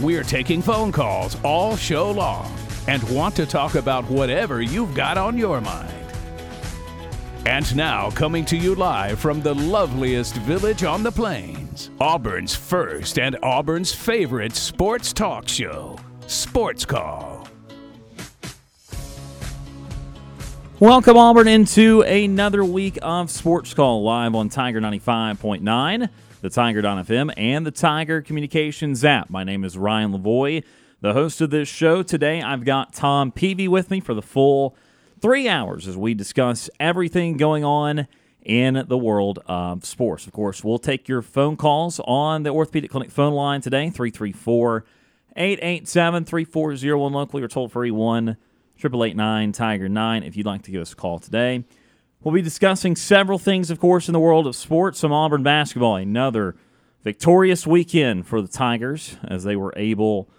We're taking phone calls all show long and want to talk about whatever you've got on your mind. And now, coming to you live from the loveliest village on the plains, Auburn's first and Auburn's favorite sports talk show, Sports Call. Welcome, Auburn, into another week of Sports Call live on Tiger 95.9, the Tiger.fm, and the Tiger Communications app. My name is Ryan Lavoie, the host of this show. Today, I've got Tom Peavy with me for the full 3 hours as we discuss everything going on in the world of sports. Of course, we'll take your phone calls on the Orthopedic Clinic phone line today, 334-887-3401 locally or toll-free 1-888-9-TIGER-9 if you'd like to give us a call today. We'll be discussing several things, of course, in the world of sports. Some Auburn basketball, another victorious weekend for the Tigers as they were able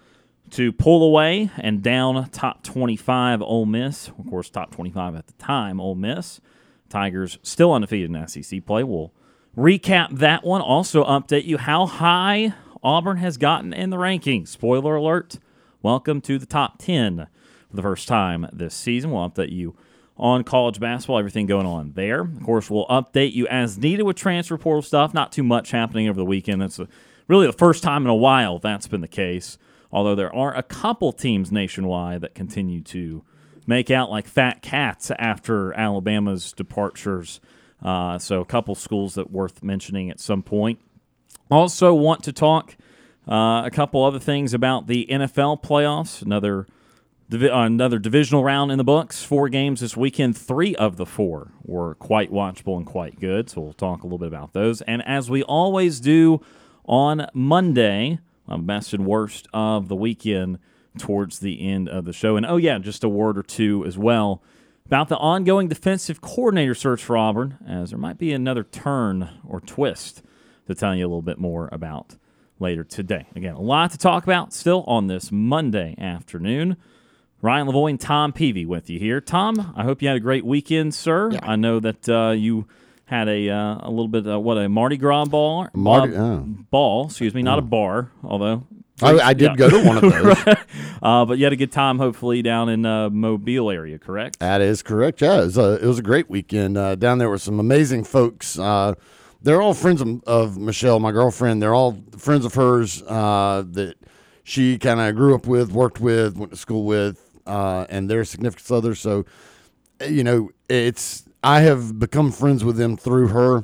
to pull away and down top 25 Ole Miss. Of course, top 25 at the time, Ole Miss. Tigers still undefeated in SEC play. We'll recap that one. Also update you how high Auburn has gotten in the rankings. Spoiler alert, welcome to the top 10 for the first time this season. We'll update you on college basketball, everything going on there. Of course, we'll update you as needed with transfer portal stuff. Not too much happening over the weekend. That's really the first time in a while that's been the case. Although there are a couple teams nationwide that continue to make out like fat cats after Alabama's departures. So a couple schools that worth mentioning at some point. Also want to talk a couple other things about the NFL playoffs. Another divisional round in the books. 4 games this weekend. 3 of the 4 were quite watchable and quite good. So we'll talk a little bit about those. And as we always do on Monday, best and worst of the weekend towards the end of the show. And, just a word or two as well about the ongoing defensive coordinator search for Auburn, as there might be another turn or twist to tell you a little bit more about later today. Again, a lot to talk about still on this Monday afternoon. Ryan Lavoie and Tom Peavy with you here. Tom, I hope you had a great weekend, sir. Yeah. I know that you had a little bit of, a Mardi Gras ball. Not a bar, although. I did go to one of those. Right. But you had a good time, hopefully, down in Mobile area, correct? That is correct, yeah. It was a great weekend. Down there were some amazing folks. They're all friends of Michelle, my girlfriend. They're all friends of hers that she kind of grew up with, worked with, went to school with, and their significant others. So, I have become friends with them through her,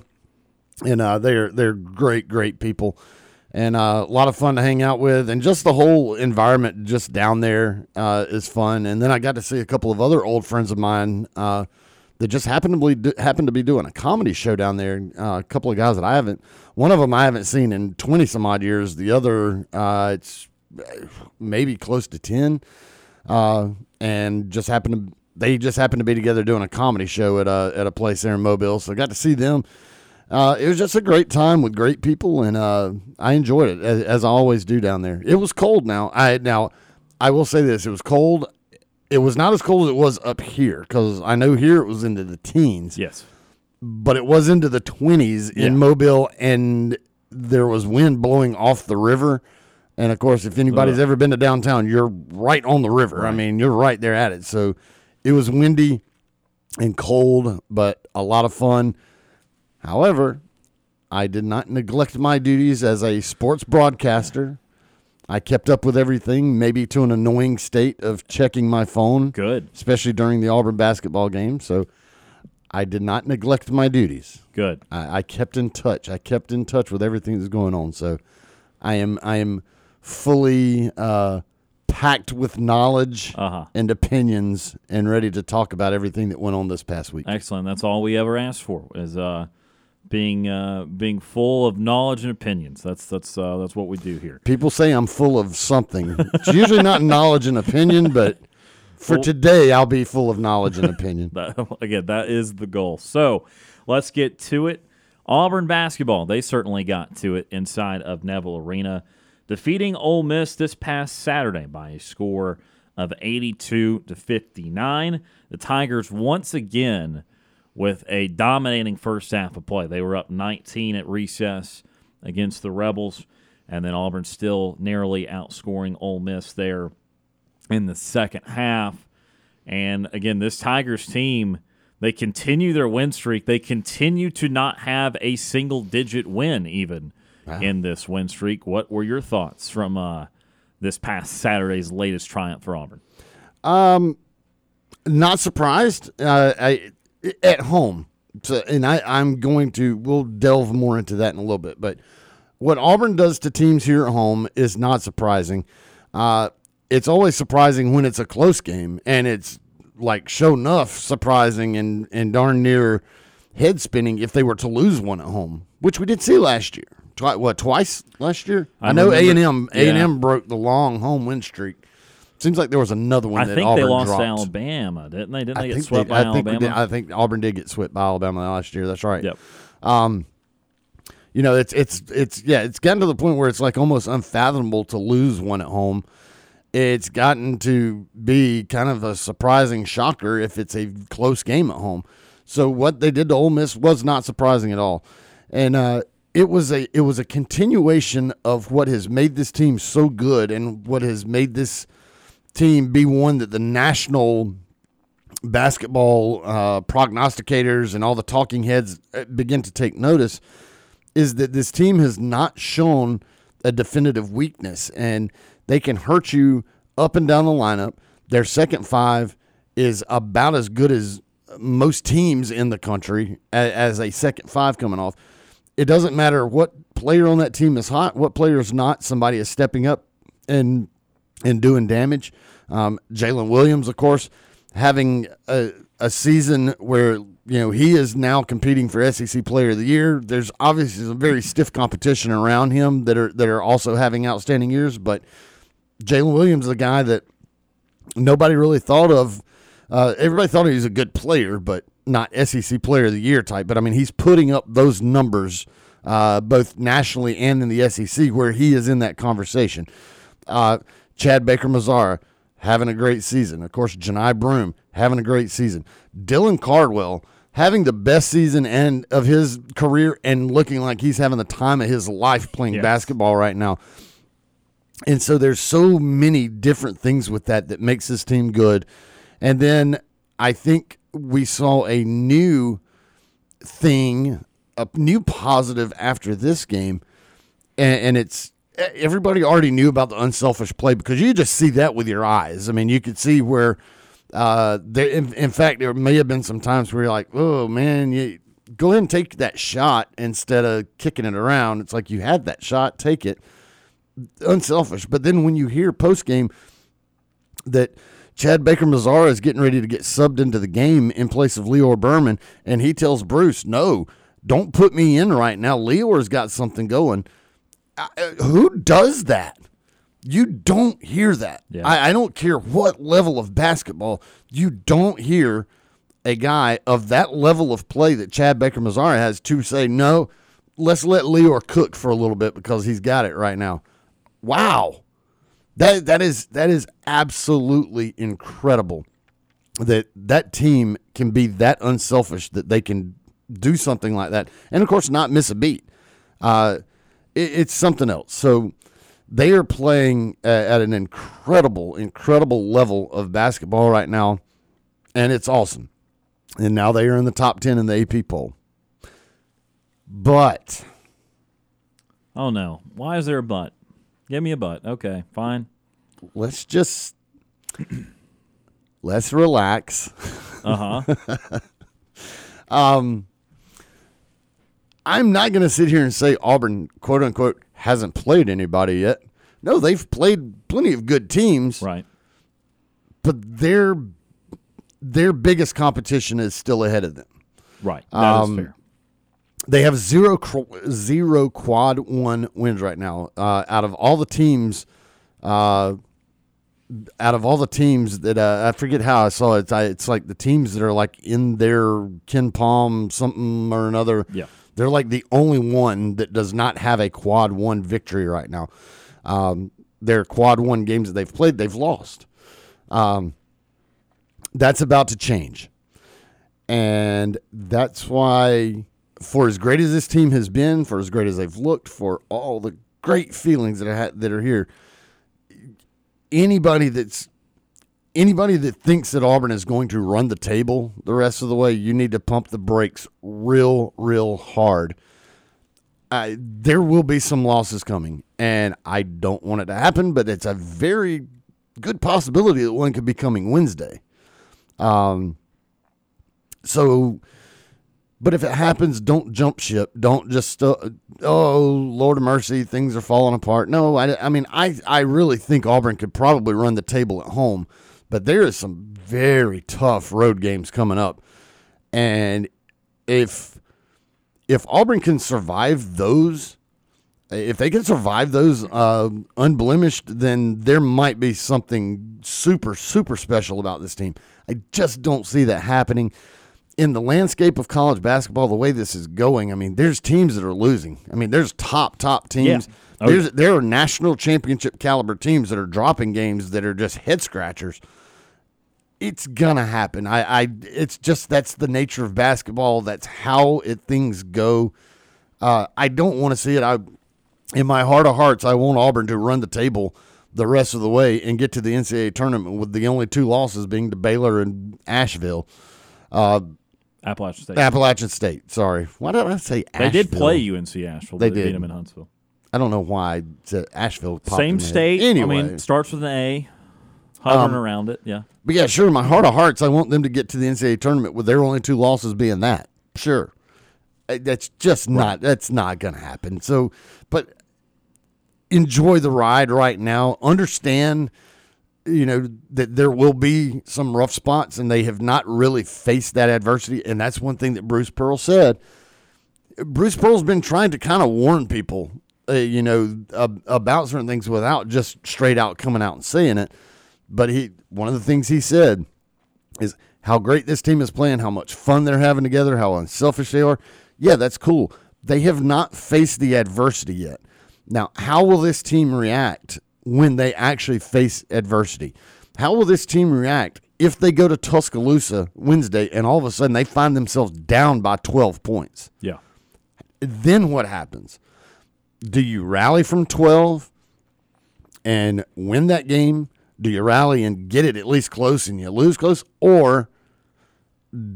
and they're great, great people, and a lot of fun to hang out with, and just the whole environment just down there is fun. And then I got to see a couple of other old friends of mine that just happened to be doing a comedy show down there. A couple of guys that one of them I haven't seen in 20 some odd years. The other, it's maybe close to 10, and just happened to. They just happened to be together doing a comedy show at a place there in Mobile, so I got to see them. It was just a great time with great people, and I enjoyed it, as I always do down there. It was cold now. I will say this. It was cold. It was not as cold as it was up here, because I know here it was into the teens. Yes. But it was into the 20s in Mobile, and there was wind blowing off the river. And, of course, if anybody's ever been to downtown, you're right on the river. Right. I mean, you're right there at it, so it was windy and cold, but a lot of fun. However, I did not neglect my duties as a sports broadcaster. I kept up with everything, maybe to an annoying state of checking my phone. Good. Especially during the Auburn basketball game. So I did not neglect my duties. Good. I kept in touch. I kept in touch with everything that's going on. So I am fully packed with knowledge and opinions and ready to talk about everything that went on this past week. Excellent. That's all we ever asked for is being full of knowledge and opinions. That's what we do here. People say I'm full of something. It's usually not knowledge and opinion, but for today I'll be full of knowledge and opinion. Again, that is the goal. So let's get to it. Auburn basketball, they certainly got to it inside of Neville Arena, defeating Ole Miss this past Saturday by a score of 82-59. The Tigers once again with a dominating first half of play. They were up 19 at recess against the Rebels, and then Auburn still narrowly outscoring Ole Miss there in the second half. And again, this Tigers team, they continue their win streak. They continue to not have a single-digit win even in this win streak. What were your thoughts from this past Saturday's latest triumph for Auburn? Not surprised. At home, so, and we'll delve more into that in a little bit. But what Auburn does to teams here at home is not surprising. It's always surprising when it's a close game, and it's like show enough surprising and darn near head spinning if they were to lose one at home, which we did see last year. Twice last year? I know A&M broke the long home win streak. Seems like there was another one that Auburn dropped. I think they lost to Alabama, didn't they? Didn't they get swept by Alabama? I think Auburn did get swept by Alabama last year. That's right. Yep. It's gotten to the point where it's like almost unfathomable to lose one at home. It's gotten to be kind of a surprising shocker if it's a close game at home. So what they did to Ole Miss was not surprising at all, and it was a continuation of what has made this team so good and what has made this team be one that the national basketball prognosticators and all the talking heads begin to take notice, is that this team has not shown a definitive weakness, and they can hurt you up and down the lineup. Their second five is about as good as most teams in the country as a second five coming off. It doesn't matter what player on that team is hot, what player is not, somebody is stepping up and doing damage. Jalen Williams, of course, having a season where he is now competing for SEC Player of the Year. There's obviously some very stiff competition around him that are also having outstanding years, but Jalen Williams is a guy that nobody really thought of. Everybody thought he was a good player, but not SEC Player of the Year type. But, I mean, he's putting up those numbers both nationally and in the SEC where he is in that conversation. Chad Baker-Mazzara having a great season. Of course, Johni Broome having a great season. Dylan Cardwell having the best season and of his career and looking like he's having the time of his life playing basketball right now. And so there's so many different things with that makes this team good. And then I think we saw a new thing, a new positive after this game, and it's everybody already knew about the unselfish play because you just see that with your eyes. I mean, you could see where in fact, there may have been some times where you're like, oh, man, you go ahead and take that shot instead of kicking it around. It's like you had that shot, take it. Unselfish. But then when you hear post-game that Chad Baker-Mazzara is getting ready to get subbed into the game in place of Leor Burman, and he tells Bruce, no, don't put me in right now. Leor's got something going. Who does that? You don't hear that. Yeah. I don't care what level of basketball. You don't hear a guy of that level of play that Chad Baker-Mazzara has to say, no, let's let Leor cook for a little bit because he's got it right now. Wow. That is absolutely incredible that team can be that unselfish that they can do something like that and, of course, not miss a beat. It's something else. So they are playing at an incredible, incredible level of basketball right now, and it's awesome. And now they are in the top 10 in the AP poll. But. Oh, no. Why is there a but? Give me a but. Okay, fine. Let's just let's relax. Uh-huh. I'm not going to sit here and say Auburn, quote unquote, hasn't played anybody yet. No, they've played plenty of good teams. Right. But their biggest competition is still ahead of them. Right. That is fair. They have zero quad one wins right now. Out of all the teams that I forget how I saw it. It's like the teams that are like in their Ken Palm something or another. Yeah, they're like the only one that does not have a quad one victory right now. Their quad one games that they've played, they've lost. That's about to change, and that's why. For as great as this team has been, for as great as they've looked, for all the great feelings that are here, anybody that thinks that Auburn is going to run the table the rest of the way, you need to pump the brakes real hard. There will be some losses coming, and I don't want it to happen, but it's a very good possibility that one could be coming Wednesday. But if it happens, don't jump ship. Don't just, oh, Lord of mercy, things are falling apart. No, I mean, I really think Auburn could probably run the table at home, but there is some very tough road games coming up. And if Auburn can survive those, unblemished, then there might be something super, super special about this team. I just don't see that happening. In the landscape of college basketball, the way this is going, I mean, there's teams that are losing. I mean, there's top teams. Yeah. Oh, there are national championship caliber teams that are dropping games that are just head scratchers. It's going to happen. It's just that's the nature of basketball. That's how things go. I don't want to see it. In my heart of hearts, I want Auburn to run the table the rest of the way and get to the NCAA tournament with the only two losses being to Baylor and Asheville. Appalachian State. Sorry. Why did I say Asheville? They did play UNC Asheville. They did. Beat them in Huntsville. I don't know why I said Asheville. Same state. Anyway. I mean, starts with an A. Hovering around it, yeah. But yeah, sure, in my heart of hearts, I want them to get to the NCAA tournament with their only two losses being that. Sure. That's just not going to happen. So, but enjoy the ride right now. Understand that there will be some rough spots, and they have not really faced that adversity. And that's one thing that Bruce Pearl said. Bruce Pearl's been trying to kind of warn people, about certain things without just straight out coming out and saying it. But one of the things he said is how great this team is playing, how much fun they're having together, how unselfish they are. Yeah, that's cool. They have not faced the adversity yet. Now, how will this team react when they actually face adversity? How will this team react if they go to Tuscaloosa Wednesday and all of a sudden they find themselves down by 12 points? Yeah. Then what happens? Do you rally from 12 and win that game? Do you rally and get it at least close and you lose close? Or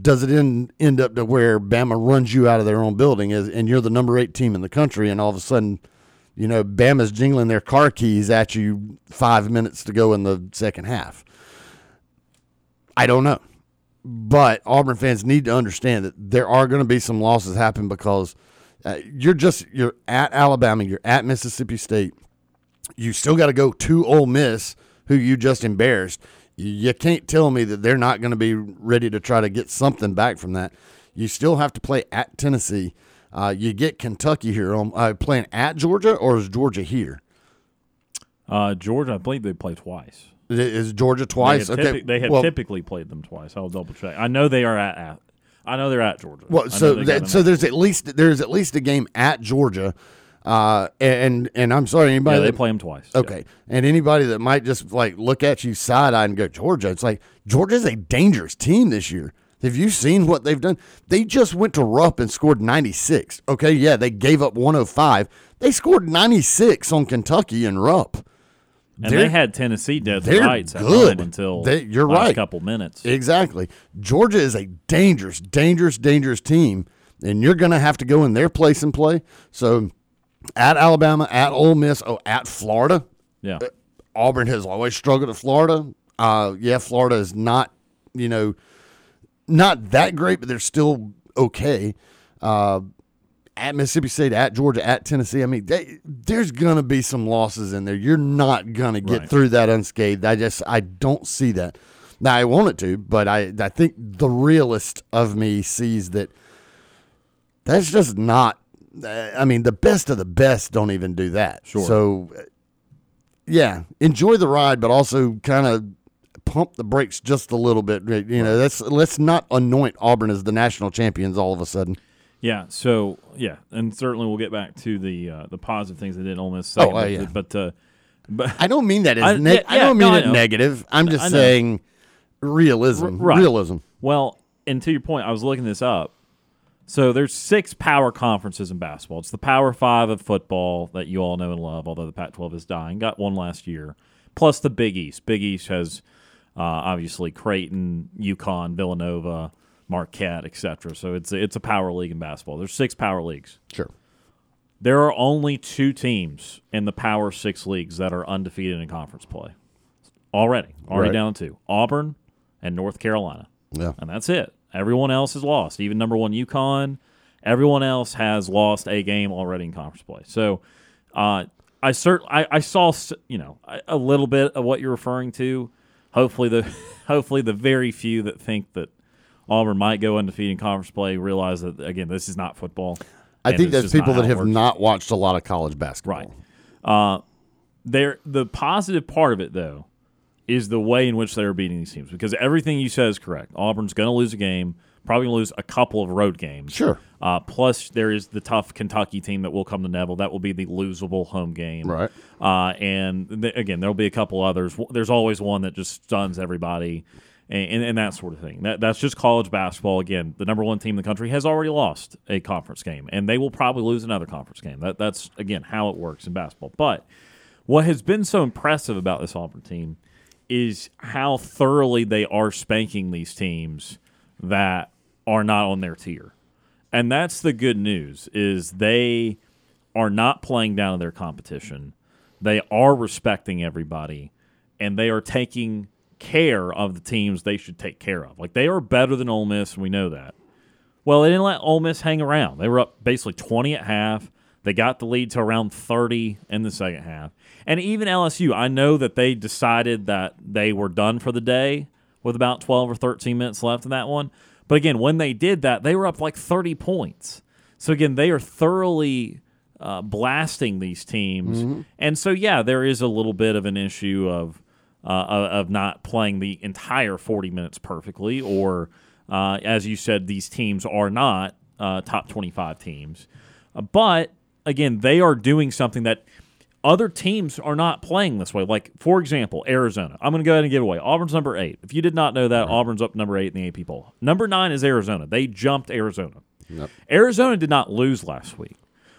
does it end up to where Bama runs you out of their own building and you're the number 8 team in the country and all of a sudden – Bama's jingling their car keys at you 5 minutes to go in the second half? I don't know. But Auburn fans need to understand that there are going to be some losses happen because you're at Alabama, you're at Mississippi State. You still got to go to Ole Miss, who you just embarrassed. You can't tell me that they're not going to be ready to try to get something back from that. You still have to play at Tennessee. You get Kentucky here playing at Georgia, or is Georgia here? Georgia, I believe they play twice. Is Georgia twice? They have typically played them twice. I'll double check. I know they are at. I know they're at Georgia. Well, so there's at least a game at Georgia, and I'm sorry, anybody. Yeah, they play them twice. Okay, yeah. And anybody that might just like look at you side eye and go Georgia, it's like Georgia's a dangerous team this year. Have you seen what they've done? They just went to Rupp and scored 96. Okay, yeah, they gave up 105. They scored 96 on Kentucky and Rupp. And they had Tennessee dead to rights at home until the last couple minutes. Exactly. Georgia is a dangerous, dangerous, dangerous team, and you're going to have to go in their place and play. So at Alabama, at Ole Miss, at Florida. Yeah. Auburn has always struggled at Florida. Florida is not, not that great, but they're still okay. At Mississippi State, at Georgia, at Tennessee, I mean, there's going to be some losses in there. You're not going to get through that unscathed. I don't see that. Now, I want it to, but I think the realist of me sees that That's just not, I mean, the best of the best don't even do that. Sure. So, yeah, enjoy the ride, but also kind of pump the brakes just a little bit. You know, let's not anoint Auburn as the national champions all of a sudden. Yeah, so, yeah, and certainly we'll get back to the positive things they did in Ole Miss. Second, but I don't mean that as negative. I'm just saying realism. Right. Realism. Well, and to your point, I was looking this up. So there's 6 power conferences in basketball. It's the Power 5 of football that you all know and love, although the Pac-12 is dying. Got one last year. Plus the Big East. Big East has obviously Creighton, UConn, Villanova, Marquette, etc. So it's a power league in basketball. There's 6 power leagues. Sure. There are only 2 teams in the Power 6 leagues that are undefeated in conference play. Already down to 2. Auburn and North Carolina. Yeah. And that's it. Everyone else has lost. Even number 1 UConn, everyone else has lost a game already in conference play. So I saw, you know, a little bit of what you're referring to. Hopefully the very few that think that Auburn might go undefeated in conference play realize that, again, this is not football. I think there's people that have not watched a lot of college basketball. Right. The positive part of it, though, is the way in which they're beating these teams. Because everything you said is correct. Auburn's going to lose a game, probably lose a couple of road games. Sure. Plus, there is the tough Kentucky team that will come to Neville. That will be the losable home game. Right. And again, there will be a couple others. There's always one that just stuns everybody and that sort of thing. That's just college basketball. Again, the number 1 team in the country has already lost a conference game, and they will probably lose another conference game. That's, again, how it works in basketball. But what has been so impressive about this Auburn team is how thoroughly they are spanking these teams that are not on their tier. And that's the good news, is they are not playing down to their competition. They are respecting everybody, and they are taking care of the teams they should take care of. Like, they are better than Ole Miss, and we know that. Well, they didn't let Ole Miss hang around. They were up basically 20 at half. They got the lead to around 30 in the second half. And even LSU, I know that they decided that they were done for the day with about 12 or 13 minutes left in that one. But again, when they did that, they were up like 30 points. So again, they are thoroughly blasting these teams. Mm-hmm. And so, yeah, there is a little bit of an issue of not playing the entire 40 minutes perfectly, or as you said, these teams are not top 25 teams. But again, they are doing something that other teams are not playing this way. Like, for example, Arizona. I'm going to go ahead and give away. Auburn's number 8. If you did not know that, Auburn's up number 8 in the AP poll. Number 9 is Arizona. They jumped Arizona. Yep. Arizona did not lose last week.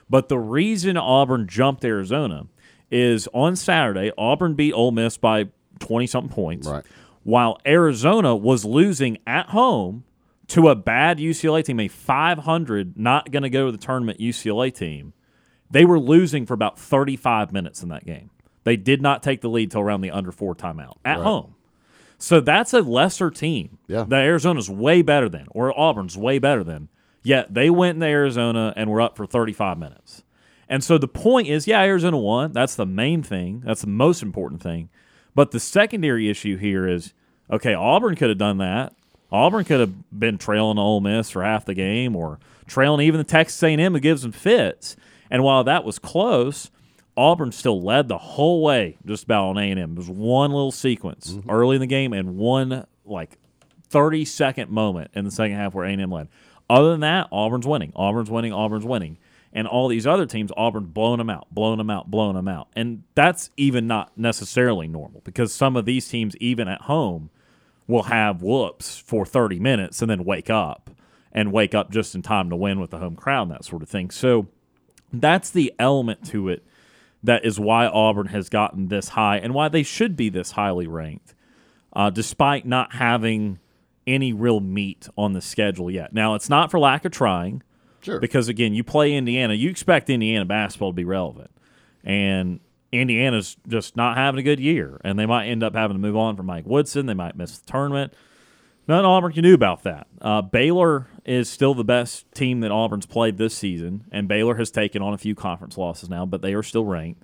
But the reason Auburn jumped Arizona is on Saturday, Auburn beat Ole Miss by 20-something points, right, while Arizona was losing at home to a bad UCLA team, a 500, not going to go to the tournament UCLA team. They were losing for about 35 minutes in that game. They did not take the lead till around the under 4 timeout at home. So that's a lesser team that Arizona's way better than, or Auburn's way better than, yet they went into Arizona and were up for 35 minutes. And so the point is, yeah, Arizona won. That's the main thing. That's the most important thing. But the secondary issue here is, okay, Auburn could have done that. Auburn could have been trailing Ole Miss for half the game, or trailing even the Texas A&M, who gives them fits. And while that was close, Auburn still led the whole way just about on A&M. There was one little sequence early in the game and one, like, 30-second moment in the second half where A&M led. Other than that, Auburn's winning. And all these other teams, Auburn blowing them out. And that's even not necessarily normal, because some of these teams, even at home, will have whoops for 30 minutes and then wake up just in time to win with the home crowd and that sort of thing. So that's the element to it that is why Auburn has gotten this high and why they should be this highly ranked, despite not having any real meat on the schedule yet. Now, it's not for lack of trying, sure, because, again, you play Indiana. You expect Indiana basketball to be relevant, and Indiana's just not having a good year, and they might end up having to move on from Mike Woodson. They might miss the tournament. None of Auburn can do about that. Baylor is still the best team that Auburn's played this season, and Baylor has taken on a few conference losses now, but they are still ranked.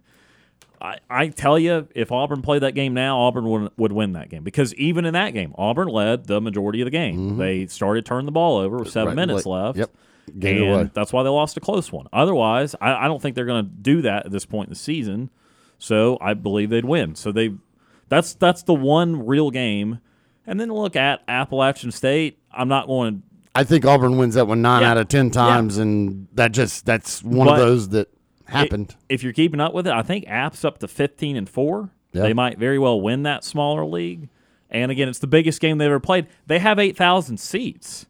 I tell you, if Auburn played that game now, Auburn would win that game, because even in that game, Auburn led the majority of the game. They started turning the ball over with seven minutes left. Yep. Game and away. That's why they lost a close one. Otherwise, I don't think they're going to do that at this point in the season. So I believe they'd win. So that's the one real game. And then look at Appalachian State. I'm not going to. I think Auburn wins that one 9 out of 10 times, and that's one of those that happened. If you're keeping up with it, I think App's up to 15-4. Yep. They might very well win that smaller league. And again, it's the biggest game they've ever played. They have 8,000 seats.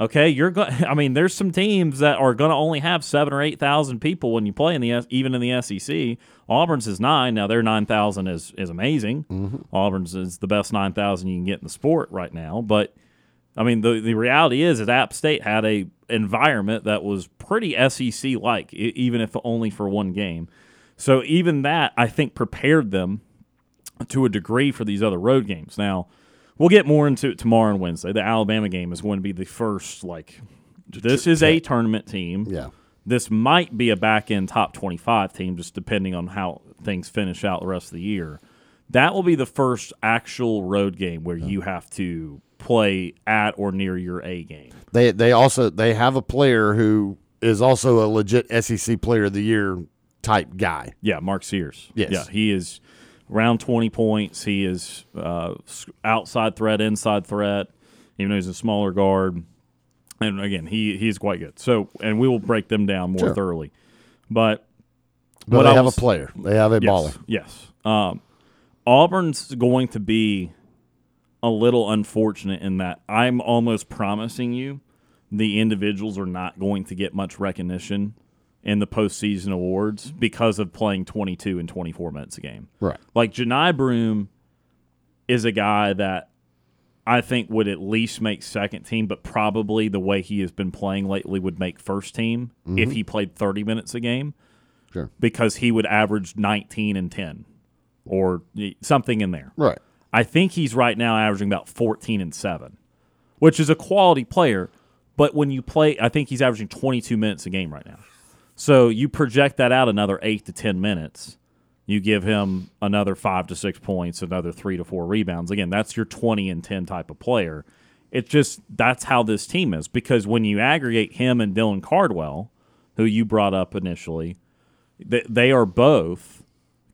Okay, I mean, there's some teams that are going to only have 7,000 or 8,000 people when you play even in the SEC. Auburn's is 9. Now their 9,000 is amazing. Mm-hmm. Auburn's is the best 9,000 you can get in the sport right now. But I mean, the reality is App State had a environment that was pretty SEC like, even if only for one game. So even that, I think, prepared them to a degree for these other road games. Now, we'll get more into it tomorrow and Wednesday. The Alabama game is going to be the first, this is a tournament team. Yeah. This might be a back-end top 25 team, just depending on how things finish out the rest of the year. That will be the first actual road game where you have to play at or near your A game. They have a player who is also a legit SEC Player of the Year type guy. Yeah, Mark Sears. Yes. Yeah, he is – around 20 points. He is outside threat, inside threat, even though he's a smaller guard. And, again, he's quite good. So, and we will break them down more thoroughly. But they have a player. They have a baller. Yes. Auburn's going to be a little unfortunate in that I'm almost promising you the individuals are not going to get much recognition in the postseason awards because of playing 22 and 24 minutes a game. Right. Like, Johni Broome is a guy that I think would at least make second team, but probably the way he has been playing lately would make first team if he played 30 minutes a game. Sure. Because he would average 19 and 10 or something in there. Right. I think he's right now averaging about 14 and 7, which is a quality player. But when you play, I think he's averaging 22 minutes a game right now. So you project that out another 8 to 10 minutes. You give him another 5 to 6 points, another 3 to 4 rebounds. Again, that's your 20 and 10 type of player. It's just that's how this team is, because when you aggregate him and Dylan Cardwell, who you brought up initially, they are both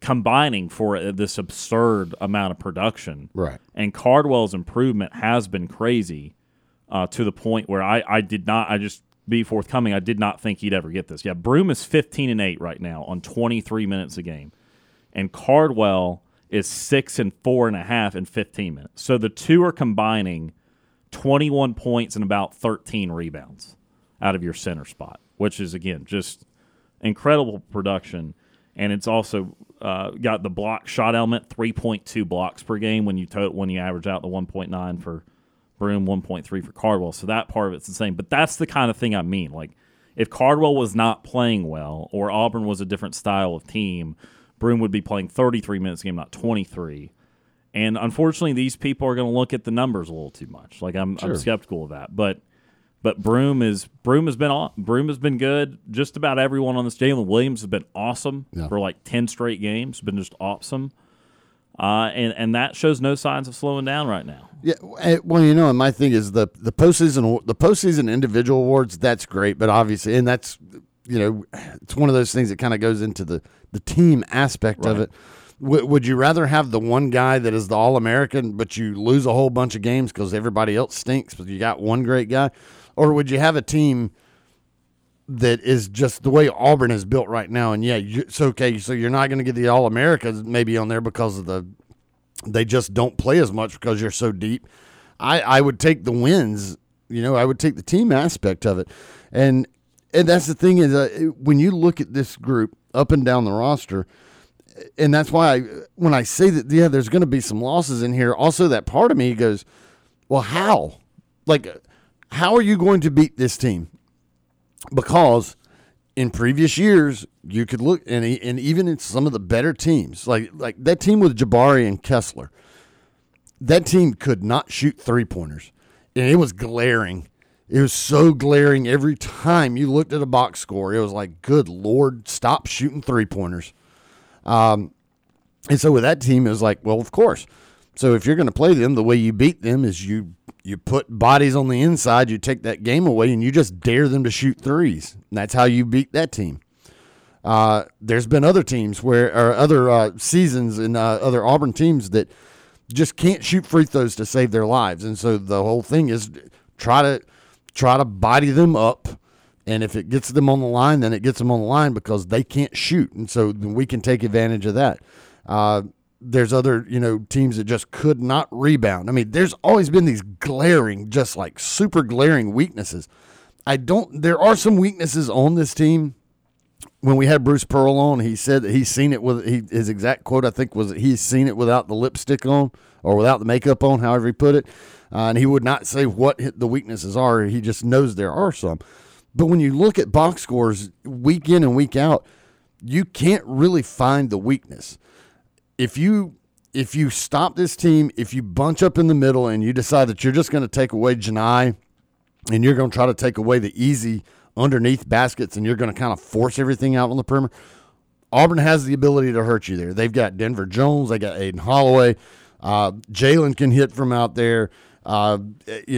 combining for this absurd amount of production. Right. And Cardwell's improvement has been crazy to the point where I did not think he'd ever get this. Yeah, Broome is 15-8 right now on 23 minutes a game, and Cardwell is 6-4.5 in 15 minutes. So the two are combining 21 points and about 13 rebounds out of your center spot, which is, again, just incredible production. And it's also got the block shot element, 3.2 blocks per game when you average out the 1.9 for Broome, 1.3 for Cardwell, so that part of it's the same. But that's the kind of thing I mean. Like, if Cardwell was not playing well or Auburn was a different style of team, Broome would be playing 33 minutes a game, not 23. And unfortunately, these people are going to look at the numbers a little too much. Like, I'm skeptical of that. But Broome has been good. Just about everyone on this. Jalen Williams has been awesome for 10 straight games. Been just awesome. And that shows no signs of slowing down right now. Yeah, well, and my thing is the postseason individual awards, that's great, but obviously, and that's, it's one of those things that kind of goes into the team aspect of it. Would you rather have the one guy that is the All-American, but you lose a whole bunch of games because everybody else stinks, but you got one great guy? Or would you have a team that is just the way Auburn is built right now, and it's okay, so you're not going to get the All-Americans maybe on there because of they just don't play as much because you're so deep. I would take the wins, I would take the team aspect of it. And that's the thing is when you look at this group up and down the roster, and that's why when I say that, there's going to be some losses in here, also that part of me goes, well, how? How are you going to beat this team? Because in previous years, you could look, and even in some of the better teams, like that team with Jabari and Kessler, that team could not shoot three-pointers. And it was glaring. It was so glaring every time you looked at a box score. It was like, good Lord, stop shooting three-pointers. And so with that team, it was like, well, of course. So if you're going to play them, the way you beat them is you You put bodies on the inside, you take that game away, and you just dare them to shoot threes. And that's how you beat that team. There's been other teams where, or other seasons and other Auburn teams that just can't shoot free throws to save their lives. And so the whole thing is try to body them up. And if it gets them on the line, then it gets them on the line because they can't shoot. And so we can take advantage of that. There's other, teams that just could not rebound. I mean, there's always been these glaring, just like super glaring weaknesses. There are some weaknesses on this team. When we had Bruce Pearl on, he said that he's seen it with his exact quote, I think, was that he's seen it without the lipstick on or without the makeup on, however he put it. And he would not say what the weaknesses are. He just knows there are some. But when you look at box scores week in and week out, you can't really find the weakness. If you stop this team, if you bunch up in the middle and you decide that you're just going to take away Johni and you're going to try to take away the easy underneath baskets and you're going to kind of force everything out on the perimeter, Auburn has the ability to hurt you there. They've got Denver Jones. They got Aiden Holloway. Jalen can hit from out there. Baker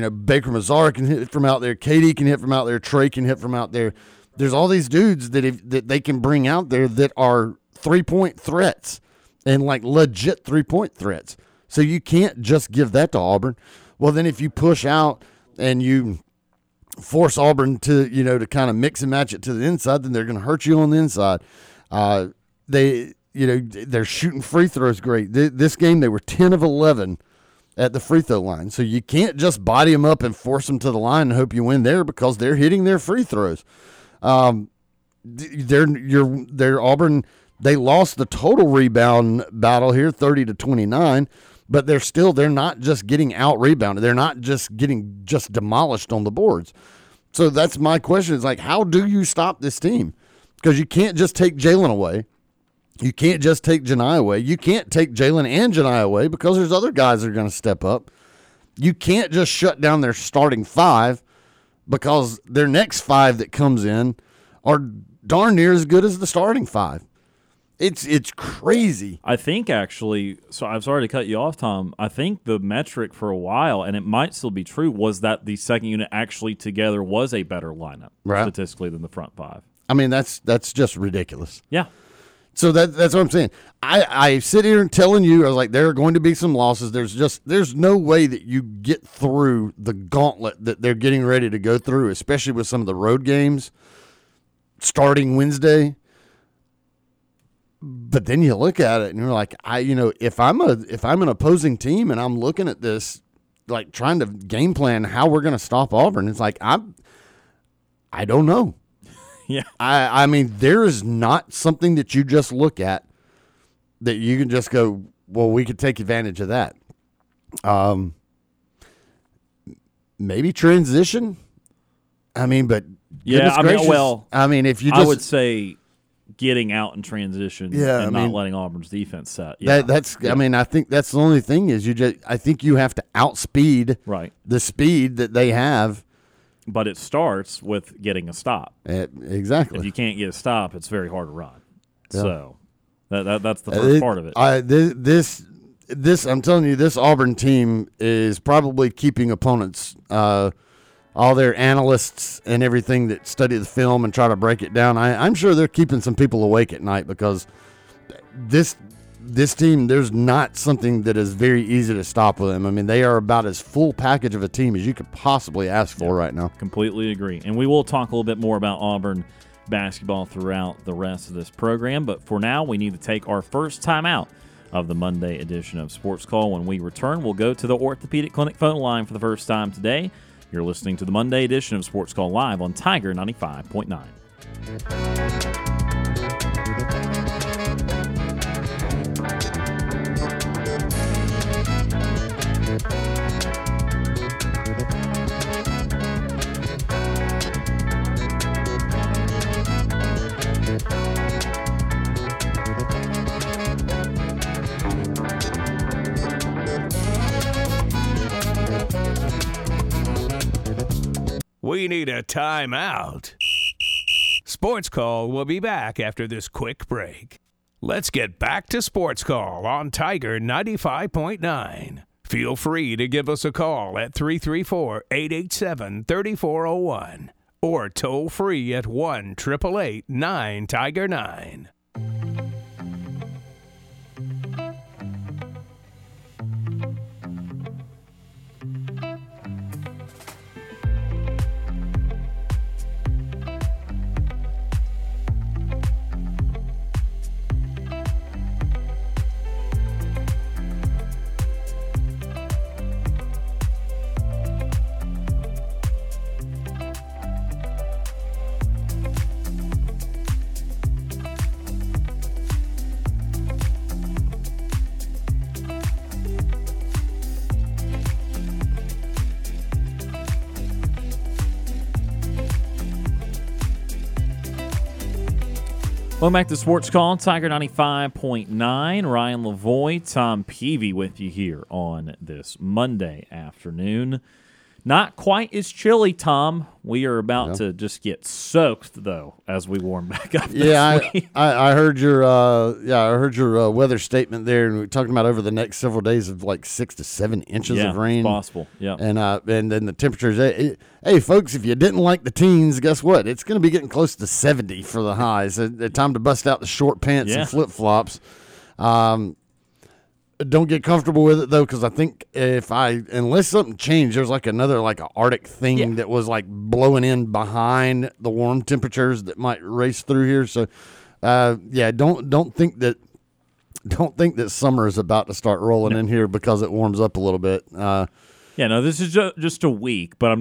Mazar can hit from out there. KD can hit from out there. Trey can hit from out there. There's all these dudes that they can bring out there that are three-point threats and like legit three-point threats. So you can't just give that to Auburn. Well, then if you push out and you force Auburn to kind of mix and match it to the inside, then they're going to hurt you on the inside. They're shooting free throws great. This game they were 10 of 11 at the free throw line. So you can't just body them up and force them to the line and hope you win there because they're hitting their free throws. They're Auburn. They lost the total rebound battle here, 30-29, but they're not just getting out rebounded. They're not just getting just demolished on the boards. So that's my question is how do you stop this team? Because you can't just take Jalen away. You can't just take Johni away. You can't take Jalen and Johni away because there's other guys that are going to step up. You can't just shut down their starting five because their next five that comes in are darn near as good as the starting five. It's crazy. I think actually, so I'm sorry to cut you off, Tom. I think the metric for a while, and it might still be true, was that the second unit actually together was a better lineup statistically than the front five. I mean, that's just ridiculous. Yeah. So that's what I'm saying. I sit here and telling you, I was like, there are going to be some losses. There's no way that you get through the gauntlet that they're getting ready to go through, especially with some of the road games starting Wednesday. But then you look at it and you're like, if I'm an opposing team and I'm looking at this, like trying to game plan how we're going to stop Auburn, it's like I don't know. Yeah, I mean, there is not something that you just look at that you can just go, well, we could take advantage of that. Maybe transition. I mean, but yeah, if you, I would say. Getting out in transition not letting Auburn's defense set. Yeah. That's. I mean, I think that's the only thing is I think you have to outspeed the speed that they have. But it starts with getting a stop. Exactly. If you can't get a stop, it's very hard to run. Yeah. So that's the first part of it. I'm telling you, this Auburn team is probably keeping opponents all their analysts and everything that study the film and try to break it down. I'm sure they're keeping some people awake at night because this team, there's not something that is very easy to stop with them. I mean, they are about as full package of a team as you could possibly ask for right now. Completely agree. And we will talk a little bit more about Auburn basketball throughout the rest of this program. But for now, we need to take our first time out of the Monday edition of Sports Call. When we return, we'll go to the Orthopedic Clinic phone line for the first time today. You're listening to the Monday edition of Sports Call Live on Tiger 95.9. We need a timeout. Sports Call will be back after this quick break. Let's get back to Sports Call on Tiger 95.9. Feel free to give us a call at 334-887-3401 or toll free at 1-888-9-TIGER-9. Welcome back to Sports Call, Tiger 95.9. Ryan Lavoie, Tom Peavy with you here on this Monday afternoon. Not quite as chilly, Tom. We are about to just get soaked, though, as we warm back up. I heard your weather statement there, and we were talking about over the next several days of like 6 to 7 inches of rain. It's possible. Yeah, and then the temperatures. Hey, folks, if you didn't like the teens, guess what? It's going to be getting close to 70 for the highs. Time to bust out the short pants and flip flops. Don't get comfortable with it, though, because I think unless something changed, there's like another an Arctic thing that was like blowing in behind the warm temperatures that might race through here. So, don't think that summer is about to start rolling in here because it warms up a little bit. This is just a week, but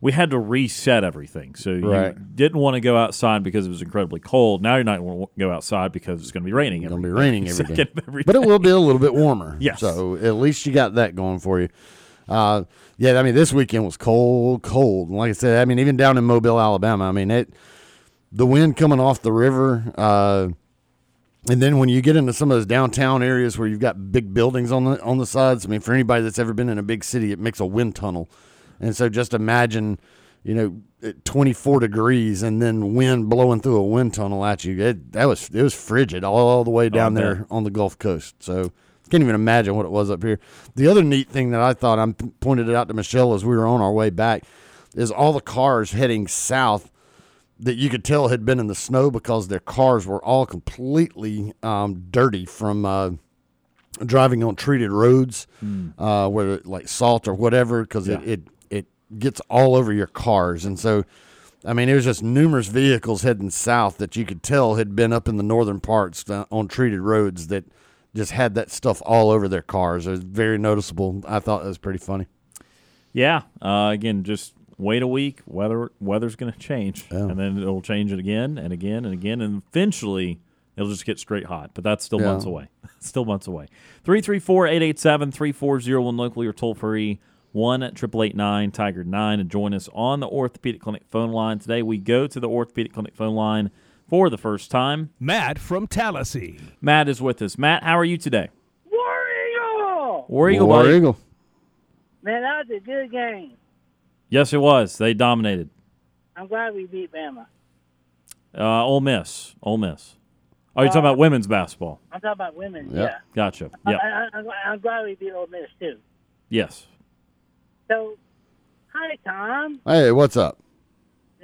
we had to reset everything. So you didn't want to go outside because it was incredibly cold. Now you're not going to go outside because it's going to be raining every day. But it will be a little bit warmer. Yes. So at least you got that going for you. This weekend was cold. And like I said, even down in Mobile, Alabama, the wind coming off the river, and then when you get into some of those downtown areas where you've got big buildings on the sides, for anybody that's ever been in a big city, it makes a wind tunnel. And so just imagine, 24 degrees and then wind blowing through a wind tunnel at you. It was frigid all the way down there on the Gulf Coast. So can't even imagine what it was up here. The other neat thing that I thought, I pointed it out to Michelle as we were on our way back, is all the cars heading south that you could tell had been in the snow because their cars were all completely dirty from driving on treated roads, whether like salt or whatever, because it gets all over your cars. And so, it was just numerous vehicles heading south that you could tell had been up in the northern parts on treated roads that just had that stuff all over their cars. It was very noticeable. I thought that was pretty funny. Yeah. Again, just wait a week. Weather's going to change. Yeah. And then it'll change it again and again and again. And eventually, it'll just get straight hot. But that's still months away. 334-887-3401 locally or toll-free 1-888-9-TIGER-9, and join us on the Orthopedic Clinic phone line. Today we go to the Orthopedic Clinic phone line for the first time. Matt from Tallahassee. Matt is with us. Matt, how are you today? War Eagle. Man, that was a good game. Yes, it was. They dominated. I'm glad we beat Bama. Ole Miss. Oh, you're talking about women's basketball. I'm talking about women, yeah. Gotcha. Yep. I'm glad we beat Ole Miss, too. Yes. So, hi, Tom. Hey, what's up?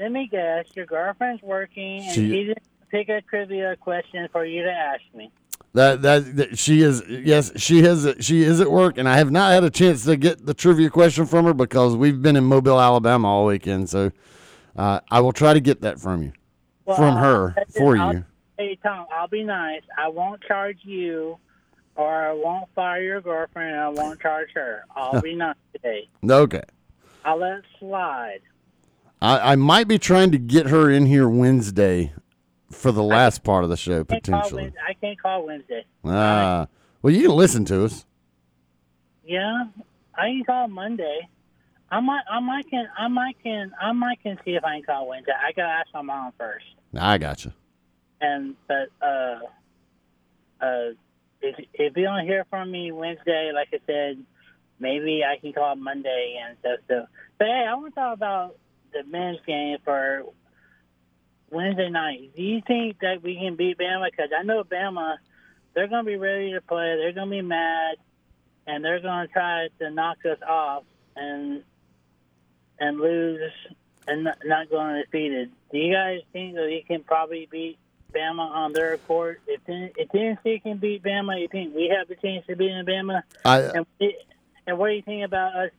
Let me guess. Your girlfriend's working, and she didn't pick a trivia question for you to ask me. That she is. Yes, she is at work, and I have not had a chance to get the trivia question from her because we've been in Mobile, Alabama all weekend. So, I will try to get that from you, for you. Hey, Tom, I'll be nice. I won't charge you. Or I won't fire your girlfriend, and I won't charge her. I'll be nice today. Okay. I'll let it slide. I might be trying to get her in here Wednesday for the last part of the show, potentially. I can't call Wednesday. Well, you can listen to us. Yeah, I can call Monday. I might can see if I can call Wednesday. I gotta ask my mom first. I gotcha. If you don't hear from me Wednesday, like I said, maybe I can call Monday and stuff. So. But, hey, I want to talk about the men's game for Wednesday night. Do you think that we can beat Bama? Because I know Bama, they're going to be ready to play. They're going to be mad. and they're going to try to knock us off and lose and not go undefeated. Do you guys think that we can probably beat Bama on their court? If Tennessee can beat Bama, you think we have the chance to beat Bama? And what do you think about us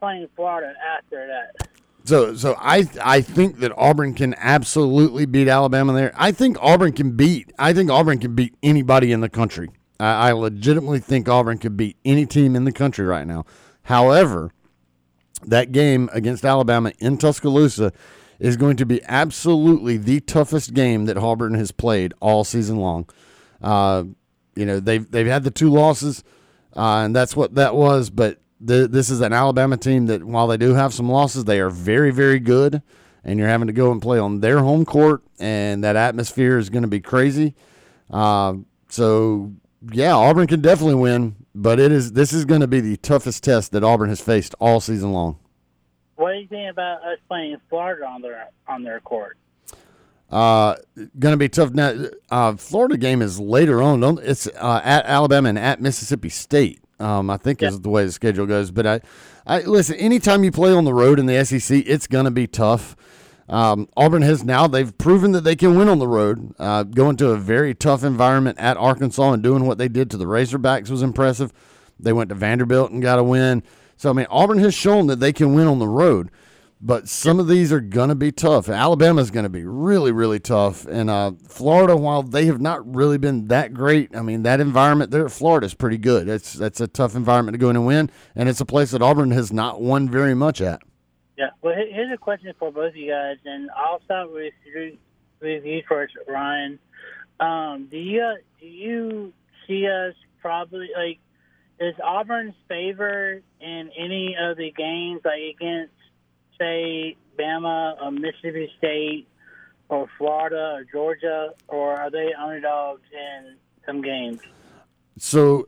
playing Florida after that? So I think that Auburn can absolutely beat Alabama there. I think Auburn can beat anybody in the country. I legitimately think Auburn could beat any team in the country right now. However, that game against Alabama in Tuscaloosa is going to be absolutely the toughest game that Auburn has played all season long. They've had the two losses, and that's what that was, but this is an Alabama team that, while they do have some losses, they are very, very good, and you're having to go and play on their home court, and that atmosphere is going to be crazy. So, Auburn can definitely win, but this is going to be the toughest test that Auburn has faced all season long. What do you think about us playing Florida on their court? Going to be tough. Now, Florida game is later on. It's at Alabama and at Mississippi State. I think is the way the schedule goes. But I listen. Anytime you play on the road in the SEC, it's going to be tough. Auburn they've proven that they can win on the road. Going to a very tough environment at Arkansas and doing what they did to the Razorbacks was impressive. They went to Vanderbilt and got a win. So, I mean, Auburn has shown that they can win on the road, but some of these are going to be tough. Alabama's going to be really, really tough. And Florida, while they have not really been that great, I mean, that environment there at Florida is pretty good. That's a tough environment to go in and win, and it's a place that Auburn has not won very much at. Yeah, well, here's a question for both of you guys, and I'll start with you first, Ryan. Do you see us probably, like, is Auburn's favor in any of the games, like against, say, Bama or Mississippi State or Florida or Georgia, or are they underdogs in some games? So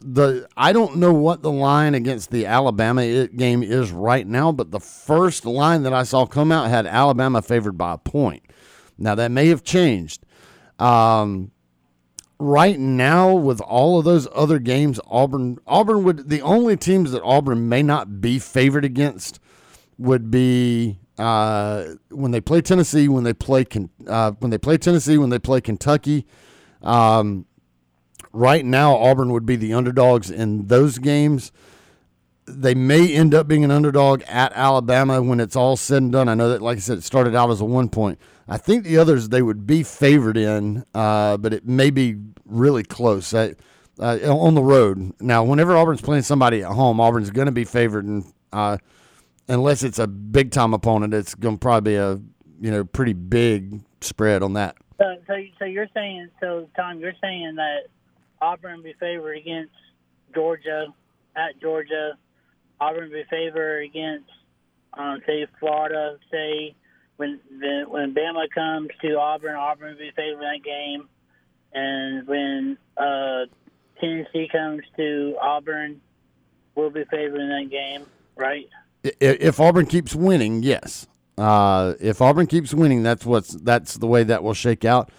I don't know what the line against the Alabama game is right now, but the first line that I saw come out had Alabama favored by a point. Now, that may have changed. Right now, with all of those other games, Auburn would, the only teams that Auburn may not be favored against would be when they play Tennessee, when they play Kentucky. Right now, Auburn would be the underdogs in those games. They may end up being an underdog at Alabama when it's all said and done. I know that, like I said, it started out as a 1-point. I think the others they would be favored in, but it may be really close on the road. Now, whenever Auburn's playing somebody at home, Auburn's going to be favored, and unless it's a big-time opponent, it's going to probably be a pretty big spread on that. Tom, you're saying that Auburn be favored against Georgia, at Georgia. Auburn be favored against, say, Florida. Say, when Bama comes to Auburn, Auburn be favored in that game. And when Tennessee comes to Auburn, we'll be favored in that game, right? If Auburn keeps winning, yes. If Auburn keeps winning, that's the way that will shake out.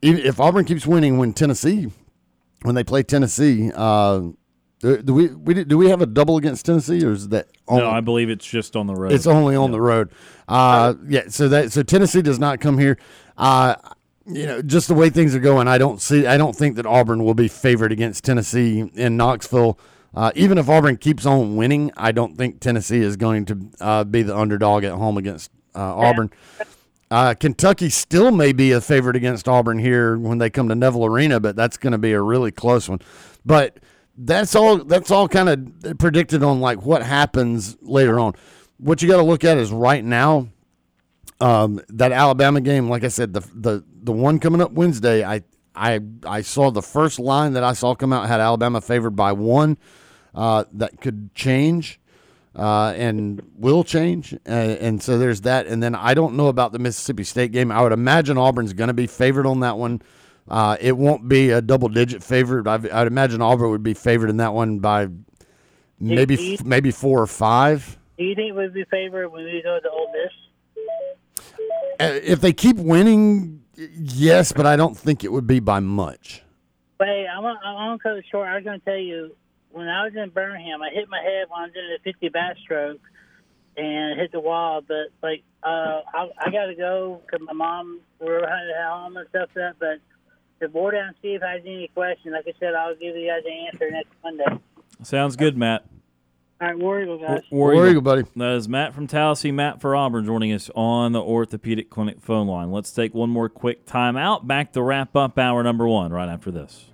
If Auburn keeps winning when they play Tennessee, do we have a double against Tennessee, or is that only? No, I believe it's just on the road. It's only on the road. So Tennessee does not come here. Just the way things are going, I don't think that Auburn will be favored against Tennessee in Knoxville. Even if Auburn keeps on winning, I don't think Tennessee is going to be the underdog at home against Auburn. Kentucky still may be a favorite against Auburn here when they come to Neville Arena, but that's going to be a really close one. But that's all kind of predicted on, like, what happens later on. What you got to look at is right now, that Alabama game, like I said, the one coming up Wednesday, I saw the first line that I saw come out had Alabama favored by 1. That could change. And will change, and so there's that. And then I don't know about the Mississippi State game. I would imagine Auburn's going to be favored on that one. It won't be a double-digit favorite. I'd imagine Auburn would be favored in that one by maybe 4 or 5. Do you think we'd be favored when we go to Ole Miss? If they keep winning, yes, but I don't think it would be by much. But hey, I'm going to cut it short. I was going to tell you when I was in Birmingham, I hit my head when I was doing a 50 backstroke and hit the wall. But, like, I got to go because my mom, we're home and stuff like that. But the board down, see if I have any questions. Like I said, I'll give you guys an answer next Monday. Sounds good, Matt. All right, War Eagle, guys. War Eagle, buddy. That is Matt from Tallahassee, Matt for Auburn, joining us on the Orthopedic Clinic phone line. Let's take one more quick time out. Back to wrap up hour number one right after this.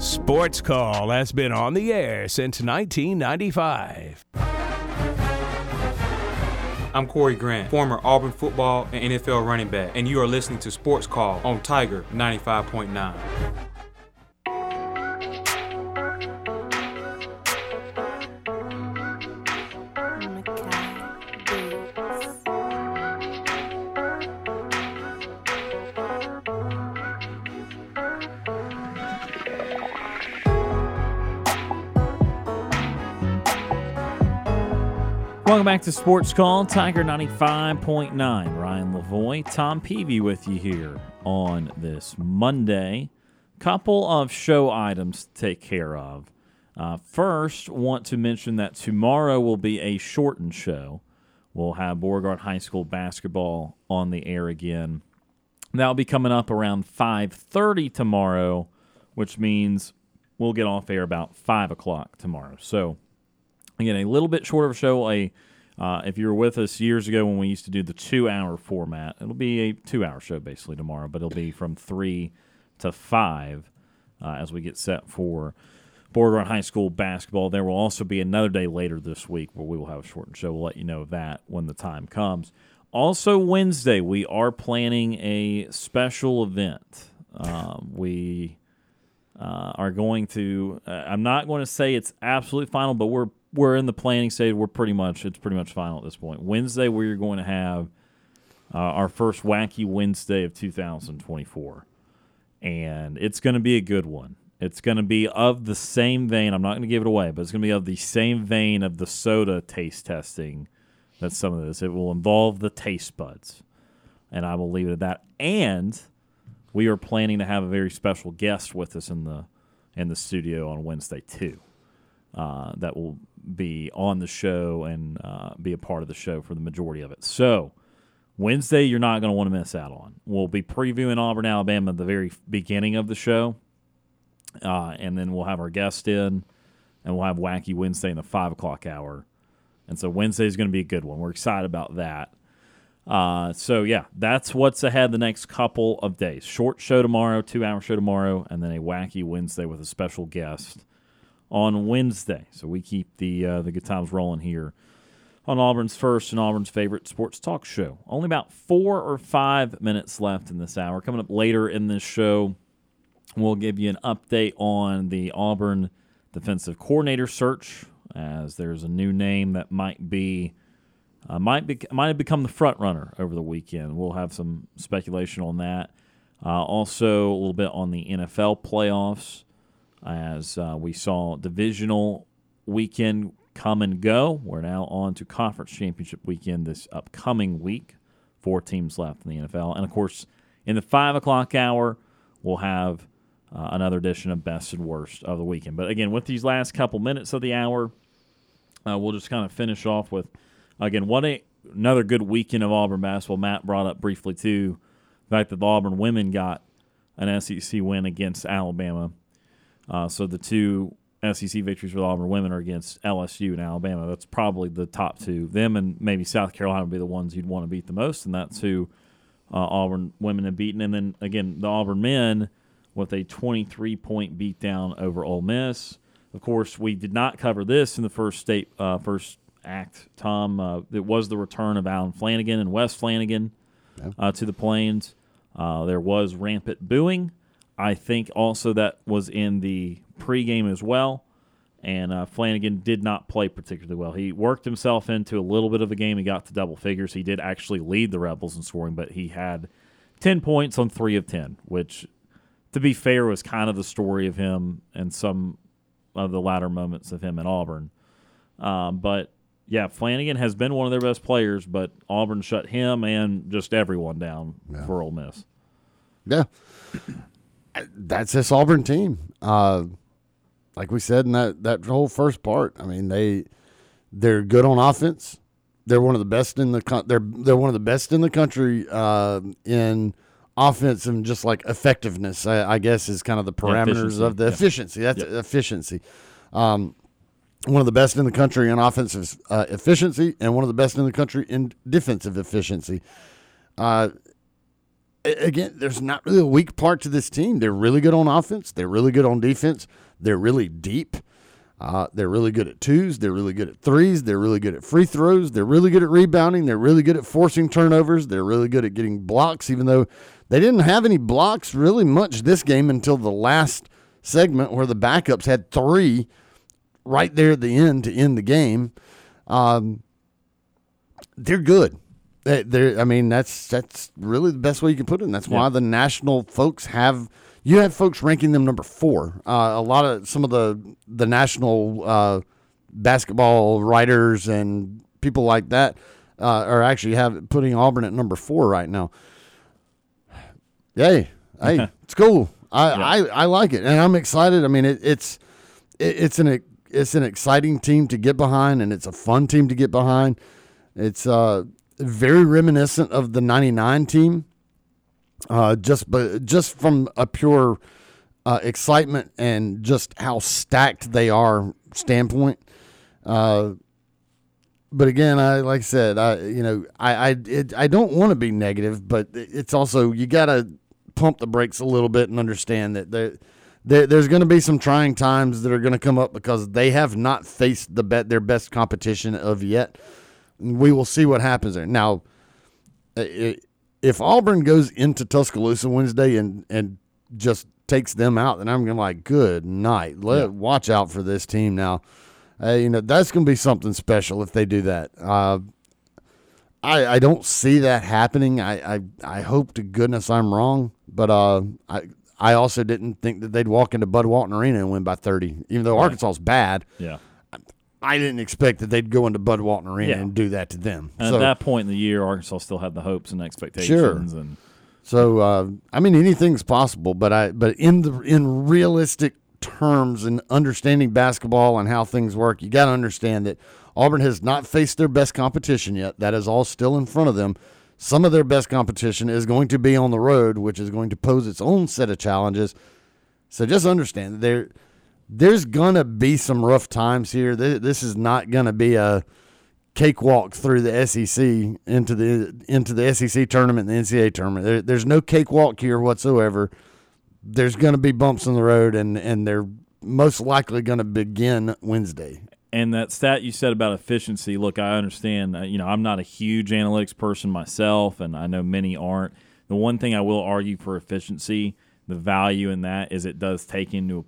Sports Call has been on the air since 1995. I'm Corey Grant, former Auburn football and NFL running back, and you are listening to Sports Call on Tiger 95.9. Welcome back to Sports Call, Tiger 95.9. Ryan Lavoie, Tom Peavy with you here on this Monday. Couple of show items to take care of. First, want to mention that tomorrow will be a shortened show. We'll have Beauregard High School basketball on the air again. That'll be coming up around 5:30 tomorrow, which means we'll get off air about 5 o'clock tomorrow. So, again, a little bit shorter of a show. If you were with us years ago when we used to do the 2-hour format, it'll be a 2-hour show basically tomorrow, but it'll be from 3 to 5 as we get set for Beauregard High School basketball. There will also be another day later this week where we will have a shortened show. We'll let you know that when the time comes. Also Wednesday, we are planning a special event. We are going to I'm not going to say it's absolutely final, but we're in the planning stage. It's pretty much final at this point. Wednesday, we're going to have our first Wacky Wednesday of 2024, and it's going to be a good one. It's going to be of the same vein. I'm not going to give it away, but it's going to be of the same vein of the soda taste testing. That's some of this. It will involve the taste buds, and I will leave it at that. And we are planning to have a very special guest with us in the studio on Wednesday too. That will be on the show and be a part of the show for the majority of it. So Wednesday, you're not going to want to miss out on. We'll be previewing Auburn, Alabama at the very beginning of the show, and then we'll have our guest in, and we'll have Wacky Wednesday in the 5 o'clock hour. And so Wednesday is going to be a good one. We're excited about that. So, that's what's ahead the next couple of days. Short show tomorrow, 2-hour show tomorrow, and then a Wacky Wednesday with a special guest on Wednesday. So we keep the good times rolling here on Auburn's first and Auburn's favorite sports talk show. Only about 4 or 5 minutes left in this hour. Coming up later in this show, we'll give you an update on the Auburn defensive coordinator search, as there's a new name that might have become the front runner over the weekend. We'll have some speculation on that. Also, a little bit on the NFL playoffs, as we saw divisional weekend come and go. We're now on to conference championship weekend this upcoming week. 4 teams left in the NFL. And, of course, in the 5 o'clock hour, we'll have another edition of Best and Worst of the weekend. But, again, with these last couple minutes of the hour, we'll just kind of finish off with, again, another good weekend of Auburn basketball. Matt brought up briefly, too, the fact that the Auburn women got an SEC win against Alabama. So the 2 SEC victories for the Auburn women are against LSU and Alabama. That's probably the top 2. Them and maybe South Carolina would be the ones you'd want to beat the most, and that's who Auburn women have beaten. And then, again, the Auburn men with a 23-point beatdown over Ole Miss. Of course, we did not cover this in the first act, Tom. It was the return of Alan Flanagan and Wes Flanagan to the Plains. There was rampant booing. I think also that was in the pregame as well. And Flanagan did not play particularly well. He worked himself into a little bit of a game. He got to double figures. He did actually lead the Rebels in scoring, but he had 10 points on 3 of 10, which, to be fair, was kind of the story of him and some of the latter moments of him at Auburn. But, yeah, Flanagan has been one of their best players, but Auburn shut him and just everyone down for Ole Miss. Yeah. That's this Auburn team. Like we said in that whole first part, I mean, they're good on offense. They're one of the best in the they're one of the best in the country in offense and just like effectiveness. I guess is kind of the parameters of the efficiency. That's efficiency. One of the best in the country in offensive efficiency, and one of the best in the country in defensive efficiency. Again, there's not really a weak part to this team. They're really good on offense. They're really good on defense. They're really deep. They're really good at twos. They're really good at threes. They're really good at free throws. They're really good at rebounding. They're really good at forcing turnovers. They're really good at getting blocks, even though they didn't have any blocks really much this game until the last segment where the backups had 3 right there at the end to end the game. They're good. I mean, that's really the best way you can put it. And that's why the national folks have folks ranking them number 4. Some of the national basketball writers and people like that are actually putting Auburn at number 4 right now. Yay! Hey, it's cool. I like it, and I'm excited. I mean, it's an exciting team to get behind, and it's a fun team to get behind. It's very reminiscent of the 99 team, just from a pure excitement and just how stacked they are standpoint. But again, like I said, I don't want to be negative, but it's also you got to pump the brakes a little bit and understand that there's going to be some trying times that are going to come up because they have not faced their best competition of yet. We will see what happens there. Now, if Auburn goes into Tuscaloosa Wednesday and just takes them out, then I'm going to like, good night. Watch out for this team now. That's going to be something special if they do that. I don't see that happening. I hope to goodness I'm wrong, but I also didn't think that they'd walk into Bud Walton Arena and win by 30, even though Arkansas's bad. Yeah. I didn't expect that they'd go into Bud Walton Arena and do that to them. And at that point in the year, Arkansas still had the hopes and expectations. Sure. And so, I mean, anything's possible, but in realistic terms and understanding basketball and how things work, you got to understand that Auburn has not faced their best competition yet. That is all still in front of them. Some of their best competition is going to be on the road, which is going to pose its own set of challenges. So just understand that there's going to be some rough times here. This is not going to be a cakewalk through the SEC into the SEC tournament and the NCAA tournament. There's no cakewalk here whatsoever. There's going to be bumps in the road, and they're most likely going to begin Wednesday. And that stat you said about efficiency, look, I understand. I'm not a huge analytics person myself, and I know many aren't. The one thing I will argue for efficiency, the value in that is it does take into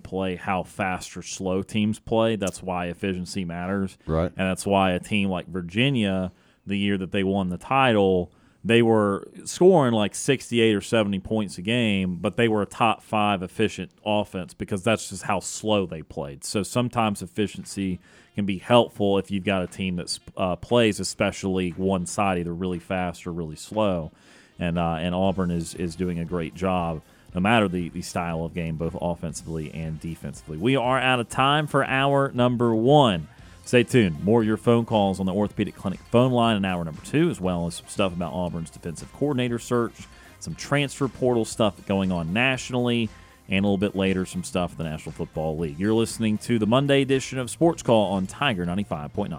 play how fast or slow teams play. That's why efficiency matters. Right. And that's why a team like Virginia, the year that they won the title, they were scoring like 68 or 70 points a game, but they were a top 5 efficient offense because that's just how slow they played. So sometimes efficiency can be helpful if you've got a team that plays, especially one side, either really fast or really slow. And Auburn is doing a great job, no matter the style of game, both offensively and defensively. We are out of time for hour number 1. Stay tuned. More of your phone calls on the Orthopedic Clinic phone line in hour number 2, as well as some stuff about Auburn's defensive coordinator search, some transfer portal stuff going on nationally, and a little bit later, some stuff at the National Football League. You're listening to the Monday edition of Sports Call on Tiger 95.9.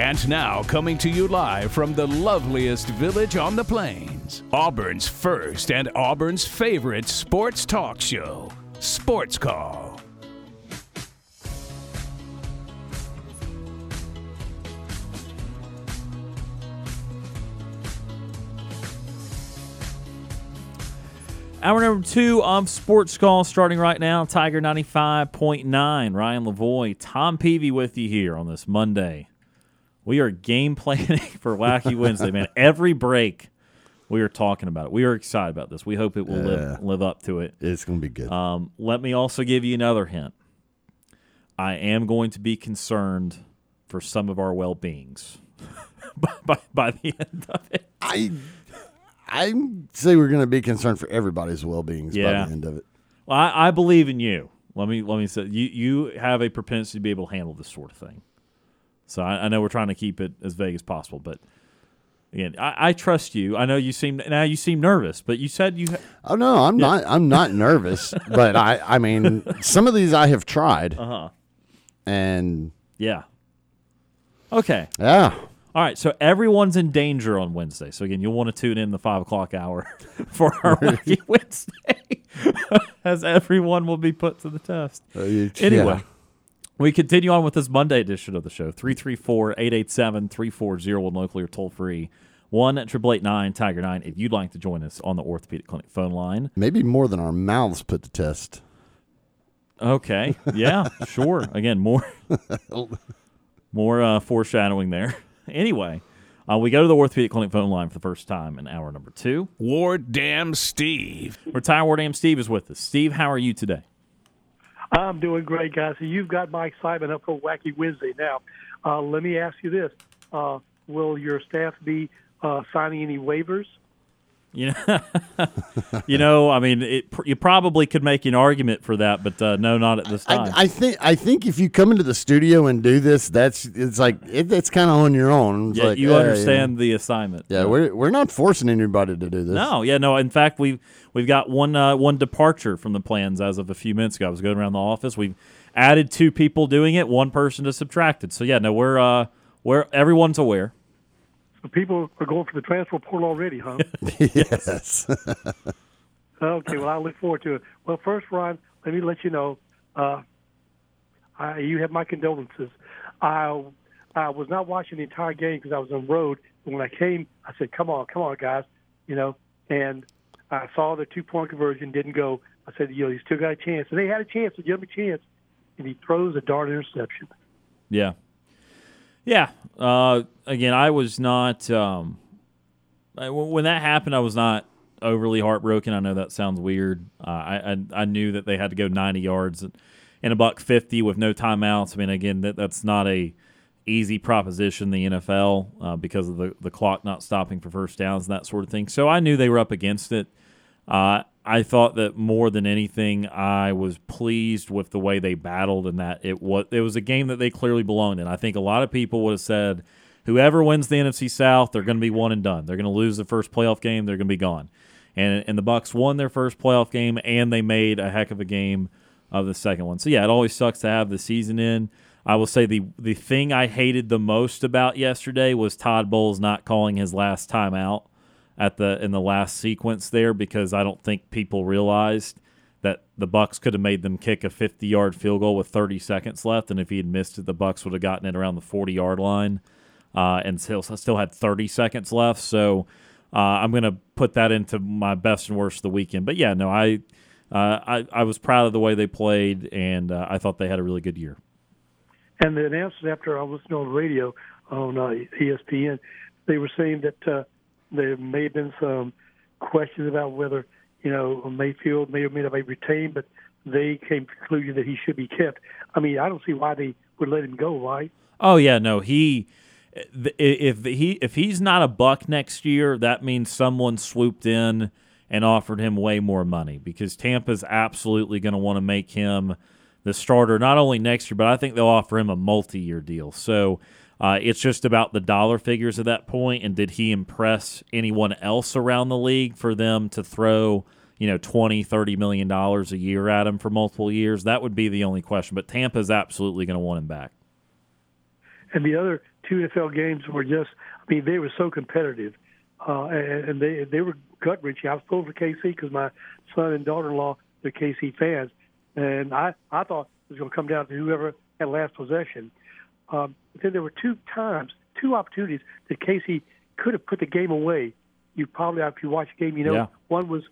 And now, coming to you live from the loveliest village on the plains, Auburn's first and Auburn's favorite sports talk show, Sports Call. Hour number two of Sports Call starting right now, Tiger 95.9. Ryan Lavoie, Tom Peavy with you here on this Monday. We are game planning for Wacky Wednesday, man. Every break, we are talking about it. We are excited about this. We hope it will live up to it. It's going to be good. Let me also give you another hint. I am going to be concerned for some of our well-beings by the end of it. I say we're going to be concerned for everybody's well-beings by the end of it. Well, I believe in you. Let me say you have a propensity to be able to handle this sort of thing. So I know we're trying to keep it as vague as possible, but again, I trust you. I know you seem nervous, but you said you. Oh no, I'm not. I'm not nervous, but I mean, some of these I have tried. And yeah. Okay. Yeah. All right. So everyone's in danger on Wednesday. So again, you'll want to tune in the 5 o'clock hour for our Wacky Wednesday, as everyone will be put to the test. Anyway. Yeah. We continue on with this Monday edition of the show, 334-887-3401 locally or toll-free, 1-888-9-TIGER-9 if you'd like to join us on the Orthopedic Clinic phone line. Maybe more than our mouths put to test. Okay, yeah, sure. Again, more foreshadowing there. Anyway, we go to the Orthopedic Clinic phone line for the first time in hour number two. Ward Dam Steve. Retired Ward Dam Steve is with us. Steve, how are you today? I'm doing great, guys. So you've got my excitement up for Wacky Wednesday. Now, let me ask you this. Will your staff be signing any waivers? You probably could make an argument for that, but no, not at this time. I think if you come into the studio and do this, it's kind of on your own. It's you understand the assignment. Yeah, we're not forcing anybody to do this. No. In fact, we've got one departure from the plans as of a few minutes ago. I was going around the office. We've added two people doing it. One person is subtracted. So we're everyone's aware. So people are going for the transfer portal already, huh? Yes. Okay, well, I look forward to it. Well, first, Ron, let me let you know, you have my condolences. I was not watching the entire game because I was on the road. And when I came, I said, come on, guys, and I saw the two-point conversion didn't go. I said, he's still got a chance. And they had a chance, a jump chance, and he throws a darn interception. Yeah. Yeah. Again, I was not when that happened, I was not overly heartbroken. I know that sounds weird. I knew that they had to go 90 yards in a $150 with no timeouts. I mean, again, that's not a easy proposition, the NFL, because of the clock not stopping for first downs and that sort of thing. So I knew they were up against it. I thought that more than anything, I was pleased with the way they battled and that it was a game that they clearly belonged in. I think a lot of people would have said, whoever wins the NFC South, they're going to be one and done. They're going to lose the first playoff game. They're going to be gone. And the Bucs won their first playoff game, and they made a heck of a game of the second one. So, yeah, it always sucks to have the season in. I will say the thing I hated the most about yesterday was Todd Bowles not calling his last timeout in the last sequence there, because I don't think people realized that the Bucs could have made them kick a 50-yard field goal with 30 seconds left, and if he had missed it, the Bucs would have gotten it around the 40-yard line. And still had 30 seconds left, so I'm going to put that into my best and worst of the weekend. But, yeah, no, I was proud of the way they played, and I thought they had a really good year. And the announcers, after I was listening on the radio, on ESPN, they were saying that there may have been some questions about whether, you know, Mayfield may or may not be retained, but they came to the conclusion that he should be kept. I mean, I don't see why they would let him go, right? Oh, yeah, no, if he's not a Buck next year, that means someone swooped in and offered him way more money, because Tampa's absolutely going to want to make him the starter not only next year, but I think they'll offer him a multi-year deal. So it's just about the dollar figures at that point, and did he impress anyone else around the league for them to throw, you know, $20, $30 million a year at him for multiple years? That would be the only question, but Tampa's absolutely going to want him back. And the other two NFL games were just, I mean, they were so competitive, and they were gut-wrenching. I was pulled for KC because my son and daughter-in-law, they're KC fans, and I thought it was going to come down to whoever had last possession. But then there were two opportunities that KC could have put the game away. You probably, if you watch the game, you know, yeah. One was,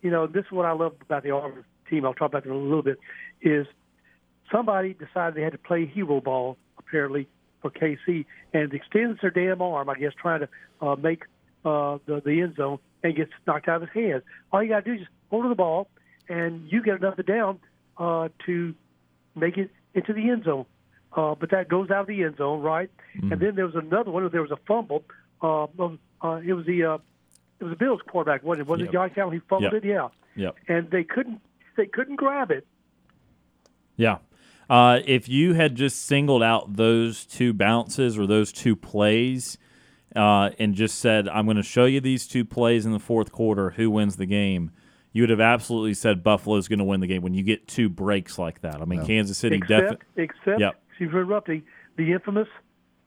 you know, this is what I love about the Auburn team. I'll talk about it in a little bit, is somebody decided they had to play hero ball, apparently, for KC, and extends their damn arm, I guess, trying to make the end zone, and gets knocked out of his hands. All you got to do is just hold the ball, and you get another down to make it into the end zone. But that goes out of the end zone, right? Mm-hmm. And then there was another one. There was a fumble. It was the Bills quarterback, wasn't it? Was it Josh Allen who fumbled it? Yeah. Yep. And they couldn't grab it. Yeah. If you had just singled out those two bounces or those two plays and just said, I'm going to show you these two plays in the fourth quarter, who wins the game, you would have absolutely said Buffalo's going to win the game when you get two breaks like that. I mean, yeah. Kansas City definitely. She's interrupting the infamous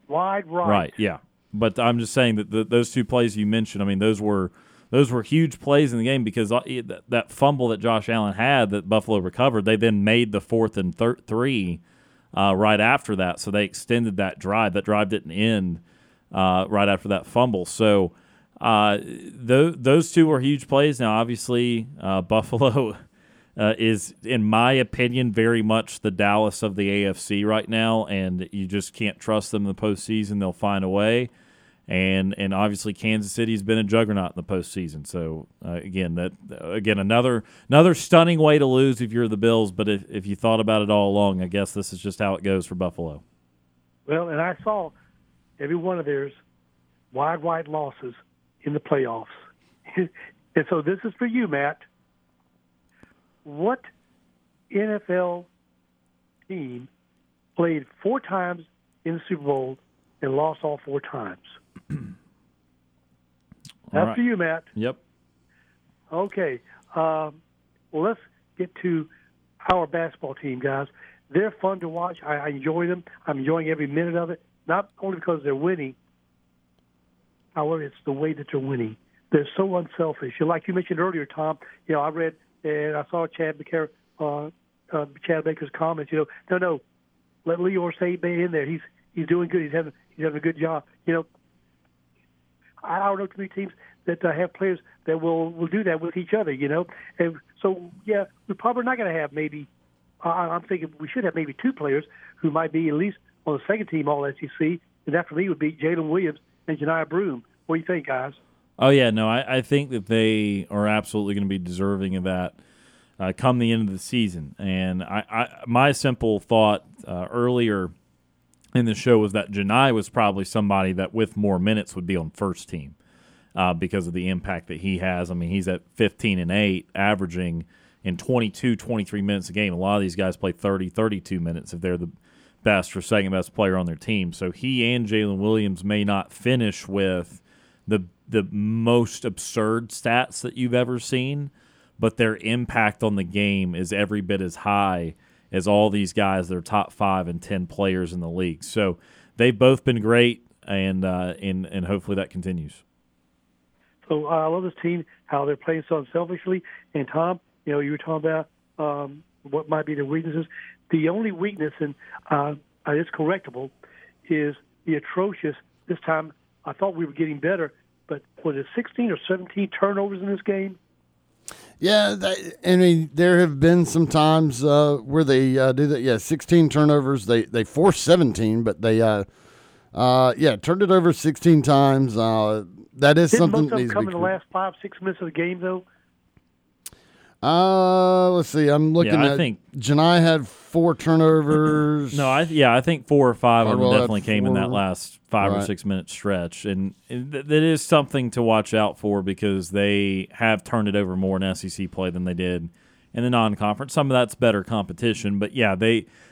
wide right. Right, yeah. But I'm just saying that those two plays you mentioned, I mean, those were huge plays in the game, because that fumble that Josh Allen had that Buffalo recovered, they then made the fourth and three right after that. So they extended that drive. That drive didn't end right after that fumble. So those two were huge plays. Now, obviously, Buffalo is, in my opinion, very much the Dallas of the AFC right now, and you just can't trust them in the postseason. They'll find a way. And obviously Kansas City's been a juggernaut in the postseason. So again another stunning way to lose if you're the Bills. But if you thought about it all along, I guess this is just how it goes for Buffalo. Well, and I saw every one of theirs wide losses in the playoffs, and so this is for you, Matt. What NFL team played four times in the Super Bowl and lost all four times? After you, Matt. Yep. Okay. Well, let's get to our basketball team, guys. They're fun to watch. I enjoy them. I'm enjoying every minute of it, not only because they're winning. However, it's the way that they're winning. They're so unselfish. Like you mentioned earlier, Tom, you know, I read and I saw Chad Baker's comments, you know, no, let Leor Saint be in there. He's doing good. He's having a good job. You know, I don't know too many teams that have players that will do that with each other, you know. And so, yeah, we're probably not going to have maybe I'm thinking we should have maybe two players who might be at least on the second team All-SEC, and that for me would be Jalen Williams and Johni Broome. What do you think, guys? Oh, yeah, no, I think that they are absolutely going to be deserving of that come the end of the season. And my simple thought earlier – in the show was that Johni was probably somebody that with more minutes would be on first team because of the impact that he has. I mean, he's at 15-8, averaging in 22, 23 minutes a game. A lot of these guys play 30, 32 minutes if they're the best or second best player on their team. So he and Jalen Williams may not finish with the most absurd stats that you've ever seen, but their impact on the game is every bit as high as all these guys that are top 5 and 10 players in the league. So they've both been great, and hopefully that continues. So I love this team, how they're playing so unselfishly. And, Tom, you know, you were talking about what might be the weaknesses. The only weakness, and it's correctable, is the atrocious. This time I thought we were getting better, but was it 16 or 17 turnovers in this game? Yeah, I mean, there have been some times where they do that. Yeah, 16 turnovers. They force 17, but they Turned it over 16 times. That is something that needs to be. Didn't most of them come in the last 5-6 minutes of the game, though? Let's see. I'm looking at. I think Johni had 4 turnovers. I think 4 or 5 of them definitely came in that last 5 or 6 minute stretch, and that is something to watch out for because they have turned it over more in SEC play than they did in the non-conference. Some of that's better competition, but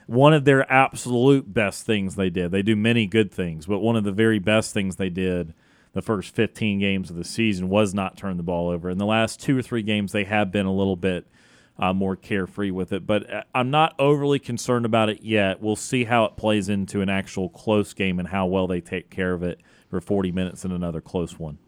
one of their absolute best things they did. They do many good things, but one of the very best things they did the first 15 games of the season was not turn the ball over. In the last 2 or 3 games, they have been a little bit more carefree with it. But I'm not overly concerned about it yet. We'll see how it plays into an actual close game and how well they take care of it for 40 minutes in another close one.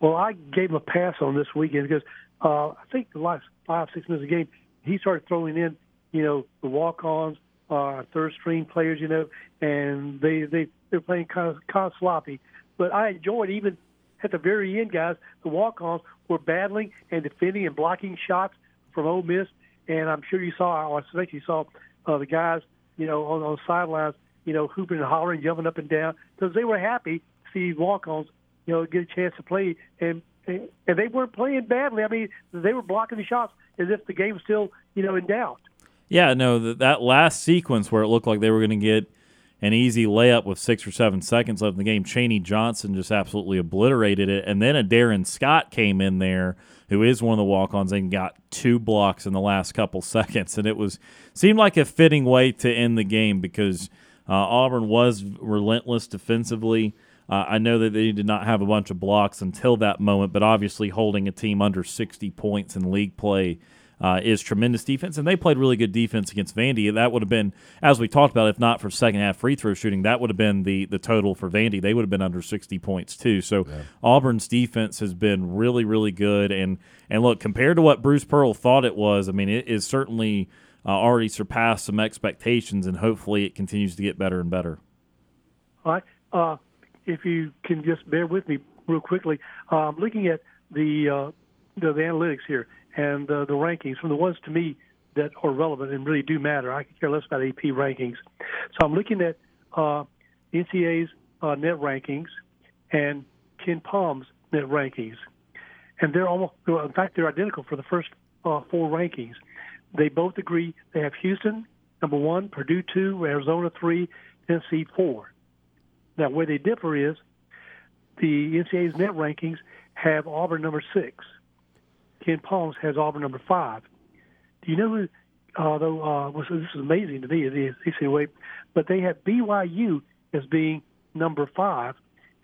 Well, I gave him a pass on this weekend because I think the last 5-6 minutes of the game, he started throwing in, the walk-ons, third-string players, and they're playing kind of sloppy. But I enjoyed even at the very end, guys, the walk-ons were battling and defending and blocking shots from Ole Miss. And I'm sure you saw, or I suspect you saw, the guys, on the sidelines, hooping and hollering, jumping up and down, because they were happy to see walk-ons, get a chance to play. And they weren't playing badly. I mean, they were blocking the shots as if the game was still, in doubt. Yeah, no, that last sequence where it looked like they were going to get an easy layup with 6 or 7 seconds left in the game. Chaney Johnson just absolutely obliterated it. And then a Darren Scott came in there, who is one of the walk-ons, and got 2 blocks in the last couple seconds. And it seemed like a fitting way to end the game because Auburn was relentless defensively. I know that they did not have a bunch of blocks until that moment, but obviously holding a team under 60 points in league play is tremendous defense, and they played really good defense against Vandy. That would have been, as we talked about, if not for second-half free-throw shooting, that would have been the total for Vandy. They would have been under 60 points too. So yeah. Auburn's defense has been really, really good. And look, compared to what Bruce Pearl thought it was, I mean, it is certainly already surpassed some expectations, and hopefully it continues to get better and better. All right. If you can just bear with me real quickly, I'm looking at the analytics here. And the rankings from the ones to me that are relevant and really do matter. I could care less about AP rankings. So I'm looking at NCAA's net rankings and Ken Palm's net rankings. And they're they're identical for the first 4 rankings. They both agree they have Houston, number 1, Purdue 2, Arizona 3, Tennessee 4. Now, where they differ is the NCAA's net rankings have Auburn number 6. Ken Palms has Auburn number 5. Do you know who, this is amazing to me, but they have BYU as being number 5,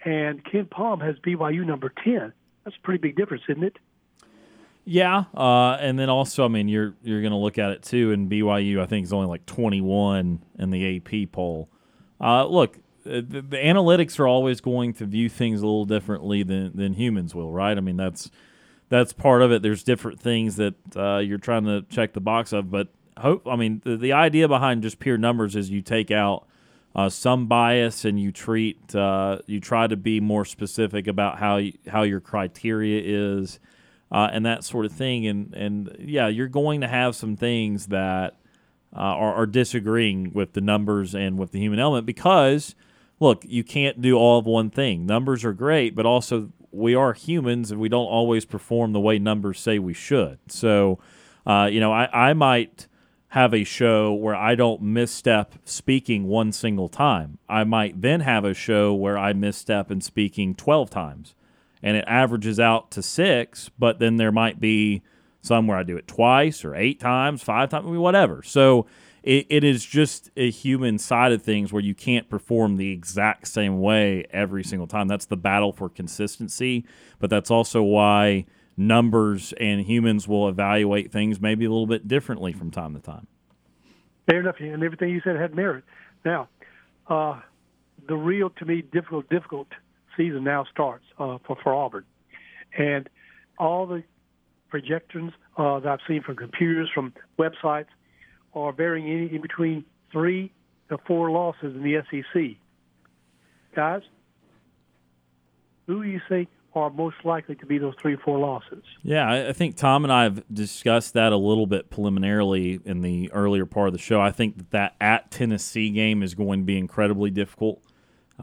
and Ken Palm has BYU number 10. That's a pretty big difference, isn't it? Yeah, and then also, I mean, you're going to look at it too, and BYU I think is only like 21 in the AP poll. Look, the analytics are always going to view things a little differently than humans will, right? I mean, that's part of it. There's different things that you're trying to check the box of, but the idea behind just pure numbers is you take out some bias and you try to be more specific about how your criteria is and that sort of thing. And yeah, you're going to have some things that are disagreeing with the numbers and with the human element because, look, you can't do all of one thing. Numbers are great, but also we are humans and we don't always perform the way numbers say we should. So, I might have a show where I don't misstep speaking one single time. I might then have a show where I misstep in speaking 12 times and it averages out to 6, but then there might be some where I do it twice or 8 times, 5 times, whatever. So it is just a human side of things where you can't perform the exact same way every single time. That's the battle for consistency, but that's also why numbers and humans will evaluate things maybe a little bit differently from time to time. Fair enough, and everything you said had merit. Now, the real, to me, difficult season now starts for Auburn. And all the projections that I've seen from computers, from websites, are varying in between 3 to 4 losses in the SEC. Guys, who do you think are most likely to be those 3 or 4 losses? Yeah, I think Tom and I have discussed that a little bit preliminarily in the earlier part of the show. I think that at Tennessee game is going to be incredibly difficult.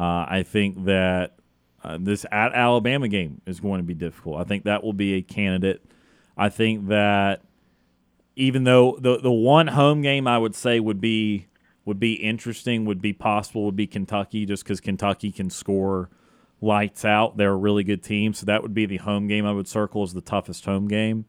I think that this at Alabama game is going to be difficult. I think that will be a candidate. I think that even though the one home game I would say would be interesting, would be possible, would be Kentucky, just because Kentucky can score lights out. They're a really good team, so that would be the home game I would circle as the toughest home game.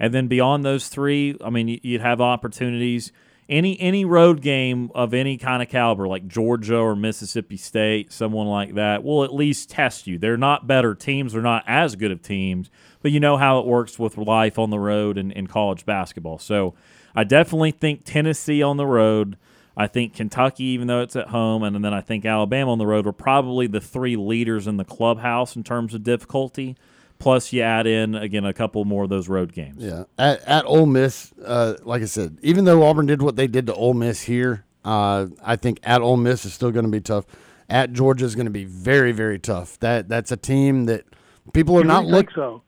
And then beyond those three, I mean, you'd have opportunities. Any road game of any kind of caliber, like Georgia or Mississippi State, someone like that, will at least test you. They're not better teams. They're not as good of teams. But you know how it works with life on the road and in college basketball. So I definitely think Tennessee on the road. I think Kentucky, even though it's at home, and then I think Alabama on the road, are probably the three leaders in the clubhouse in terms of difficulty. Plus, you add in, again, a couple more of those road games. Yeah. At Ole Miss, like I said, even though Auburn did what they did to Ole Miss here, I think at Ole Miss is still going to be tough. At Georgia is going to be very, very tough. That's a team that people are you not really looking. So.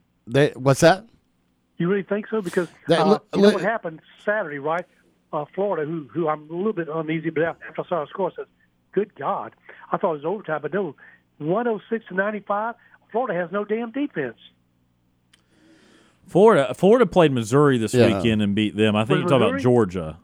What's that? You really think so? Because you know what happened Saturday, right? Florida, who I'm a little bit uneasy, but after I saw the score, I said, good God. I thought it was overtime, but no, 106-95. Florida has no damn defense. Florida played Missouri this weekend and beat them. I think you're talking about Georgia.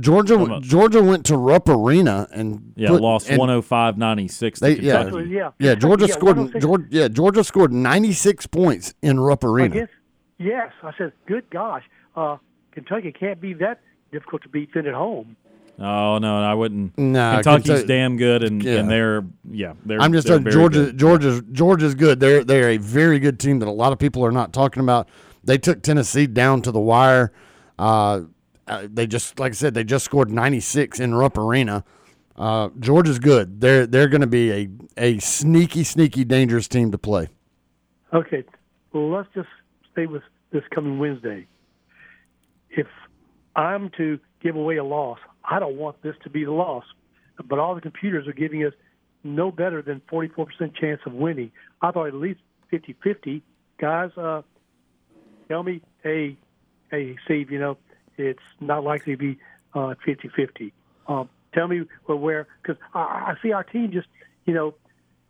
Georgia went to Rupp Arena and lost 105-96. Georgia scored 96 points in Rupp Arena. Yes, I said, good gosh, Kentucky can't be that difficult to beat them at home. Oh no, I wouldn't. No, Kentucky's damn good, and they're. I'm just saying, Georgia's good. They're a very good team that a lot of people are not talking about. They took Tennessee down to the wire. They just, like I said, they just scored 96 in Rupp Arena. Georgia's good. They're going to be a sneaky dangerous team to play. Okay, well let's just stay with this coming Wednesday. If I'm to give away a loss, I don't want this to be the loss, but all the computers are giving us no better than 44% chance of winning. I thought at least 50-50. Guys, tell me, hey, Steve, you know, it's not likely to be 50-50. Tell me where, because I see our team just, you know,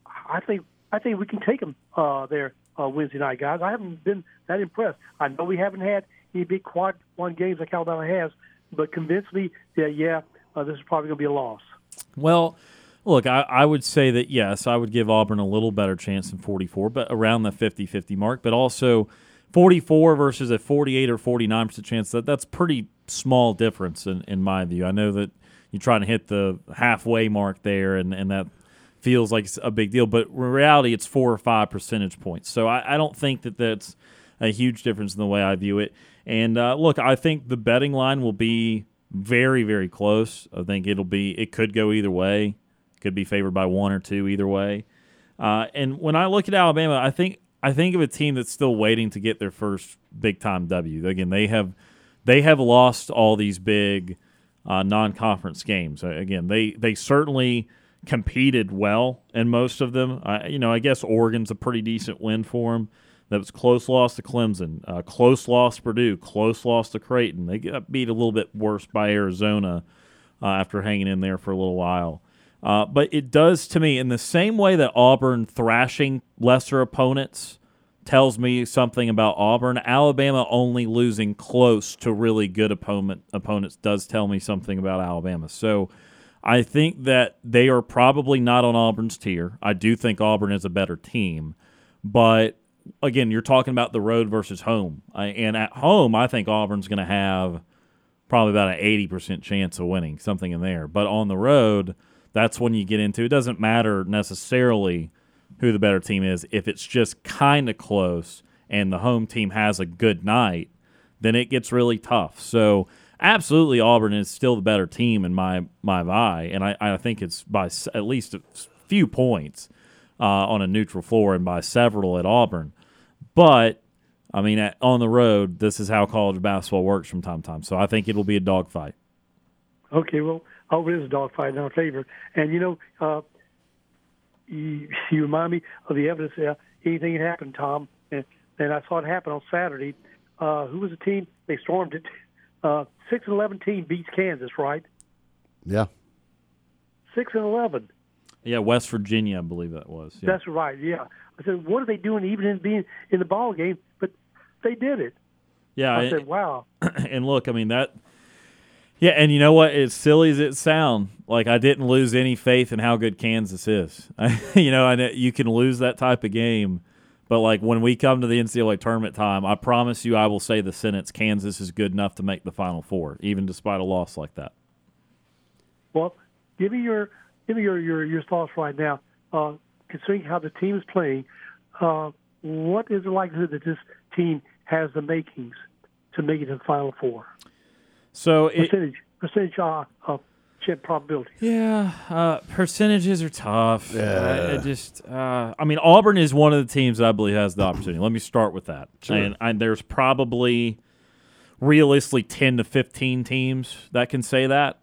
I think we can take them there Wednesday night, guys. I haven't been that impressed. I know we haven't had any big quad one games like Alabama has, but convince me that, this is probably going to be a loss. Well, look, I would say that, yes, I would give Auburn a little better chance than 44, but around the 50-50 mark. But also 44 versus a 48 or 49% chance, that's pretty small difference in my view. I know that you're trying to hit the halfway mark there, and that feels like it's a big deal. But in reality, it's 4 or 5 percentage points. So I don't think that that's a huge difference in the way I view it. And, look, I think the betting line will be very, very close. I think it could go either way. It could be favored by 1 or 2 either way. And when I look at Alabama, I think of a team that's still waiting to get their first big-time W. Again, they have lost all these big non-conference games. Again, they certainly competed well in most of them. I guess Oregon's a pretty decent win for them. That was close loss to Clemson, close loss to Purdue, close loss to Creighton. They got beat a little bit worse by Arizona after hanging in there for a little while. But it does to me, in the same way that Auburn thrashing lesser opponents tells me something about Auburn, Alabama only losing close to really good opponents does tell me something about Alabama. So I think that they are probably not on Auburn's tier. I do think Auburn is a better team, but again, you're talking about the road versus home. And at home, I think Auburn's going to have probably about an 80% chance of winning, something in there. But on the road, that's when you get into it. Doesn't matter necessarily who the better team is. If it's just kind of close and the home team has a good night, then it gets really tough. So absolutely, Auburn is still the better team in my eye, and I think it's by at least a few points. On a neutral floor and by several at Auburn. But, I mean, on the road, this is how college basketball works from time to time. So I think it'll be a dogfight. Okay, well, I hope it is a dogfight in our favor. And, you know, you remind me of the evidence. Anything that happened, Tom, and I saw it happen on Saturday. Who was the team? They stormed it. 6-11 team beats Kansas, right? Yeah. 6-11. Yeah, West Virginia, I believe that was. Yeah. That's right, yeah. I said, what are they doing even in being in the ball game? But they did it. Yeah. I said, wow. And look, I mean, that – yeah, and you know what? As silly as it sounds, like I didn't lose any faith in how good Kansas is. You know, I you can lose that type of game, but, like, when we come to the NCAA tournament time, I promise you I will say the sentence, Kansas is good enough to make the Final Four, even despite a loss like that. Well, give me your thoughts right now. Considering how the team is playing, what is the likelihood that this team has the makings to make it to the Final Four? So percentage of probability. Yeah, percentages are tough. Yeah. Auburn is one of the teams that I believe has the opportunity. Let me start with that. Sure. And there's probably realistically 10 to 15 teams that can say that.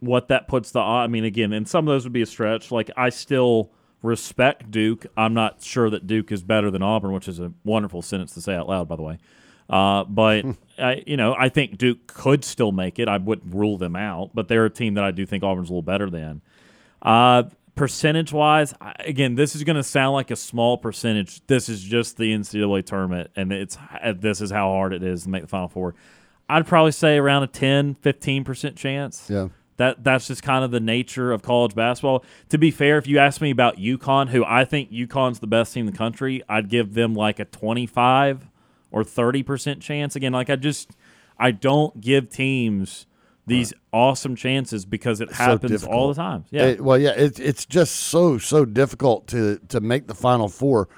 What that puts the – I mean, again, and some of those would be a stretch. Like, I still respect Duke. I'm not sure that Duke is better than Auburn, which is a wonderful sentence to say out loud, by the way. But, I think Duke could still make it. I wouldn't rule them out, but they're a team that I do think Auburn's a little better than. Percentage-wise, again, this is going to sound like a small percentage. This is just the NCAA tournament, and this is how hard it is to make the Final Four. I'd probably say around a 10, 15% chance. Yeah. That's just kind of the nature of college basketball. To be fair, if you ask me about UConn, who I think UConn's the best team in the country, I'd give them like a 25 or 30% chance. Again, like I don't give teams these awesome chances because it happens so all the time. Yeah. It's just so difficult to make the Final Four.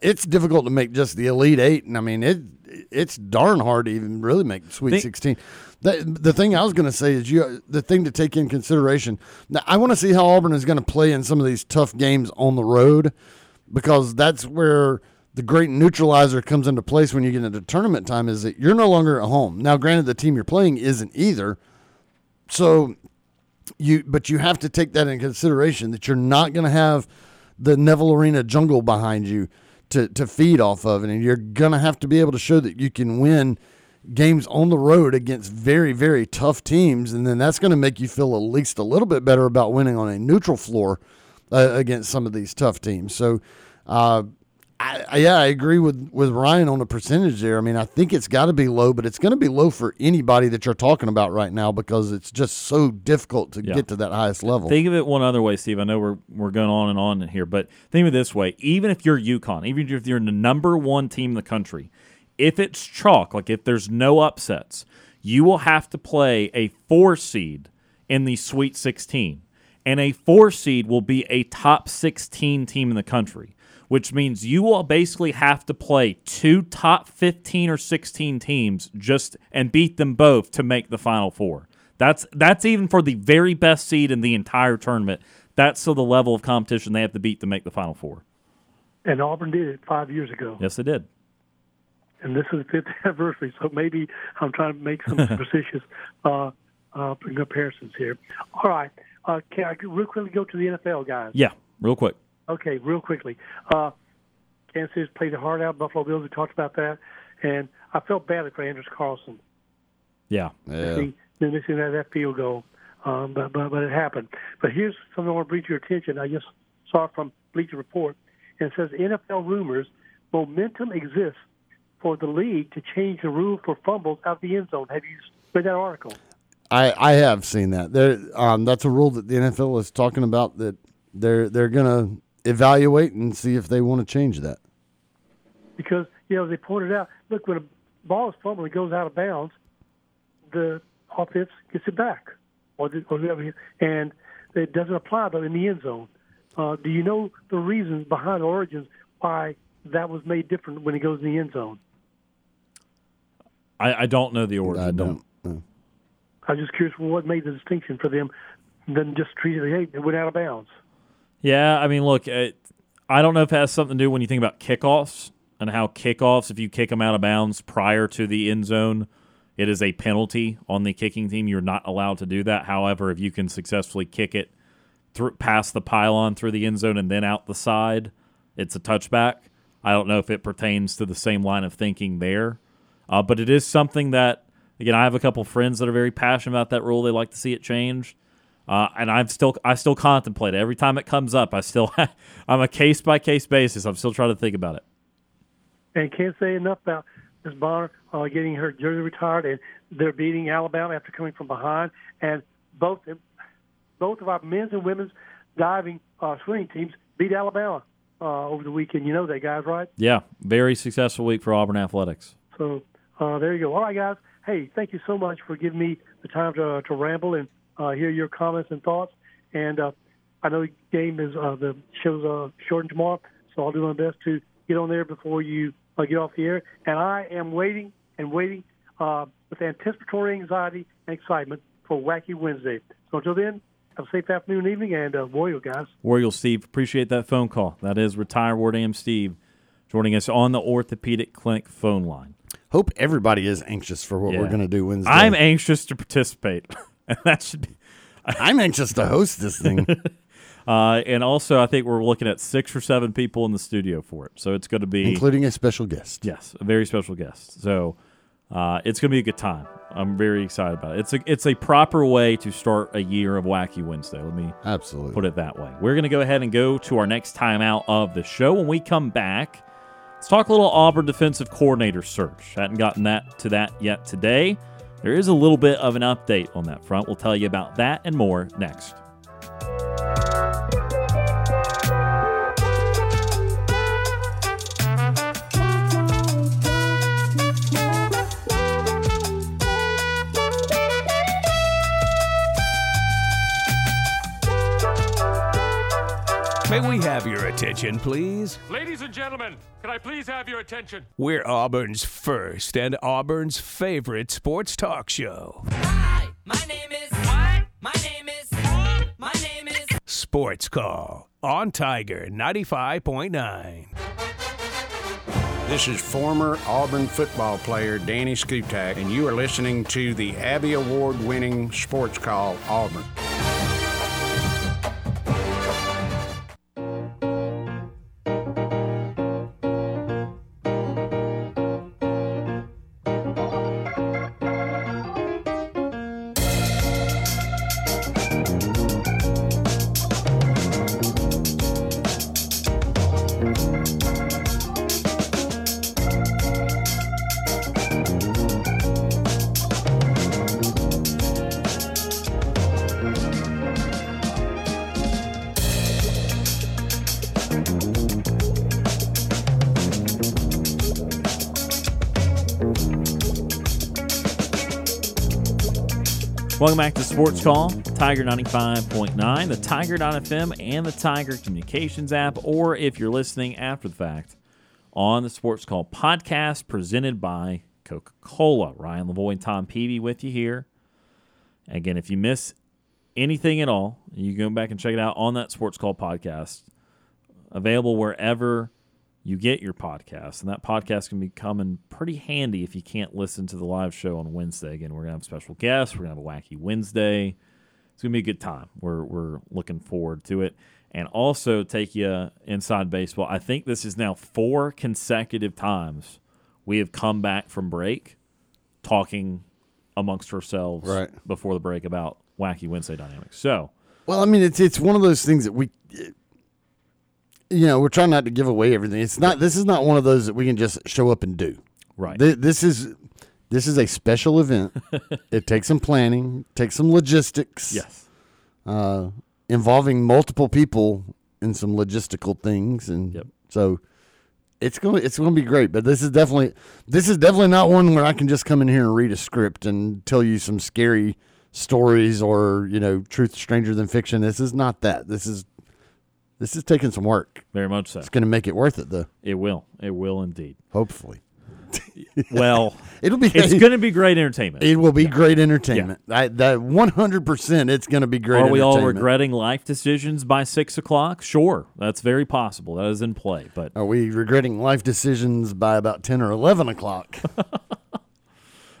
It's difficult to make just the Elite Eight, and I mean it's darn hard to even really make Sweet 16. The thing I was going to say is the thing to take in consideration. Now, I want to see how Auburn is going to play in some of these tough games on the road, because that's where the great neutralizer comes into place when you get into tournament time, is that you're no longer at home. Now, granted, the team you're playing isn't either, so you have to take that in consideration, that you're not going to have the Neville Arena jungle behind you to feed off of, and you're going to have to be able to show that you can win games on the road against very, very tough teams, and then that's going to make you feel at least a little bit better about winning on a neutral floor against some of these tough teams. So, I agree with Ryan on the percentage there. I mean, I think it's got to be low, but it's going to be low for anybody that you're talking about right now, because it's just so difficult to get to that highest level. Think of it one other way, Steve. I know we're going on in here, but think of it this way. Even if you're UConn, even if you're the number one team in the country, if it's chalk, like if there's no upsets, you will have to play a 4 seed in the Sweet 16, and a 4 seed will be a top 16 team in the country, which means you will basically have to play two top 15 or 16 teams just and beat them both to make the Final Four. That's even for the very best seed in the entire tournament. That's still the level of competition they have to beat to make the Final Four. And Auburn did it 5 years ago. Yes, they did. And this is the 5th anniversary, so maybe I'm trying to make some superstitious comparisons here. All right. Can I real quickly go to the NFL, guys? Yeah, real quick. Okay, real quickly. Kansas City's played the heart out. Buffalo Bills, we talked about that. And I felt badly for Anders Carlson. Yeah. They're missing that field goal. But it happened. But here's something I want to bring to your attention. I just saw it from Bleacher Report. And it says, NFL rumors, momentum exists for the league to change the rule for fumbles out the end zone. Have you read that article? I have seen that. There, that's a rule that the NFL is talking about, that they're going to evaluate and see if they want to change that. Because, they pointed out, look, when a ball is fumbled, it goes out of bounds, the offense gets it back. Or whatever, and it doesn't apply, though, in the end zone. Do you know the reasons behind the origins why that was made different when it goes in the end zone? I don't know the origin. I don't. No. I was just curious what made the distinction for them, than just treated it went out of bounds. Yeah, I mean, look, I don't know if it has something to do when you think about kickoffs and how kickoffs, if you kick them out of bounds prior to the end zone, it is a penalty on the kicking team. You're not allowed to do that. However, if you can successfully kick it past the pylon through the end zone and then out the side, it's a touchback. I don't know if it pertains to the same line of thinking there. But it is something that, again, I have a couple friends that are very passionate about that rule. They like to see it changed. And I still contemplate it every time it comes up. I'm a case by case basis. I'm still trying to think about it. And can't say enough about Ms. Bonner getting her jersey retired, and they're beating Alabama after coming from behind. And both of our men's and women's diving swimming teams beat Alabama over the weekend. You know that, guys, right? Yeah, very successful week for Auburn athletics. So there you go. All right, guys. Hey, thank you so much for giving me the time to ramble and hear your comments and thoughts. And I know the show's shortened tomorrow, so I'll do my best to get on there before you get off the air. And I am waiting with anticipatory anxiety and excitement for Wacky Wednesday. So until then, have a safe afternoon and evening, and Royal, guys. Royal Steve, appreciate that phone call. That is retired Ward AM Steve joining us on the Orthopedic Clinic phone line. Hope everybody is anxious for what we're going to do Wednesday. I'm anxious to participate. That should be. I'm anxious to host this thing. And also, I think we're looking at 6 or 7 people in the studio for it. So it's going to be... Including a special guest. Yes, a very special guest. So it's going to be a good time. I'm very excited about it. It's a proper way to start a year of Wacky Wednesday. Let me put it that way. We're going to go ahead and go to our next timeout of the show. When we come back, let's talk a little Auburn defensive coordinator search. Hadn't gotten to that yet today. There is a little bit of an update on that front. We'll tell you about that and more next. May we have your attention, please? Ladies and gentlemen, can I please have your attention? We're Auburn's first and Auburn's favorite sports talk show. Hi, my name is... What? My name is... Sports Call on Tiger 95.9. This is former Auburn football player Danny Skutak, and you are listening to the Abby Award-winning Sports Call Auburn. Welcome back to Sports Call, Tiger 95.9, the Tiger.fm, and the Tiger Communications app, or if you're listening after the fact, on the Sports Call podcast presented by Coca-Cola. Ryan Lavoie and Tom Peavy with you here. Again, if you miss anything at all, you can go back and check it out on that Sports Call podcast, available wherever you get your podcast, and that podcast can be coming pretty handy if you can't listen to the live show on Wednesday. Again, we're going to have special guests. We're going to have a Wacky Wednesday. It's going to be a good time. We're looking forward to it. And also take you inside baseball. I think this is now 4 consecutive times we have come back from break talking amongst ourselves before the break about Wacky Wednesday dynamics. So, well, I mean, it's one of those things that we – you know, we're trying not to give away everything. It's not. This is not one of those that we can just show up and do. Right. This is a special event. It takes some planning, takes some logistics. Yes. Involving multiple people in some logistical things, and so it's going to be great. But this is definitely not one where I can just come in here and read a script and tell you some scary stories or truth stranger than fiction. This is not that. This is taking some work. Very much so. It's going to make it worth it, though. It will. It will indeed. Hopefully. Well, it's going to be great entertainment. It will be great entertainment. Yeah. That 100% it's going to be great entertainment. Are we all regretting life decisions by 6 o'clock? Sure. That's very possible. That is in play. But are we regretting life decisions by about 10 or 11 o'clock?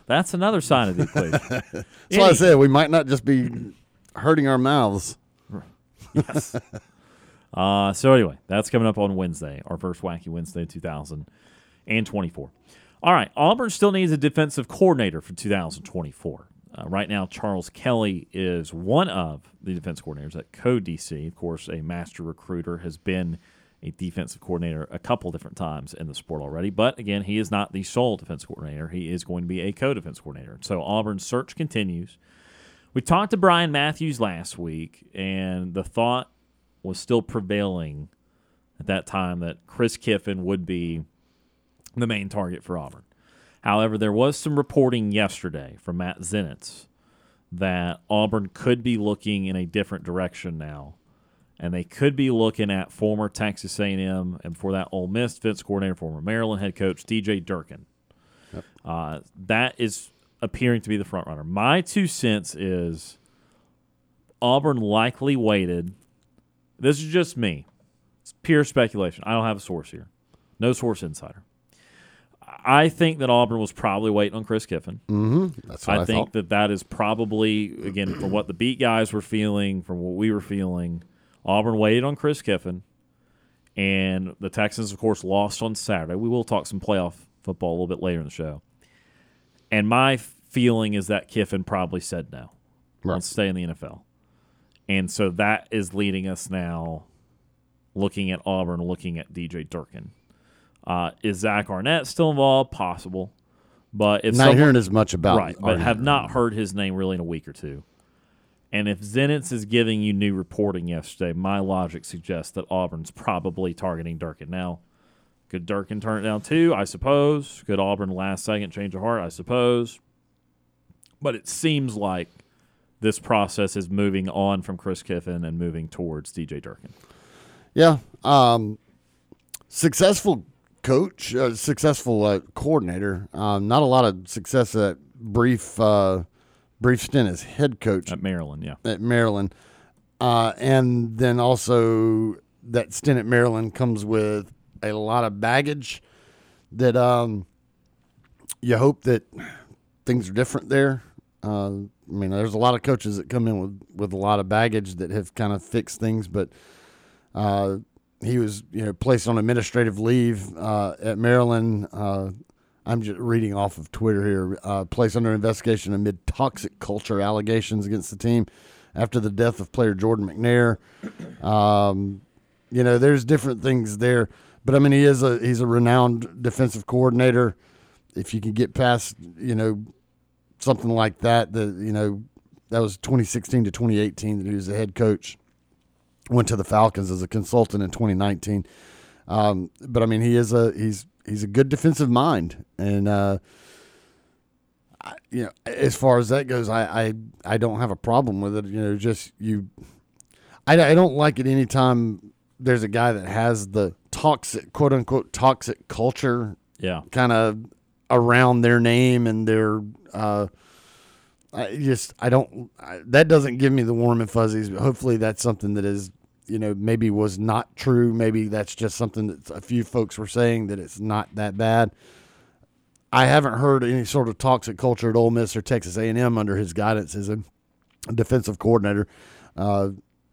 That's another sign of the equation. That's why I said we might not just be hurting our mouths. Yes. So anyway, that's coming up on Wednesday, our first Wacky Wednesday 2024. All right, Auburn still needs a defensive coordinator for 2024. Right now, Charles Kelly is one of the defense coordinators at Co-DC. Of course, a master recruiter, has been a defensive coordinator a couple different times in the sport already. But, again, he is not the sole defense coordinator. He is going to be a co-defense coordinator. So Auburn's search continues. We talked to Brian Matthews last week, and the thought was still prevailing at that time that Chris Kiffin would be the main target for Auburn. However, there was some reporting yesterday from Matt Zenitz that Auburn could be looking in a different direction now, and they could be looking at former Texas A&M and before that Ole Miss defense coordinator, former Maryland head coach D.J. Durkin. Yep. That is appearing to be the front runner. My two cents is Auburn likely waited. This is just me. It's pure speculation. I don't have a source here. No source insider. I think that Auburn was probably waiting on Chris Kiffin. Mm-hmm. That's what I think thought. That is probably, again, from what the beat guys were feeling, from what we were feeling, Auburn waited on Chris Kiffin, and the Texans, of course, lost on Saturday. We will talk some playoff football a little bit later in the show. And my feeling is that Kiffin probably said no. Right. Let's stay in the NFL. And so that is leading us now looking at Auburn, looking at D.J. Durkin. Is Zach Arnett still involved? Possible. But if not hearing as much about Arnett. Right, but have not heard his name really in a week or two. And if Zenitz is giving you new reporting yesterday, my logic suggests that Auburn's probably targeting Durkin. Now, could Durkin turn it down too? I suppose. Could Auburn last second change of heart? I suppose. But it seems like this process is moving on from Chris Kiffin and moving towards D.J. Durkin. Yeah. Successful coach, successful coordinator. Not a lot of success at brief stint as head coach at Maryland. Yeah, at Maryland, and then also that stint at Maryland comes with a lot of baggage. That you hope that things are different there. I mean, there's a lot of coaches that come in with a lot of baggage that have kind of fixed things, but. He was, placed on administrative leave at Maryland. I'm just reading off of Twitter here. Placed under investigation amid toxic culture allegations against the team after the death of player Jordan McNair. There's different things there, but I mean, he's a renowned defensive coordinator. If you can get past, something like that, that was 2016 to 2018 that he was the head coach. Went to the Falcons as a consultant in 2019, but I mean he's a good defensive mind, and as far as that goes, I don't have a problem with it. I don't like it anytime there's a guy that has the toxic, quote unquote toxic culture, kind of around their name and their. That doesn't give me the warm and fuzzies, but hopefully that's something that is, maybe was not true. Maybe that's just something that a few folks were saying, that it's not that bad. I haven't heard any sort of toxic culture at Ole Miss or Texas A&M under his guidance as a defensive coordinator.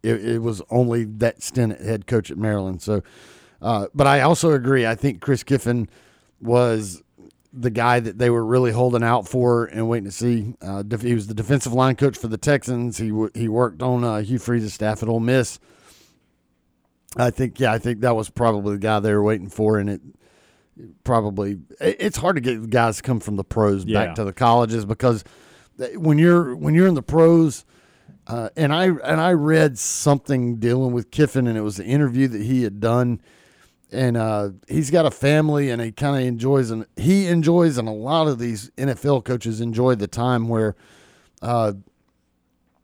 It was only that stint at head coach at Maryland. So, but I also agree. I think Chris Kiffin was the guy that they were really holding out for and waiting to see. He was the defensive line coach for the Texans. He worked on Hugh Freeze's staff at Ole Miss. I think that was probably the guy they were waiting for, and it's hard to get guys to come from the pros back to the colleges, because when you're in the pros, and I read something dealing with Kiffin, and it was an interview that he had done. And he's got a family, and he kind of enjoys, and he enjoys, and a lot of these NFL coaches enjoy the time where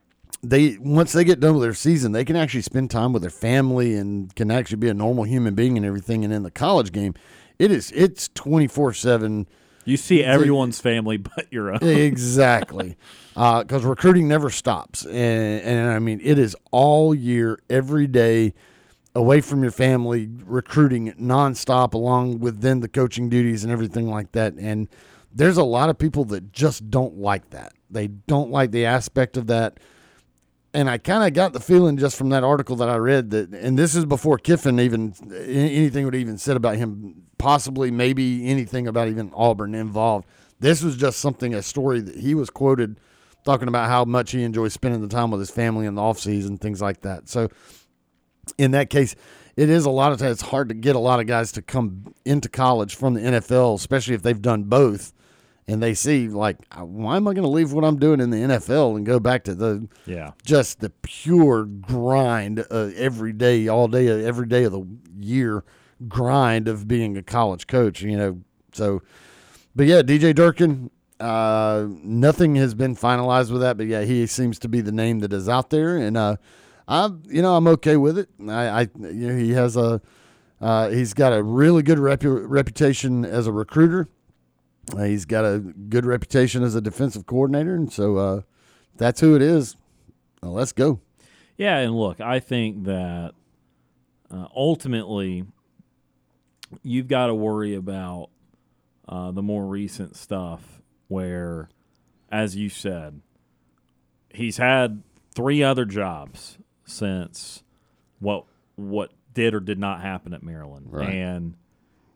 once they get done with their season, they can actually spend time with their family and can actually be a normal human being and everything. And in the college game, it's 24/7. You see everyone's family but your own. Exactly, because recruiting never stops, and I mean it is all year, every day. Away from your family, recruiting nonstop, along with then the coaching duties and everything like that. And there's a lot of people that just don't like that. They don't like the aspect of that. And I kind of got the feeling just from that article that I read that, and this is before Kiffin even anything would even said about him, possibly maybe anything about even Auburn involved. This was just a story that he was quoted talking about how much he enjoys spending the time with his family in the offseason, things like that. So in that case, it is a lot of times it's hard to get a lot of guys to come into college from the NFL, especially if they've done both. And they see, like, why am I going to leave what I'm doing in the NFL and go back to the just the pure grind every day, all day, every day of the year grind of being a college coach, you know? So, but yeah, DJ Durkin, nothing has been finalized with that, but yeah, he seems to be the name that is out there. And, I'm okay with it. He has he's got a really good reputation as a recruiter. He's got a good reputation as a defensive coordinator, and so that's who it is. Well, let's go. Yeah, and look, I think that ultimately you've got to worry about the more recent stuff where, as you said, he's had three other jobs since what did or did not happen at Maryland. Right. And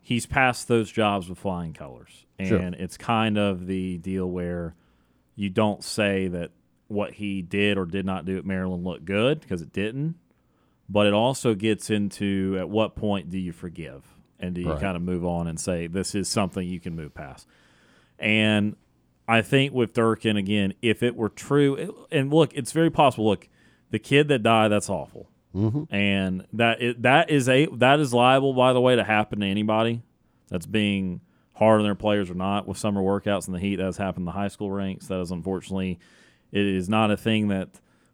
he's passed those jobs with flying colors. And It's kind of the deal where you don't say that what he did or did not do at Maryland looked good, because it didn't. But it also gets into at what point do you forgive and do you kind of move on and say this is something you can move past. And I think with Durkin, again, if it were true, and look, it's very possible. Look, the kid that died, that's awful. Mm-hmm. And that is liable, by the way, to happen to anybody that's being hard on their players or not. With summer workouts in the heat, that has happened in the high school ranks. That is, unfortunately, it is not a thing that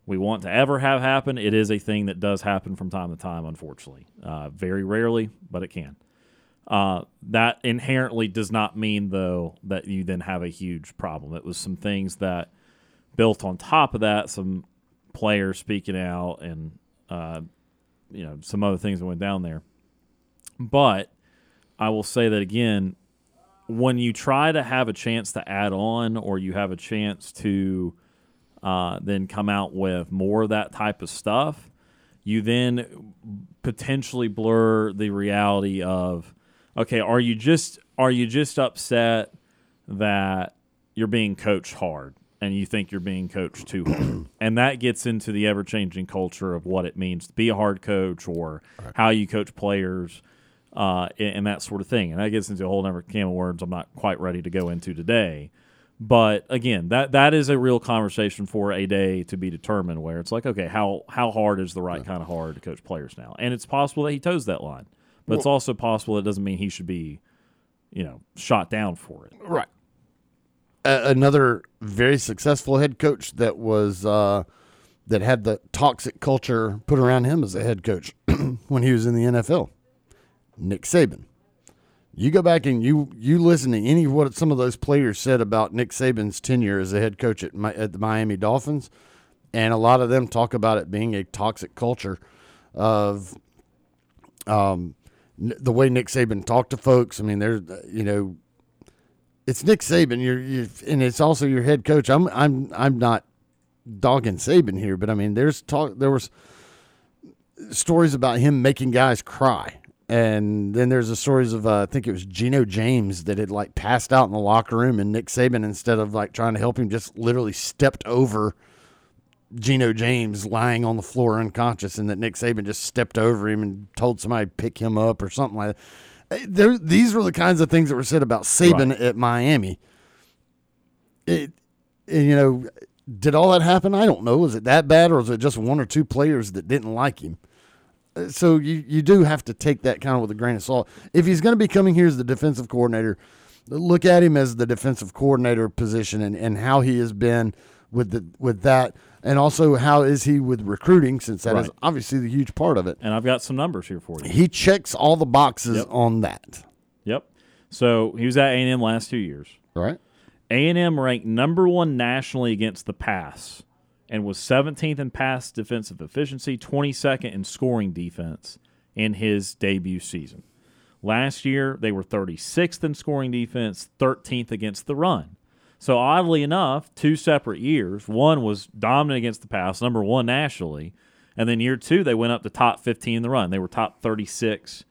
we want to ever have happen. It is a thing that does happen from time to time, unfortunately. Very rarely, but it can. That inherently does not mean, though, that you then have a huge problem. It was some things that built on top of that, some players speaking out and some other things that went down there. But I will say that, again, when you try to have a chance to add on, or you have a chance to then come out with more of that type of stuff, you then potentially blur the reality of, okay, are you just upset that you're being coached hard? And you think you're being coached too hard. And that gets into the ever-changing culture of what it means to be a hard coach, or how you coach players and that sort of thing. And that gets into a whole number of can of worms I'm not quite ready to go into today. But, again, that is a real conversation for a day to be determined, where it's like, okay, how hard is the right kind of hard to coach players now? And it's possible that he toes that line. But it's also possible that it doesn't mean he should be, shot down for it. Right. Another very successful head coach that was that had the toxic culture put around him as a head coach when he was in the NFL, Nick Saban. You go back and you listen to what some of those players said about Nick Saban's tenure as a head coach at the Miami Dolphins, and a lot of them talk about it being a toxic culture of the way Nick Saban talked to folks. I mean, there's it's Nick Saban, and it's also your head coach. I'm not dogging Saban here, but I mean, there was stories about him making guys cry, and then there's the stories of I think it was Geno James that had like passed out in the locker room, and Nick Saban, instead of like trying to help him, just literally stepped over Geno James lying on the floor unconscious, and that Nick Saban just stepped over him and told somebody to pick him up or something like that. These were the kinds of things that were said about Saban at Miami. Did all that happen? I don't know. Was it that bad, or was it just one or two players that didn't like him? So you do have to take that kind of with a grain of salt. If he's going to be coming here as the defensive coordinator, look at him as the defensive coordinator position and how he has been with that, and also how is he with recruiting, since that is obviously the huge part of it. And I've got some numbers here for you. He checks all the boxes on that. Yep. So he was at A&M last 2 years. Right. A&M ranked number one nationally against the pass and was 17th in pass defensive efficiency, 22nd in scoring defense in his debut season. Last year, they were 36th in scoring defense, 13th against the run. So, oddly enough, two separate years. One was dominant against the pass, number one nationally. And then year two, they went up to top 15 in the run. They were top 36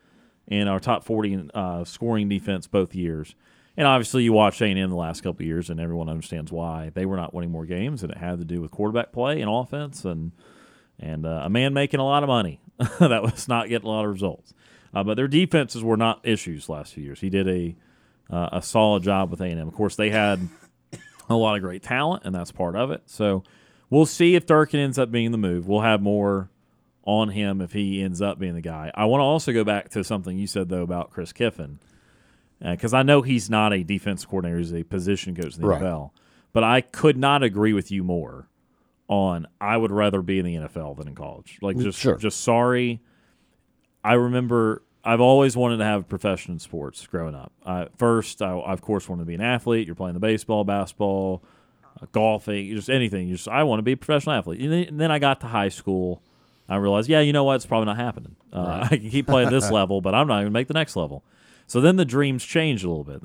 in our top 40 in scoring defense both years. And obviously you watch A&M the last couple of years, and everyone understands why. They were not winning more games, and it had to do with quarterback play and offense and a man making a lot of money that was not getting a lot of results. But their defenses were not issues last few years. He did a solid job with A&M. Of course, they had a lot of great talent, and that's part of it. So we'll see if Durkin ends up being the move. We'll have more on him if he ends up being the guy. I want to also go back to something you said, though, about Chris Kiffin, because I know he's not a defense coordinator. He's a position coach in the right. NFL. But I could not agree with you more on I would rather be in the NFL than in college. Like, just sorry. I remember I've always wanted to have a profession in sports growing up. First, I, of course, wanted to be an athlete. You're playing the baseball, basketball, golfing, just anything. I want to be a professional athlete. And then I got to high school. I realized, yeah, you know what? It's probably not happening. Right. I can keep playing this level, but I'm not going to make the next level. So then the dreams changed a little bit.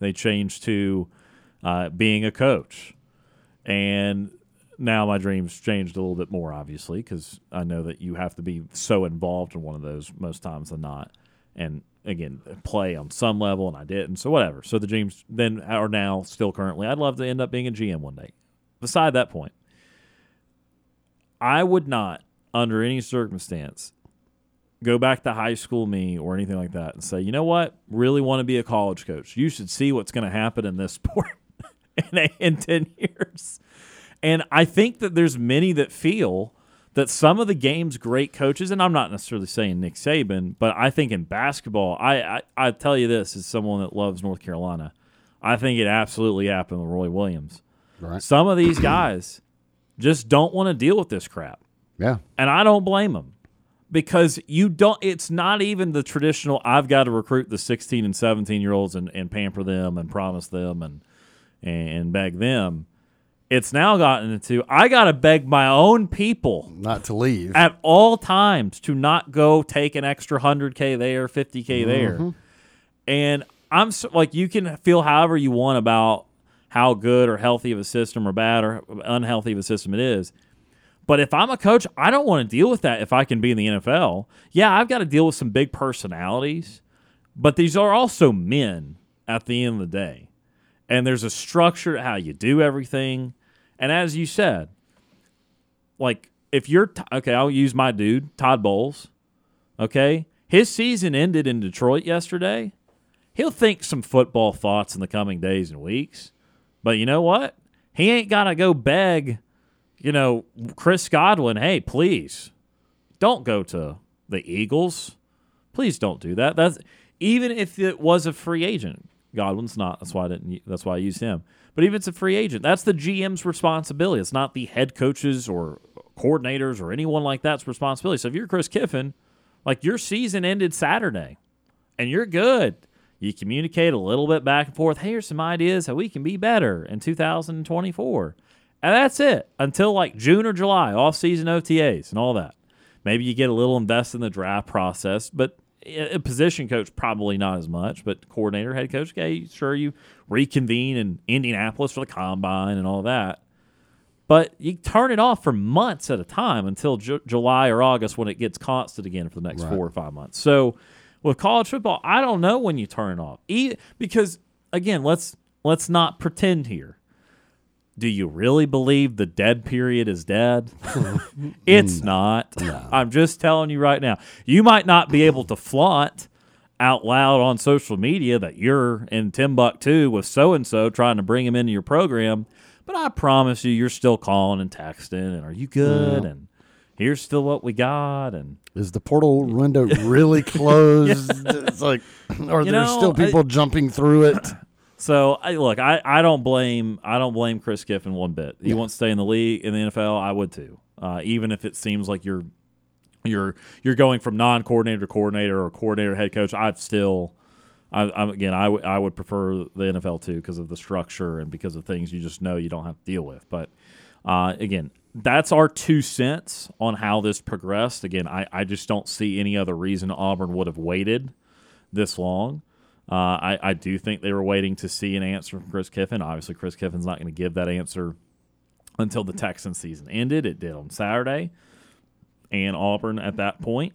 They changed to being a coach. And now my dreams changed a little bit more, obviously, because I know that you have to be so involved in one of those most times than not. And, again, play on some level, and I didn't, so whatever. So the dreams then are now still currently. I'd love to end up being a GM one day. Beside that point, I would not, under any circumstance, go back to high school me or anything like that and say, you know what, really want to be a college coach. You should see what's going to happen in this sport in 10 years. And I think that there's many that feel that some of the game's great coaches, and I'm not necessarily saying Nick Saban, but I think in basketball, I tell you this, as someone that loves North Carolina, I think it absolutely happened with Roy Williams. Right. Some of these guys just don't want to deal with this crap. Yeah. And I don't blame them, because it's not even the traditional, I've got to recruit the 16 and 17 year olds and pamper them and promise them and beg them. It's now gotten into, I got to beg my own people not to leave at all times, to not go take an extra 100K there, 50K there. And I'm so, like, you can feel however you want about how good or healthy of a system or bad or unhealthy of a system it is. But if I'm a coach, I don't want to deal with that if I can be in the NFL. Yeah, I've got to deal with some big personalities, but these are also men at the end of the day. And there's a structure to how you do everything. And as you said, like, if you're I'll use my dude, Todd Bowles, okay? His season ended in Detroit yesterday. He'll think some football thoughts in the coming days and weeks. But you know what? He ain't got to go beg, you know, Chris Godwin, hey, please don't go to the Eagles. Please don't do that. That's even if it was a free agent. Godwin's not. That's why I used him. But even if it's a free agent, that's the GM's responsibility. It's not the head coaches or coordinators or anyone like that's responsibility. So if you're Chris Kiffin, like, your season ended Saturday, and you're good. You communicate a little bit back and forth. Hey, here's some ideas how we can be better in 2024. And that's it until like June or July, off-season OTAs and all that. Maybe you get a little invested in the draft process, but a position coach probably not as much. But coordinator, head coach, okay, sure, you reconvene in Indianapolis for the combine and all that. But you turn it off for months at a time until July or August, when it gets constant again for the next 4 or 5 months. So with college football, I don't know when you turn it off, because, again, let's not pretend here. Do you really believe the dead period is dead? It's not. No. I'm just telling you right now. You might not be able to flaunt out loud on social media that you're in Timbuktu with so-and-so trying to bring him into your program, but I promise you're still calling and texting and, are you good? Yeah. And here's still what we got. And is the portal window really closed? Yeah. It's like, are there still people jumping through it? So, look, I don't blame Chris Kiffin one bit. He wants to stay in the league, in the NFL. I would too, even if it seems like you're going from non-coordinator to coordinator or coordinator to head coach. I would prefer the NFL too, because of the structure and because of things you just know you don't have to deal with. But again, that's our 2 cents on how this progressed. Again, I just don't see any other reason Auburn would have waited this long. I do think they were waiting to see an answer from Chris Kiffin. Obviously, Chris Kiffin's not going to give that answer until the Texans season ended. It did on Saturday. And Auburn, at that point,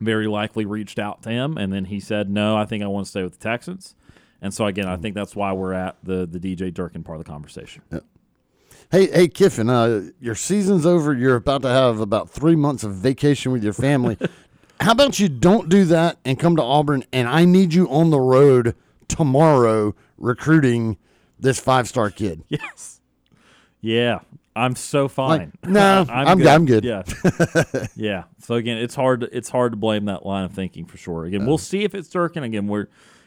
very likely reached out to him. And then he said, no, I think I want to stay with the Texans. And so, again, I think that's why we're at the DJ Durkin part of the conversation. Yeah. Hey, Kiffin, your season's over. You're about to have about 3 months of vacation with your family. How about you don't do that and come to Auburn, and I need you on the road tomorrow recruiting this five-star kid? Yes. Yeah. I'm so fine. Like, no, I'm good. Yeah. Yeah. So, again, it's hard to blame that line of thinking for sure. Again, we'll see if it's Durkin. Again,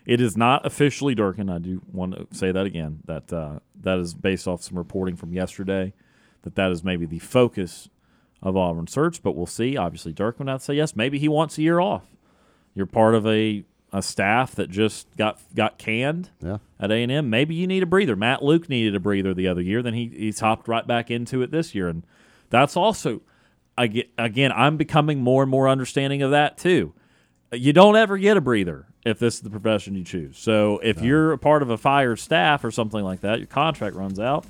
it is not officially Durkin. I do want to say that again. That is based off some reporting from yesterday that is maybe the focus of Auburn's search, but we'll see. Obviously, Durkin would have to say yes. Maybe he wants a year off. You're part of a staff that just got canned at A&M. Maybe you need a breather. Matt Luke needed a breather the other year. Then he's hopped right back into it this year. And that's also, again, I'm becoming more and more understanding of that too. You don't ever get a breather if this is the profession you choose. So if you're a part of a fired staff or something like that, your contract runs out,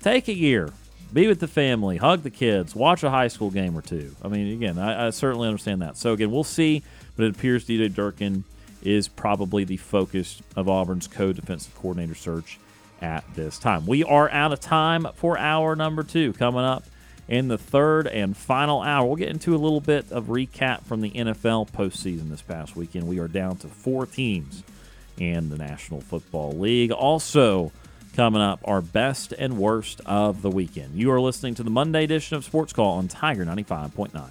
take a year. Be with the family. Hug the kids. Watch a high school game or two. I mean, again, I certainly understand that. So, again, we'll see. But it appears DJ Durkin is probably the focus of Auburn's co-defensive coordinator search at this time. We are out of time for hour number two. Coming up in the third and final hour, we'll get into a little bit of recap from the NFL postseason this past weekend. We are down to 4 teams in the National Football League. Also coming up, our best and worst of the weekend. You are listening to the Monday edition of Sports Call on Tiger 95.9.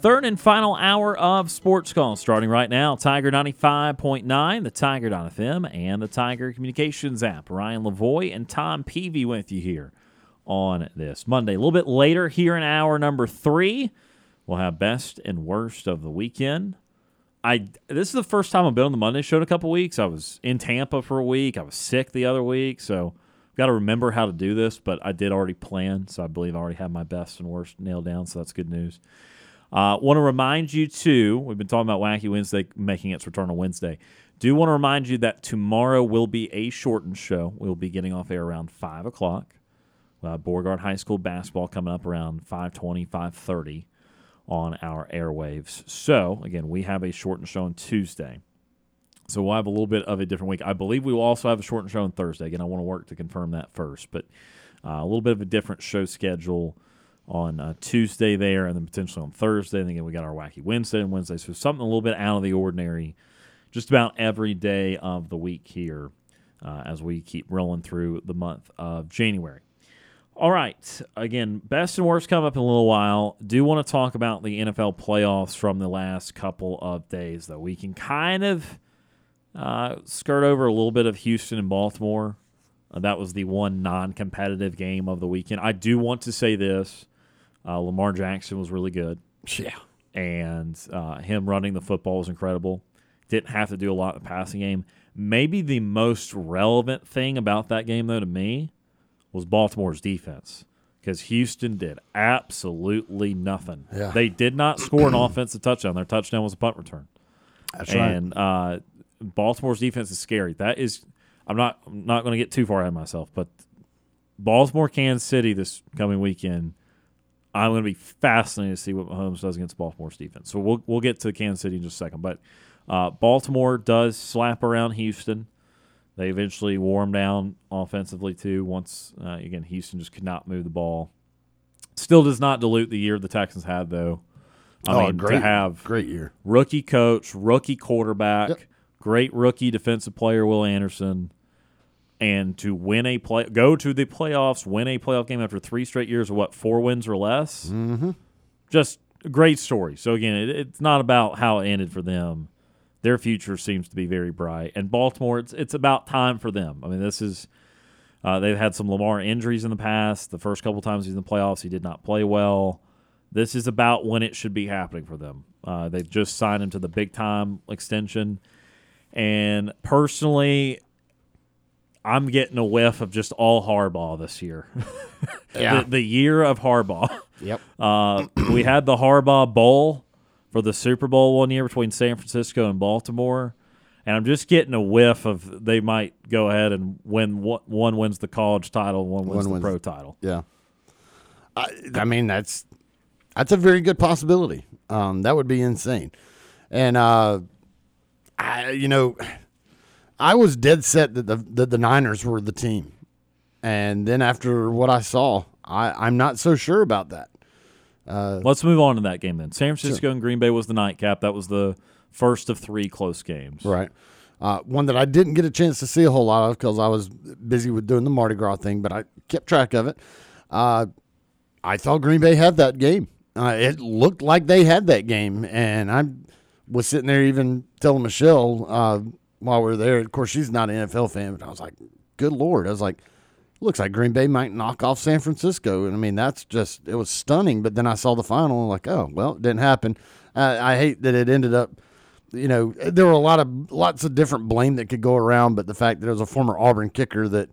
Third and final hour of Sports Call starting right now. Tiger 95.9, the Tiger.fm, and the Tiger Communications app. Ryan Lavoie and Tom Peavy with you here on this Monday. A little bit later here in hour number 3, we'll have best and worst of the weekend. This is the first time I've been on the Monday show in a couple weeks. I was in Tampa for a week. I was sick the other week, so I've got to remember how to do this, but I did already plan, so I believe I already have my best and worst nailed down, so that's good news. Want to remind you, too, we've been talking about Wacky Wednesday making its return on Wednesday. Do want to remind you that tomorrow will be a shortened show. We'll be getting off air around 5 o'clock. We'll have Beauregard High School basketball coming up around 5:20, 5:30 on our airwaves. So, again, we have a shortened show on Tuesday. So we'll have a little bit of a different week. I believe we will also have a shortened show on Thursday. Again, I want to work to confirm that first. But a little bit of a different show schedule on Tuesday there, and then potentially on Thursday. And again, we got our Wacky Wednesday and Wednesday. So something a little bit out of the ordinary just about every day of the week here as we keep rolling through the month of January. All right. Again, best and worst come up in a little while. Do want to talk about the NFL playoffs from the last couple of days, though. We can kind of skirt over a little bit of Houston and Baltimore. That was the one non-competitive game of the weekend. I do want to say this. Lamar Jackson was really good. Yeah. And him running the football was incredible. Didn't have to do a lot in the passing game. Maybe the most relevant thing about that game, though, to me, was Baltimore's defense, because Houston did absolutely nothing. Yeah. They did not score an offensive touchdown. Their touchdown was a punt return. That's right. And Baltimore's defense is scary. That is – I'm not going to get too far ahead of myself, but Baltimore, Kansas City this coming weekend – I'm going to be fascinated to see what Mahomes does against Baltimore's defense. So we'll get to Kansas City in just a second. But Baltimore does slap around Houston. They eventually warm down offensively, too, once, again, Houston just could not move the ball. Still does not dilute the year the Texans had, though. I mean, great, to have great year, rookie coach, rookie quarterback, yep. great rookie defensive player Will Anderson, and to win a play, go to the playoffs, win a playoff game after three straight years of what, 4 wins or less. Mm-hmm. Just a great story. So again, it's not about how it ended for them. Their future seems to be very bright, and Baltimore, it's about time for them. I mean, this is. They've had some Lamar injuries in the past. The first couple times he's in the playoffs, he did not play well. This is about when it should be happening for them. They've just signed him to the big-time extension. And personally, I'm getting a whiff of just all Harbaugh this year. Yeah. The year of Harbaugh. Yep. We had the Harbaugh Bowl for the Super Bowl one year between San Francisco and Baltimore. And I'm just getting a whiff of they might go ahead and win. One wins the college title, one wins the pro title. Yeah. I mean, that's a very good possibility. That would be insane. And, I was dead set that the Niners were the team. And then after what I saw, I'm not so sure about that. Let's move on to that game then. San Francisco and Green Bay was the nightcap. That was the first of 3 close games. Right. One that I didn't get a chance to see a whole lot of because I was busy with doing the Mardi Gras thing, but I kept track of it. I thought Green Bay had that game. It looked like they had that game, and I was sitting there even telling Michelle while we were there. Of course, she's not an NFL fan, but I was like, good Lord. I was like, looks like Green Bay might knock off San Francisco. And, I mean, that's just – it was stunning. But then I saw the final, and like, oh, well, it didn't happen. I hate that it ended up – you know, there were lots of different blame that could go around, but the fact that there was a former Auburn kicker that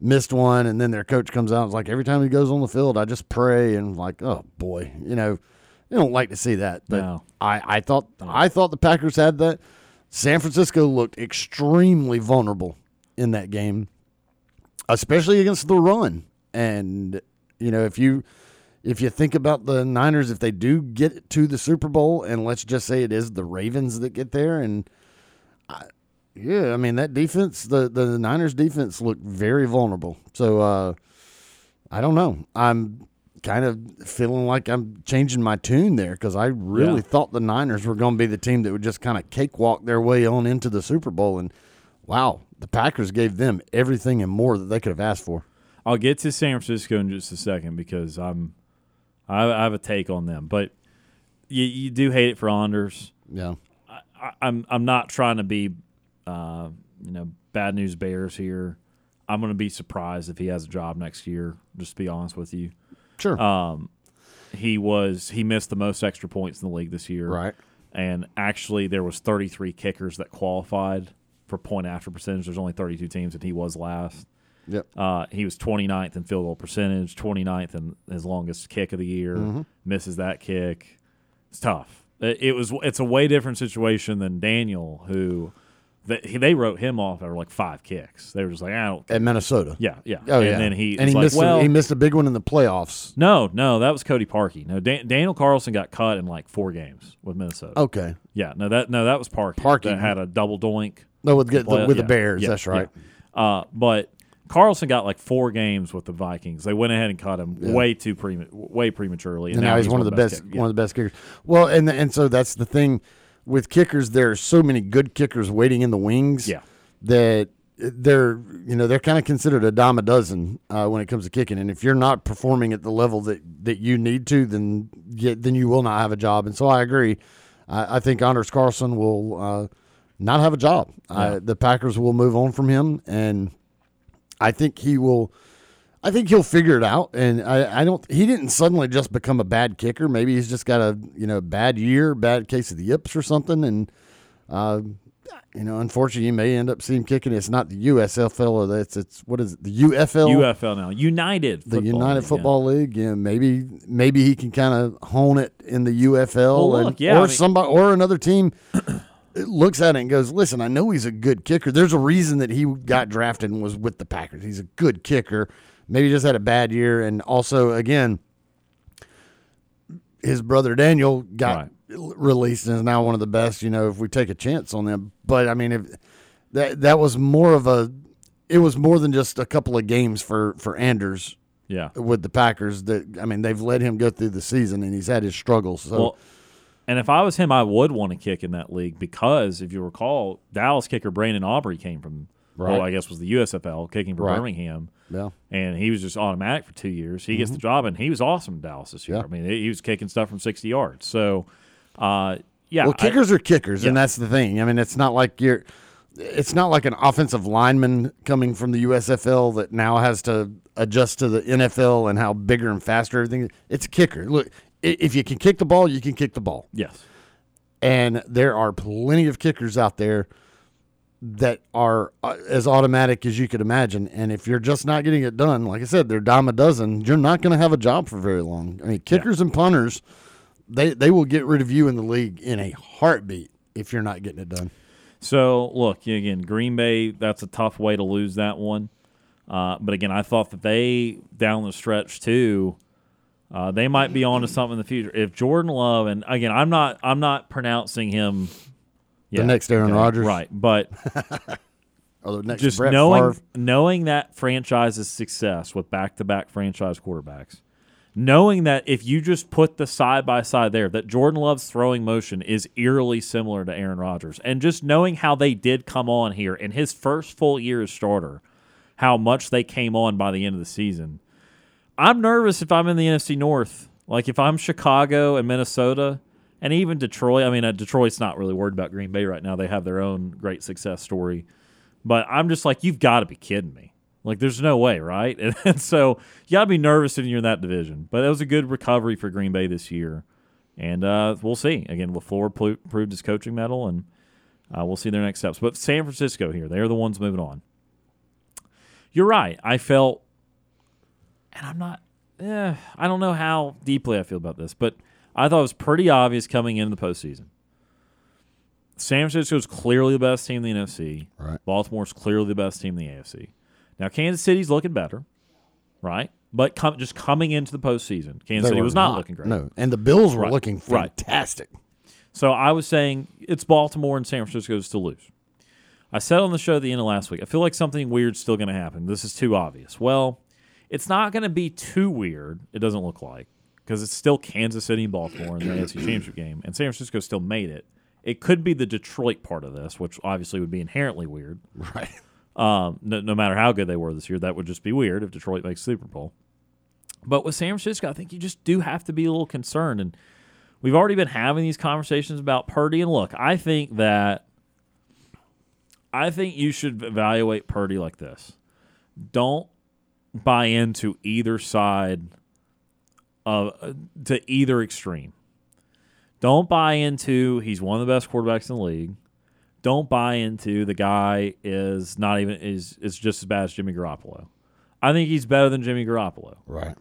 missed one, and then their coach comes out and is like, every time he goes on the field, I just pray, and like, oh boy, you know, they don't like to see that. But no. I thought the Packers had that. San Francisco looked extremely vulnerable in that game, especially against the run. And you know, if you think about the Niners, if they do get to the Super Bowl, and let's just say it is the Ravens that get there, and that defense, the Niners defense looked very vulnerable. So I don't know. I'm kind of feeling like I'm changing my tune there because I really thought the Niners were going to be the team that would just kind of cakewalk their way on into the Super Bowl, and wow, the Packers gave them everything and more that they could have asked for. I'll get to San Francisco in just a second because I have a take on them, but you do hate it for Anders. Yeah, I'm not trying to be, bad news bears here. I'm going to be surprised if he has a job next year. Just to be honest with you. Sure. He missed the most extra points in the league this year. Right. And actually, there was 33 kickers that qualified for point after percentage. There's only 32 teams, and he was last. Yep. He was 29th in field goal percentage, 29th in his longest kick of the year. Mm-hmm. Misses that kick. It's tough. It's a way different situation than Daniel, who they wrote him off after like 5 kicks. They were just like, I don't care. At Minnesota. Yeah, yeah. Oh, and yeah. Then he missed a big one in the playoffs. No, that was Cody Parkey. No, Daniel Carlson got cut in like 4 games with Minnesota. Okay. Yeah. No, that was Parkey. That had a double doink. No, with the Bears. Yeah, that's right. Yeah. But Carlson got like 4 games with the Vikings. They went ahead and cut him way prematurely, and now he's one of the best kickers. Well, and so that's the thing with kickers. There are so many good kickers waiting in the wings. Yeah. That they're kind of considered a dime a dozen when it comes to kicking. And if you're not performing at the level that you need to, then you will not have a job. And so I agree. I think Anders Carlson will not have a job. Yeah. The Packers will move on from him and. I think he'll figure it out, and he didn't suddenly just become a bad kicker. Maybe he's just got a bad year, bad case of the yips or something, and unfortunately, you may end up seeing him kicking. It's not the USFL or what is it? The UFL now, United Football League. Yeah, maybe he can kind of hone it in the UFL, somebody or another team. It looks at it and goes, listen, I know he's a good kicker. There's a reason that he got drafted and was with the Packers. He's a good kicker. Maybe just had a bad year. And also, again, his brother Daniel got released and is now one of the best, if we take a chance on them. But, I mean, if that was more of a – it was more than just a couple of games for Anders with the Packers. They've let him go through the season, and he's had his struggles. So. Well, And if I was him, I would want to kick in that league because, if you recall, Dallas kicker Brandon Aubrey came from, right. well, I guess was the USFL, kicking for right. Birmingham. Yeah. And he was just automatic for 2 years. He mm-hmm. gets the job, and he was awesome in Dallas this year. Yeah. I mean, he was kicking stuff from 60 yards. So, yeah. Well, kickers are kickers, yeah. and that's the thing. I mean, it's not like you're – it's not like an offensive lineman coming from the USFL that now has to adjust to the NFL and how bigger and faster everything is. It's a kicker. Look, if you can kick the ball, you can kick the ball. Yes. And there are plenty of kickers out there that are as automatic as you could imagine. And if you're just not getting it done, like I said, they're dime a dozen. You're not going to have a job for very long. I mean, kickers yeah. and punters, they will get rid of you in the league in a heartbeat if you're not getting it done. So, look, again, Green Bay, that's a tough way to lose that one. But, again, I thought that they, down the stretch, too, they might be on to something in the future. If Jordan Love, and, again, I'm not pronouncing him. Yeah, the next Aaron Rodgers. Right, but or the next just Brett knowing that franchise's success with back-to-back franchise quarterbacks, knowing that if you just put the side-by-side there, that Jordan Love's throwing motion is eerily similar to Aaron Rodgers. And just knowing how they did come on here in his first full year as starter, how much they came on by the end of the season. I'm nervous if I'm in the NFC North. Like if I'm Chicago and Minnesota and even Detroit. I mean, Detroit's not really worried about Green Bay right now. They have their own great success story. But I'm just like, you've got to be kidding me. Like, there's no way, right? And so you got to be nervous when you're in that division. But it was a good recovery for Green Bay this year. And we'll see. Again, LaFleur proved his coaching medal, and we'll see their next steps. But San Francisco here, they're the ones moving on. You're right. I felt – and I'm not – I don't know how deeply I feel about this, but I thought it was pretty obvious coming into the postseason. San Francisco is clearly the best team in the NFC. Right. Baltimore's clearly the best team in the AFC. Now, Kansas City's looking better, right? But just coming into the postseason, Kansas City was not looking great. No, and the Bills were looking fantastic. Right. So I was saying it's Baltimore and San Francisco's to lose. I said on the show at the end of last week, I feel like something weird's still going to happen. This is too obvious. Well, it's not going to be too weird, it doesn't look like, because it's still Kansas City and Baltimore in the AFC Championship game, and San Francisco still made it. It could be the Detroit part of this, which obviously would be inherently weird. Right. No matter how good they were this year, that would just be weird if Detroit makes Super Bowl. But with San Francisco, I think you just do have to be a little concerned. And we've already been having these conversations about Purdy. And look, I think you should evaluate Purdy like this. Don't buy into either side to either extreme. Don't buy into he's one of the best quarterbacks in the league. Don't buy into the guy is not even is just as bad as Jimmy Garoppolo. I think he's better than Jimmy Garoppolo. Right.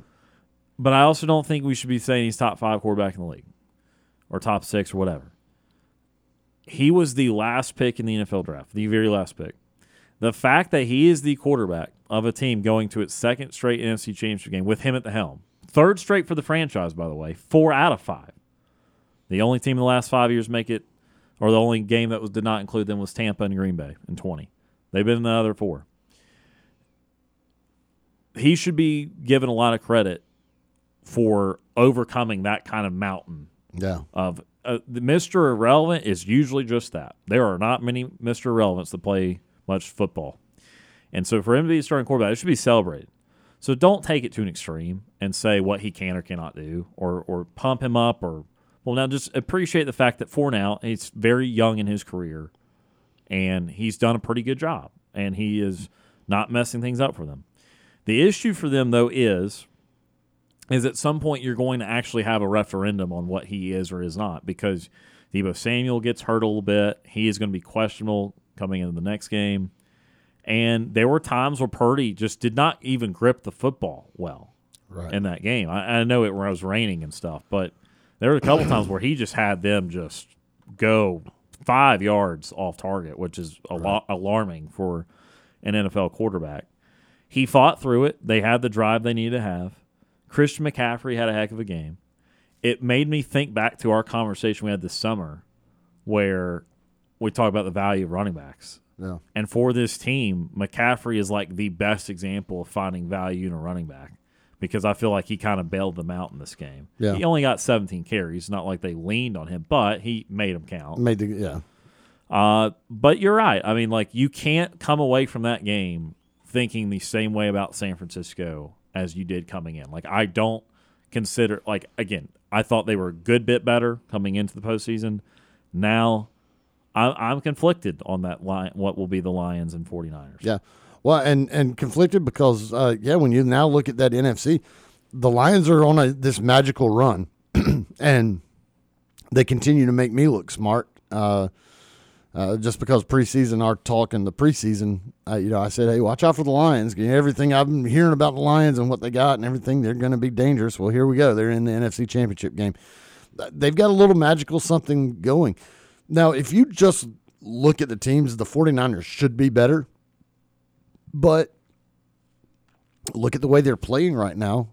But I also don't think we should be saying he's top 5 quarterback in the league or top 6 or whatever. He was the last pick in the NFL draft, the very last pick. The fact that he is the quarterback of a team going to its second straight NFC Championship game with him at the helm, third straight for the franchise, by the way, 4 out of 5. The only team in the last 5 years make it, or the only game that did not include them was Tampa and Green Bay in 20. They've been in the other 4. He should be given a lot of credit for overcoming that kind of mountain. Yeah. Of the Mr. Irrelevant is usually just that. There are not many Mr. Irrelevants that play much football. And so for him to be a starting quarterback, it should be celebrated. So don't take it to an extreme and say what he can or cannot do or pump him up or – well, now just appreciate the fact that for now, he's very young in his career, and he's done a pretty good job, and he is not messing things up for them. The issue for them, though, is at some point you're going to actually have a referendum on what he is or is not, because Deebo Samuel gets hurt a little bit. He is going to be questionable coming into the next game. And there were times where Purdy just did not even grip the football well in that game. I know it was raining and stuff, but there were a couple times where he just had them just go 5 yards off target, which is alarming for an NFL quarterback. He fought through it. They had the drive they needed to have. Christian McCaffrey had a heck of a game. It made me think back to our conversation we had this summer where we talked about the value of running backs. Yeah. And for this team, McCaffrey is like the best example of finding value in a running back. because I feel like he kind of bailed them out in this game. Yeah. He only got 17 carries. Not like they leaned on him, but he made them count. But you're right. I mean, like, you can't come away from that game thinking the same way about San Francisco as you did coming in. Like, I don't consider – like, again, I thought they were a good bit better coming into the postseason. Now I'm conflicted on that line, what will be the Lions and 49ers. Yeah. Well, and conflicted because, yeah, when you now look at that NFC, the Lions are on this magical run, and they continue to make me look smart. Just because preseason, our talk in the preseason, you know, I said, hey, watch out for the Lions. Everything I've been hearing about the Lions and what they got and everything, they're going to be dangerous. Well, here we go. They're in the NFC Championship game. They've got a little magical something going. Now, if you just look at the teams, the 49ers should be better. But look at the way they're playing right now.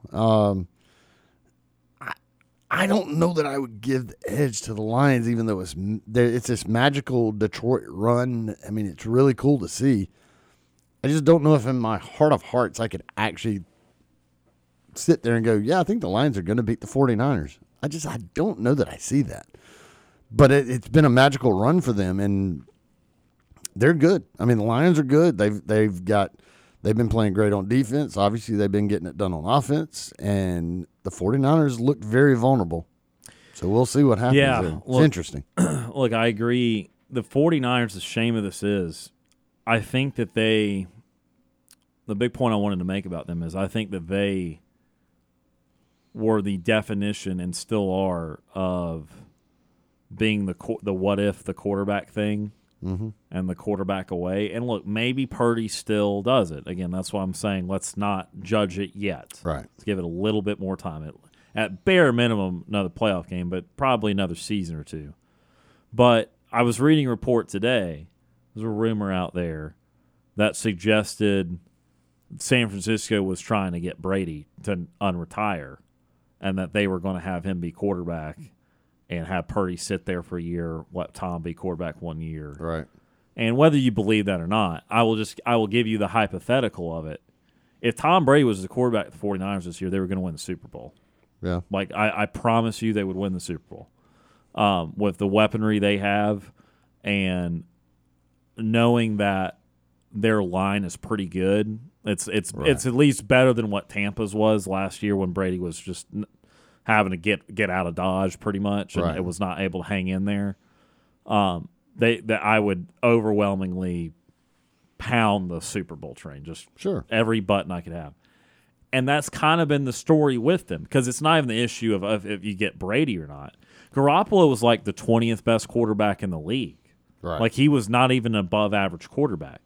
I don't know that I would give the edge to the Lions, even though it's this magical Detroit run. I mean, it's really cool to see. I just don't know if in my heart of hearts I could actually sit there and go, yeah, I think the Lions are going to beat the 49ers. I don't know that I see that. But it's been a magical run for them, and they're good. I mean, the Lions are good. They've been playing great on defense. Obviously, they've been getting it done on offense, and the 49ers looked very vulnerable. So we'll see what happens. Yeah, there. It's interesting. Look, I agree. The 49ers, the shame of this is, I think that the big point I wanted to make about them is I think that they were the definition and still are of being the what if the quarterback thing. Mm-hmm. And the quarterback away. And look, maybe Purdy still does it. Again, that's why I'm saying let's not judge it yet. Right. Let's give it a little bit more time. At bare minimum, another playoff game, but probably another season or two. But I was reading a report today. There's a rumor out there that suggested San Francisco was trying to get Brady to unretire and that they were going to have him be quarterback and have Purdy sit there for a year, let Tom be quarterback 1 year. Right. And whether you believe that or not, I will give you the hypothetical of it. If Tom Brady was the quarterback of the 49ers this year, they were going to win the Super Bowl. Yeah. Like, I promise you they would win the Super Bowl. With the weaponry they have and knowing that their line is pretty good, it's at least better than what Tampa's was last year when Brady was just – having to get out of Dodge pretty much, and it was not able to hang in there. I would overwhelmingly pound the Super Bowl train, just every button I could have. And that's kind of been the story with them, because it's not even the issue of if you get Brady or not. Garoppolo was like the 20th best quarterback in the league. Right. Like, he was not even an above-average quarterback.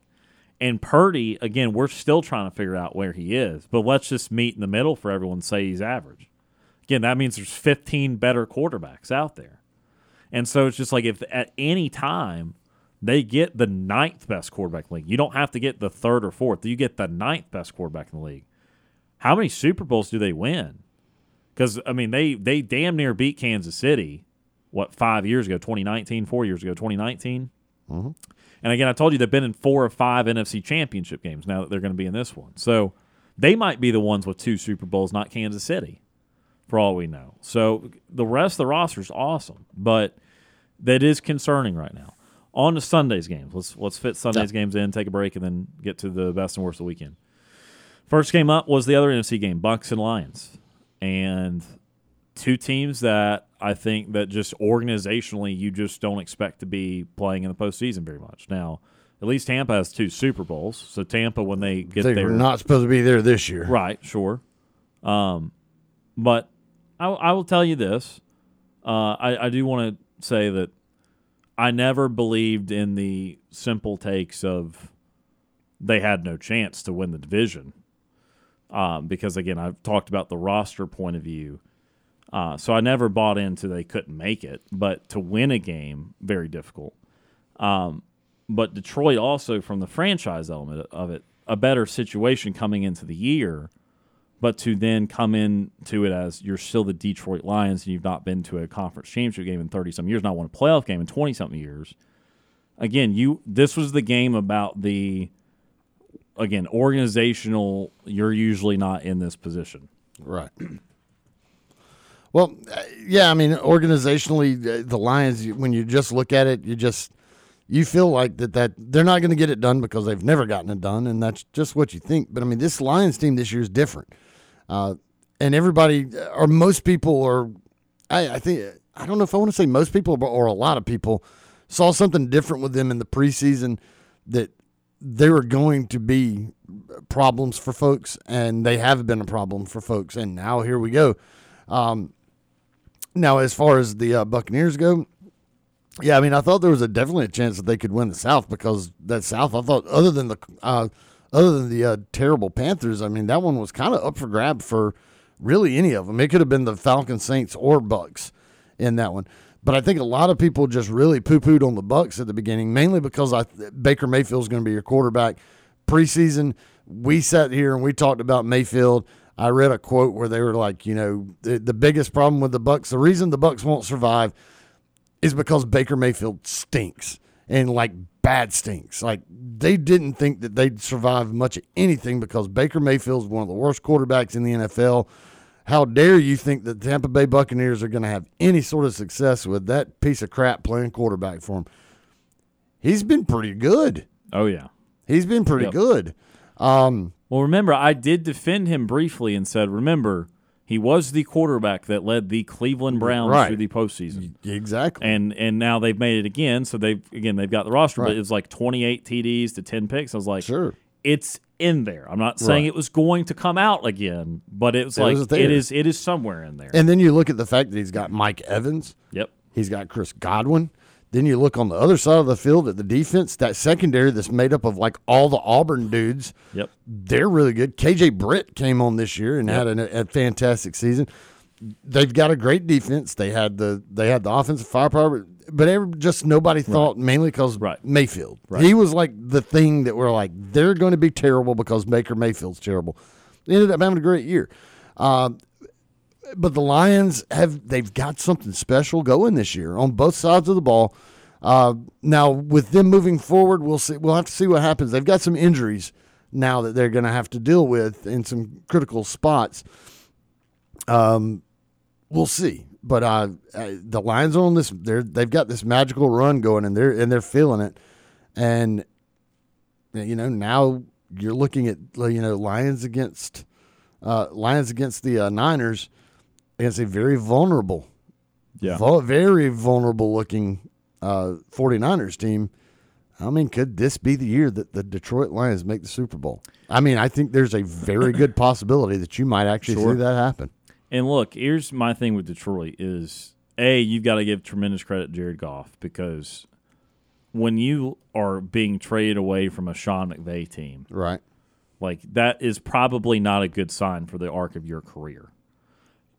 And Purdy, again, we're still trying to figure out where he is, but let's just meet in the middle for everyone and say he's average. Again, that means there's 15 better quarterbacks out there. And so it's just like if at any time they get the 9th best quarterback in the league, you don't have to get the 3rd or 4th. You get the 9th best quarterback in the league. How many Super Bowls do they win? Because, I mean, they damn near beat Kansas City, 5 years ago, 2019, 4 years ago, 2019? Mm-hmm. And, again, I told you they've been in 4 of 5 NFC championship games now that they're going to be in this one. So they might be the ones with 2 Super Bowls, not Kansas City, for all we know. So the rest of the roster is awesome, but that is concerning right now. On to Sunday's games. Let's fit Sunday's games in, take a break, and then get to the best and worst of the weekend. First game up was the other NFC game, Bucs and Lions. And two teams that I think that just organizationally you just don't expect to be playing in the postseason very much. Now, at least Tampa has 2 Super Bowls, so Tampa, when they get there. They were not supposed to be there this year. Right, sure. But I will tell you this. I do want to say that I never believed in the simple takes of they had no chance to win the division because, again, I've talked about the roster point of view. So I never bought into they couldn't make it. But to win a game, very difficult. But Detroit also, from the franchise element of it, a better situation coming into the year. But to then come into it as you're still the Detroit Lions and you've not been to a conference championship game in 30-something years, not won a playoff game in 20-something years. Again, this was the game about the, again, organizational, you're usually not in this position. Right. Well, yeah, I mean, organizationally, the Lions, when you just look at it, you feel like that they're not going to get it done because they've never gotten it done, and that's just what you think. But, I mean, this Lions team this year is different. And everybody, or most people, or I think, I don't know if I want to say most people, or a lot of people, saw something different with them in the preseason that they were going to be problems for folks, and they have been a problem for folks, and now here we go. Now, as far as the Buccaneers go, yeah, I mean, I thought there was definitely a chance that they could win the South because that South, I thought, other than the terrible Panthers, I mean, that one was kind of up for grab for really any of them. It could have been the Falcons, Saints, or Bucks in that one. But I think a lot of people just really poo-pooed on the Bucks at the beginning, mainly because Baker Mayfield's going to be your quarterback. Preseason, we sat here and we talked about Mayfield. I read a quote where they were like, you know, the biggest problem with the Bucks, the reason the Bucks won't survive is because Baker Mayfield stinks and, like, bad stinks. Like, they didn't think that they'd survive much of anything because Baker Mayfield's one of the worst quarterbacks in the NFL. How dare you think that the Tampa Bay Buccaneers are going to have any sort of success with that piece of crap playing quarterback for him? He's been pretty good. Oh, yeah. He's been pretty good. Well, remember, I did defend him briefly and said, remember, he was the quarterback that led the Cleveland Browns through the postseason. Exactly. And now they've made it again, so they've got the roster, but it was like 28 TDs to 10 picks. I was like, sure, it's in there. I'm not saying it was going to come out again, but it is somewhere in there. And then you look at the fact that he's got Mike Evans. Yep. He's got Chris Godwin. Then you look on the other side of the field at the defense, that secondary that's made up of like all the Auburn dudes. Yep. They're really good. KJ Britt came on this year and had a fantastic season. They've got a great defense. They had the offensive firepower, but just nobody thought, mainly because Mayfield. Right. He was like the thing that we're like, they're going to be terrible because Baker Mayfield's terrible. They ended up having a great year. But the Lions, they've got something special going this year on both sides of the ball. Now, with them moving forward, we'll have to see what happens. They've got some injuries now that they're going to have to deal with in some critical spots. We'll see. But the Lions are on this. They've got this magical run going, and they're feeling it. And, you know, now you're looking at, you know, Lions against the Niners. Against a very vulnerable, very vulnerable-looking 49ers team. I mean, could this be the year that the Detroit Lions make the Super Bowl? I mean, I think there's a very good possibility that you might actually see that happen. And look, here's my thing with Detroit is, A, you've got to give tremendous credit to Jared Goff because when you are being traded away from a Sean McVay team, right, like that is probably not a good sign for the arc of your career.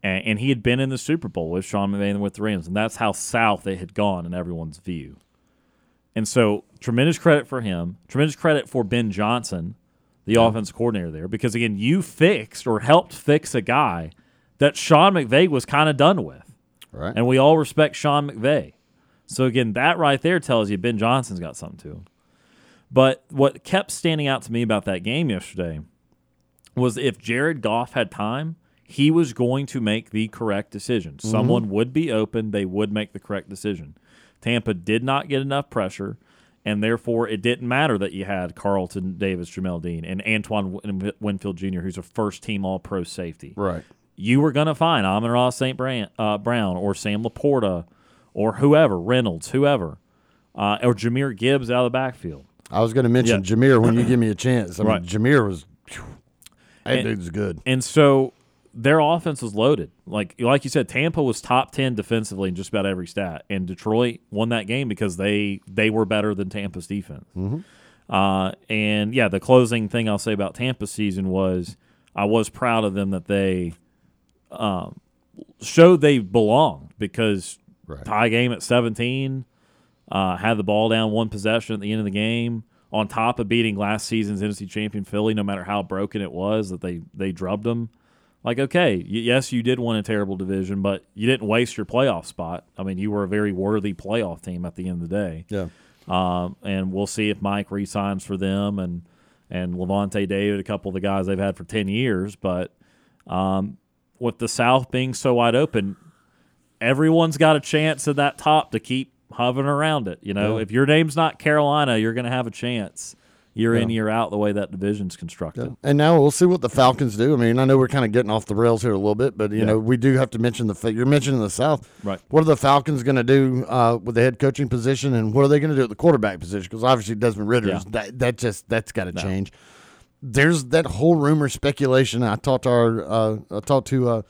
And he had been in the Super Bowl with Sean McVay and with the Rams, and that's how south it had gone in everyone's view. And so tremendous credit for him, tremendous credit for Ben Johnson, the offensive coordinator there, because, again, you fixed or helped fix a guy that Sean McVay was kind of done with. Right. And we all respect Sean McVay. So, again, that right there tells you Ben Johnson's got something to him. But what kept standing out to me about that game yesterday was if Jared Goff had time, he was going to make the correct decision. Someone would be open. They would make the correct decision. Tampa did not get enough pressure, and therefore it didn't matter that you had Carlton Davis, Jamel Dean, and Antoine Winfield Jr., who's a first-team all-pro safety. Right. You were going to find Amon-Ra St. Brown or Sam Laporta or whoever, Reynolds, whoever, or Jahmyr Gibbs out of the backfield. I was going to mention Jahmyr when you give me a chance. I mean, Jahmyr was – that dude's good. And so – their offense was loaded. Like you said, Tampa was top 10 defensively in just about every stat, and Detroit won that game because they were better than Tampa's defense. Mm-hmm. And, yeah, the closing thing I'll say about Tampa's season was I was proud of them that they showed they belonged because tie game at 17, had the ball down one possession at the end of the game, on top of beating last season's NFC champion Philly, no matter how broken it was that they drubbed them. Like, okay, yes, you did win a terrible division, but you didn't waste your playoff spot. I mean, you were a very worthy playoff team at the end of the day. Yeah. And we'll see if Mike re-signs for them and Levante David, a couple of the guys they've had for 10 years. But with the South being so wide open, everyone's got a chance at that top to keep hovering around it. You know, yeah. If your name's not Carolina, you're going to have a chance year in, year out, the way that division's constructed. Yeah. And now we'll see what the Falcons do. I mean, I know we're kind of getting off the rails here a little bit, but, you know, we do have to mention you're mentioning the South. Right. What are the Falcons going to do with the head coaching position, and what are they going to do at the quarterback position? Because obviously Desmond Ridder, that's got to change. There's that whole rumor speculation. I talked to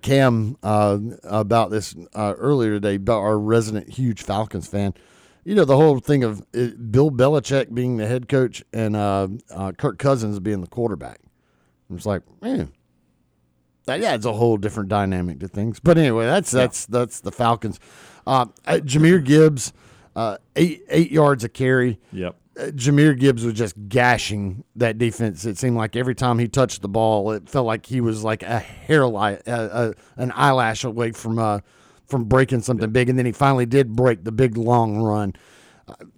Cam about this earlier today, about our resident huge Falcons fan. You know, the whole thing of Bill Belichick being the head coach and Kirk Cousins being the quarterback. I'm just like, man, that adds a whole different dynamic to things. But anyway, that's the Falcons. Jahmyr Gibbs, 8 yards a carry. Yep. Jahmyr Gibbs was just gashing that defense. It seemed like every time he touched the ball, it felt like he was like an eyelash away from breaking something big, and then he finally did break the big long run.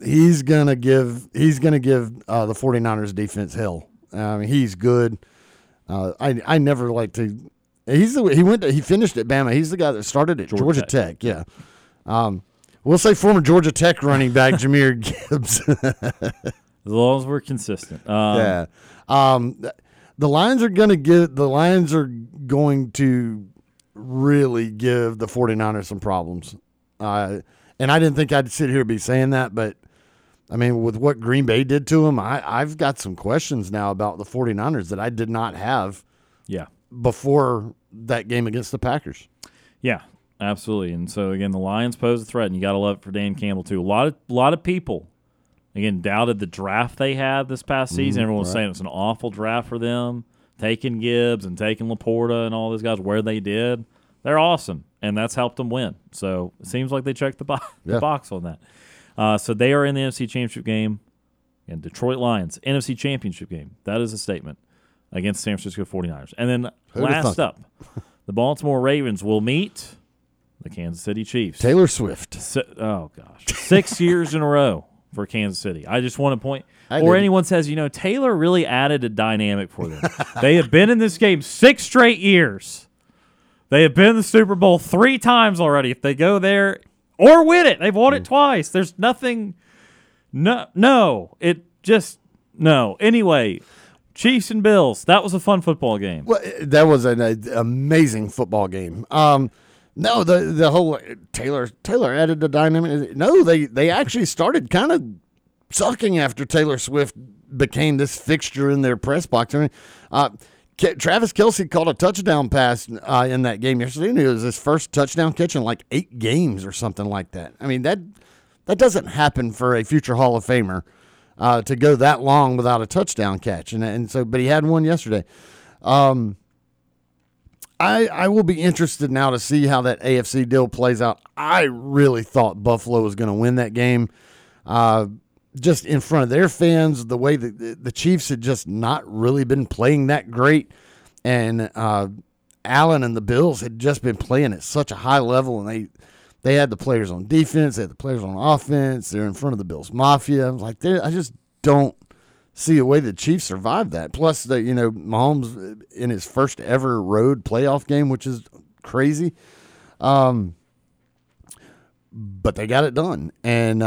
He's gonna give the 49ers defense hell. I mean, he's good. I never like to. He finished at Bama. He's the guy that started at Georgia Tech. Yeah. We'll say former Georgia Tech running back Jahmyr Gibbs. As long as we're consistent. The Lions are going to really give the 49ers some problems. And I didn't think I'd sit here and be saying that, but, I mean, with what Green Bay did to them, I've got some questions now about the 49ers that I did not have before that game against the Packers. Yeah. Absolutely. And so, again, the Lions pose a threat, and you got to love it for Dan Campbell, too. A lot of people, again, doubted the draft they had this past season. Everyone was saying it was an awful draft for them, taking Gibbs and taking Laporta and all those guys where they did. They're awesome, and that's helped them win. So it seems like they checked the box on that. So they are in the NFC Championship game, and Detroit Lions, NFC Championship game. That is a statement against San Francisco 49ers. And then last up, the Baltimore Ravens will meet the Kansas City Chiefs. Taylor Swift. Oh, gosh. 6 years in a row for Kansas City. I just want to point – or anyone says, you know, Taylor really added a dynamic for them. They have been in this game 6 straight years. They have been in the Super Bowl 3 times already. If they go there or win it, they've won it twice. There's nothing – no. Anyway – Chiefs and Bills. That was a fun football game. Well, that was an amazing football game. No, the whole Taylor added the dynamic. No, they actually started kind of sucking after Taylor Swift became this fixture in their press box. I mean, Travis Kelce caught a touchdown pass in that game yesterday, and it was his first touchdown catch in like 8 games or something like that. I mean, that doesn't happen for a future Hall of Famer to go that long without a touchdown catch, but he had one yesterday. I will be interested now to see how that AFC deal plays out. I really thought Buffalo was going to win that game, just in front of their fans. The way that the Chiefs had just not really been playing that great, and Allen and the Bills had just been playing at such a high level, and they had the players on defense, they had the players on offense. They're in front of the Bills Mafia. I just don't see a way the Chiefs survived that. Plus, Mahomes in his first ever road playoff game, which is crazy. But they got it done. And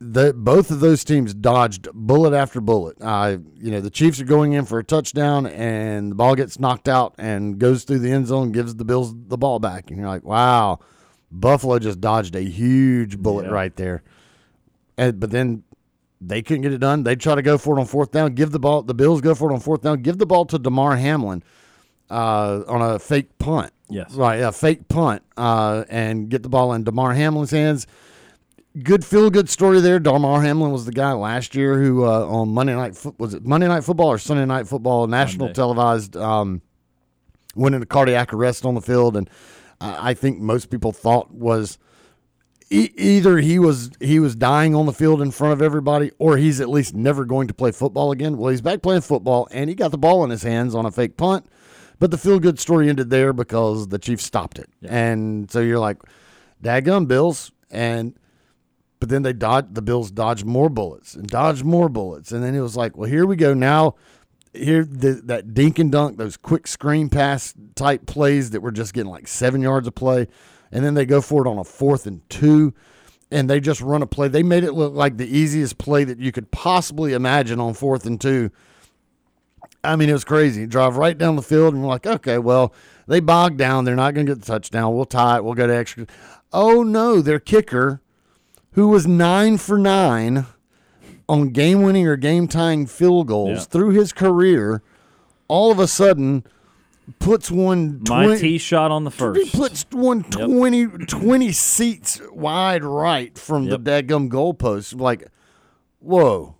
both of those teams dodged bullet after bullet. The Chiefs are going in for a touchdown, and the ball gets knocked out and goes through the end zone, gives the Bills the ball back. And you're like, wow, Buffalo just dodged a huge bullet right there. But then they couldn't get it done. They try to go for it on fourth down. The Bills go for it on fourth down. Give the ball to Damar Hamlin on a fake punt. Yes. Right, a fake punt, and get the ball in Damar Hamlin's hands. Good feel-good story there. Damar Hamlin was the guy last year who on Monday Night – was it Monday Night Football or Sunday Night Football? National Monday. Televised went into cardiac arrest on the field, and I think most people thought was – either he was dying on the field in front of everybody, or he's at least never going to play football again. Well, he's back playing football, and he got the ball in his hands on a fake punt. But the feel-good story ended there because the Chiefs stopped it. Yeah. And so you're like, daggum Bills. But then the Bills dodged more bullets and dodged more bullets. And then it was like, well, here we go. Now here, that dink and dunk, those quick screen pass type plays that were just getting like 7 yards a play, and then they go for it on a 4th and 2, and they just run a play. They made it look like the easiest play that you could possibly imagine on 4th and 2. I mean, it was crazy. Drive right down the field, and we're like, okay, well, they bogged down. They're not going to get the touchdown. We'll tie it. We'll go to extra. Oh, no, their kicker, who was 9 for 9 on game-winning or game-tying field goals through his career, all of a sudden puts one 20, my tee shot on the first. Puts one 20 seats wide right from the dadgum goalpost. Like, whoa.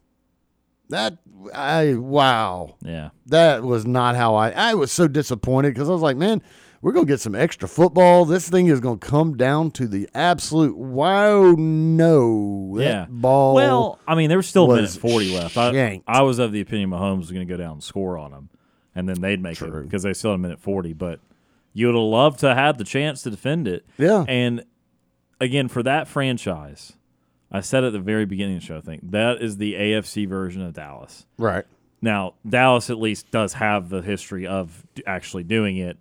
Wow. Yeah. That was not how I was so disappointed, because I was like, man, we're going to get some extra football. This thing is going to come down to the absolute, wow, no. Yeah. That ball. Well, I mean, there was still a minute 40 left. I was of the opinion Mahomes was going to go down and score on them, and then they'd make it, because they still had a minute 40. But you would have loved to have the chance to defend it. Yeah. And, again, for that franchise, I said at the very beginning of the show, I think, that is the AFC version of Dallas. Right. Now, Dallas at least does have the history of actually doing it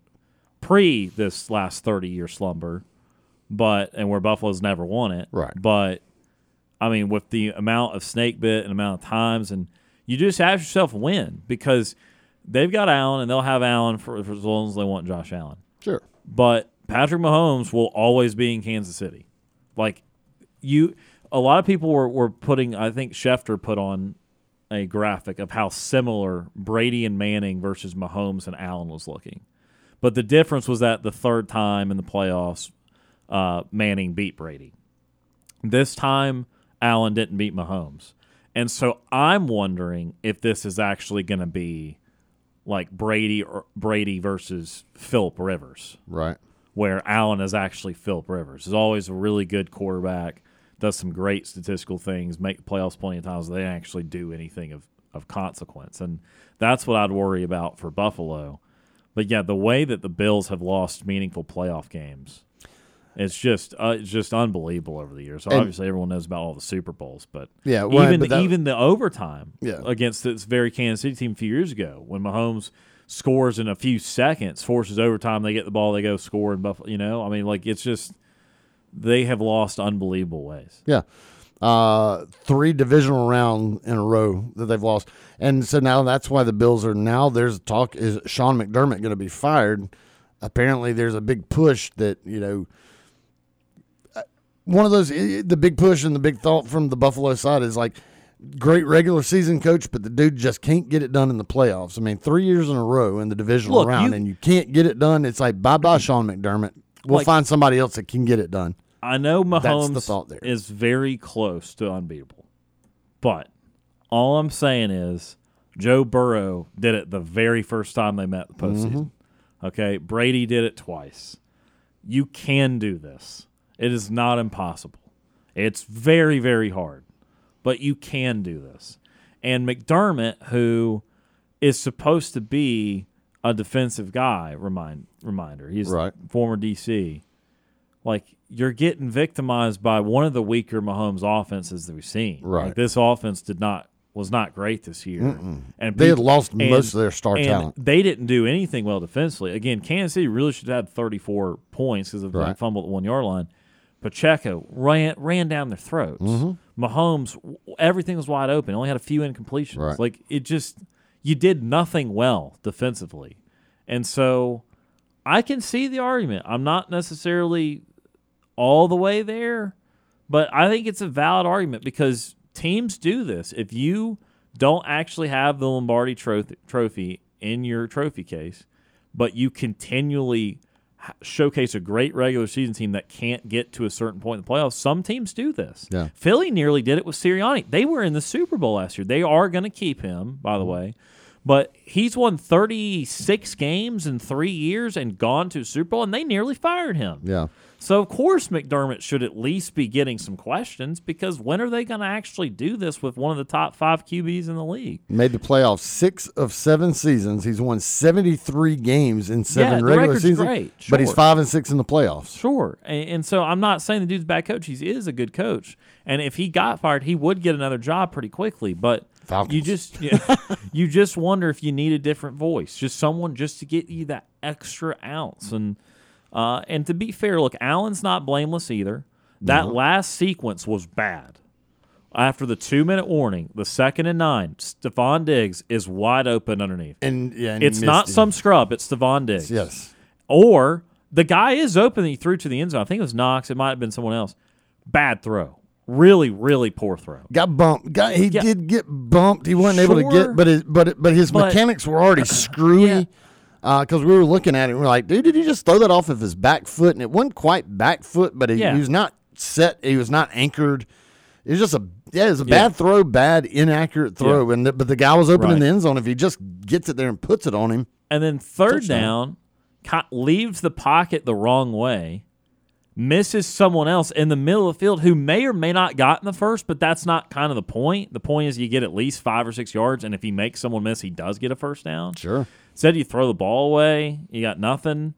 pre this last 30-year slumber, but and where Buffalo's never won it. Right. But, I mean, with the amount of snake bit and amount of times, and you just have yourself a win, because they've got Allen, and they'll have Allen for as long as they want Josh Allen. Sure. But Patrick Mahomes will always be in Kansas City. Like, you – a lot of people were putting, I think Schefter put on a graphic of how similar Brady and Manning versus Mahomes and Allen was looking. But the difference was that the third time in the playoffs, Manning beat Brady. This time, Allen didn't beat Mahomes. And so I'm wondering if this is actually going to be like Brady versus Phillip Rivers. Right. Where Allen is actually Phillip Rivers. He's always a really good quarterback, does some great statistical things, make the playoffs plenty of times. They didn't actually do anything of consequence. And that's what I'd worry about for Buffalo. But, yeah, the way that the Bills have lost meaningful playoff games, it's just unbelievable over the years. So obviously, everyone knows about all the Super Bowls. But, yeah, well, even the overtime against this very Kansas City team a few years ago, when Mahomes scores in a few seconds, forces overtime, they get the ball, they go score in Buffalo. You know, I mean, like, it's just – they have lost unbelievable ways. Yeah. 3 divisional round in a row that they've lost. And so now that's why the Bills are now, there's talk, is Sean McDermott going to be fired? Apparently there's a big push that, you know, one of those, the big push and the big thought from the Buffalo side is like, great regular season coach, but the dude just can't get it done in the playoffs. I mean, 3 years in a row in the divisional round, and you can't get it done. It's like, bye-bye, Sean McDermott. We'll find somebody else that can get it done. I know Mahomes is very close to unbeatable, but all I'm saying is Joe Burrow did it the very first time they met the postseason. Mm-hmm. Okay, Brady did it twice. You can do this. It is not impossible. It's very, very hard, but you can do this. And McDermott, who is supposed to be a defensive guy, reminder, he's right, former DC. Like, you're getting victimized by one of the weaker Mahomes offenses that we've seen. Right, like, this offense was not great this year, and they had lost most of their star talent. They didn't do anything well defensively. Again, Kansas City really should have 34 points because of the fumble at the 1-yard line. Pacheco ran down their throats. Mm-hmm. Mahomes, everything was wide open. Only had a few incompletions. Right. Like, it just, you did nothing well defensively, and so I can see the argument. I'm not necessarily all the way there, but I think it's a valid argument because teams do this. If you don't actually have the Lombardi trophy in your trophy case, but you continually showcase a great regular season team that can't get to a certain point in the playoffs, some teams do this. Yeah. Philly nearly did it with Sirianni. They were in the Super Bowl last year. They are going to keep him, by the way. But he's won 36 games in 3 years and gone to a Super Bowl, and they nearly fired him. Yeah. So, of course, McDermott should at least be getting some questions, because when are they going to actually do this with one of the top five QBs in the league? Made the playoffs 6 of 7 seasons. He's won 73 games in 7 regular seasons. Great. Sure. But he's 5 and 6 in the playoffs. Sure. And so I'm not saying the dude's a bad coach. He is a good coach. And if he got fired, he would get another job pretty quickly. But Falcons. You just wonder if you need a different voice, just someone just to get you that extra ounce. And to be fair, look, Allen's not blameless either. That last sequence was bad. After the 2-minute warning, the 2nd and 9, Stephon Diggs is wide open underneath. And it's not some scrub. It's Stephon Diggs. Yes. Or the guy is open that he threw to the end zone. I think it was Knox. It might have been someone else. Bad throw. Really, really poor throw. Got bumped. He did get bumped. He wasn't able to get, but his mechanics were already screwy. Yeah. Because we were looking at it, and we were like, dude, did he just throw that off of his back foot? And it wasn't quite back foot, but he was not set. He was not anchored. It was just a bad throw, bad, inaccurate throw. Yeah. But the guy was open in the end zone. If he just gets it there and puts it on him. And then third down, leaves the pocket the wrong way, misses someone else in the middle of the field who may or may not gotten the first, but that's not kind of the point. The point is you get at least 5 or 6 yards, and if he makes someone miss, he does get a first down. Sure. Instead, you throw the ball away. You got nothing.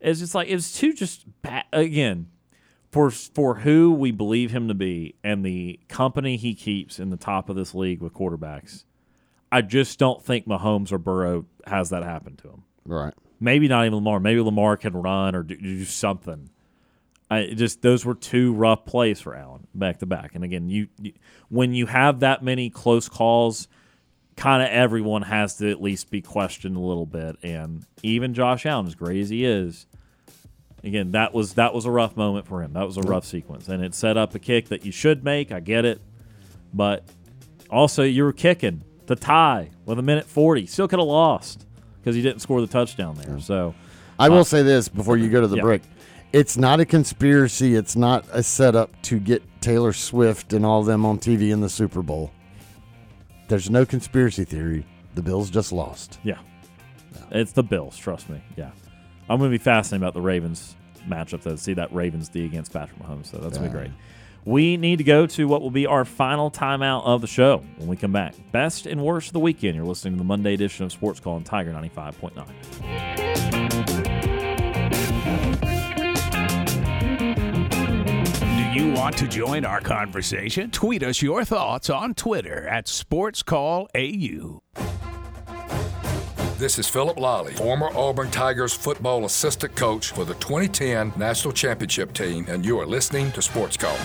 It's just like it was too just bad. Again, for who we believe him to be and the company he keeps in the top of this league with quarterbacks, I just don't think Mahomes or Burrow has that happen to him. Right. Maybe not even Lamar. Maybe Lamar can run or do something. Those were 2 rough plays for Allen back to back. And again, you when you have that many close calls, kind of everyone has to at least be questioned a little bit, and even Josh Allen, as great as he is, again, that was a rough moment for him. That was a rough sequence, and it set up a kick that you should make. I get it, but also you were kicking to tie with 1:40. Still could have lost because he didn't score the touchdown there. Yeah. So, I will say this before you go to the break: it's not a conspiracy. It's not a setup to get Taylor Swift and all of them on TV in the Super Bowl. There's no conspiracy theory. The Bills just lost. Yeah. It's the Bills, trust me. Yeah. I'm going to be fascinated about the Ravens matchup, though, to see that Ravens D against Patrick Mahomes. So that's going to be great. We need to go to what will be our final timeout of the show when we come back. Best and worst of the weekend. You're listening to the Monday edition of Sports Call on Tiger 95.9. You want to join our conversation? Tweet us your thoughts on Twitter at SportsCallAU. This is Philip Lolly, former Auburn Tigers football assistant coach for the 2010 National Championship team, and you are listening to Sports Call.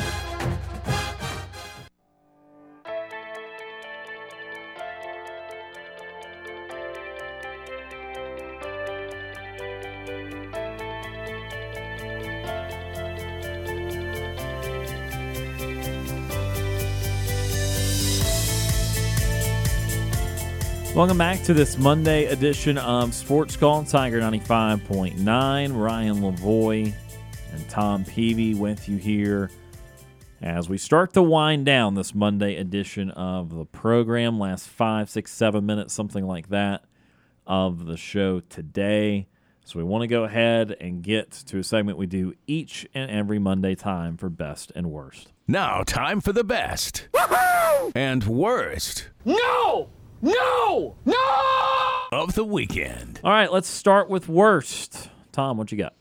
Welcome back to this Monday edition of Sports Call on Tiger 95.9. Ryan Lavoie and Tom Peavy with you here as we start to wind down this Monday edition of the program. Last 5, 6, 7 minutes, something like that, of the show today. So we want to go ahead and get to a segment we do each and every Monday time for Best and Worst. Now time for the Best. Woo-hoo! And Worst. No! No! No! Of the weekend. All right, let's start with worst. Tom, what you got?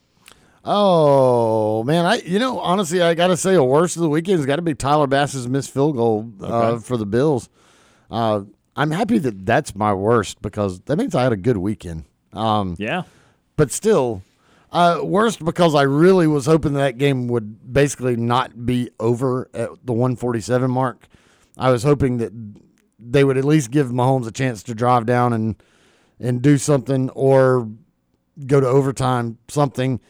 Oh, man. Honestly, I got to say a worst of the weekend has got to be Tyler Bass's missed field goal for the Bills. I'm happy that that's my worst because that means I had a good weekend. Yeah. But still, worst because I really was hoping that game would basically not be over at the 147 mark. I was hoping that they would at least give Mahomes a chance to drive down and do something or go to overtime, something.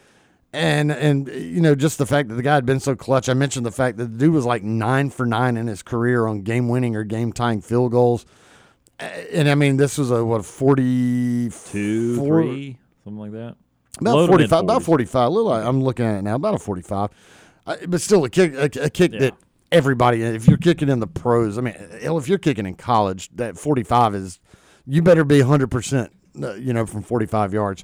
And you know, just the fact that the guy had been so clutch. I mentioned the fact that the dude was like 9 for 9 in his career on game-winning or game-tying field goals. And, I mean, this was a 42, 3, something like that? About 45. About 45. I'm looking at it now. About a 45. But still a kick that – everybody, if you're kicking in the pros, I mean, if you're kicking in college, that 45 is, you better be 100%, from 45 yards.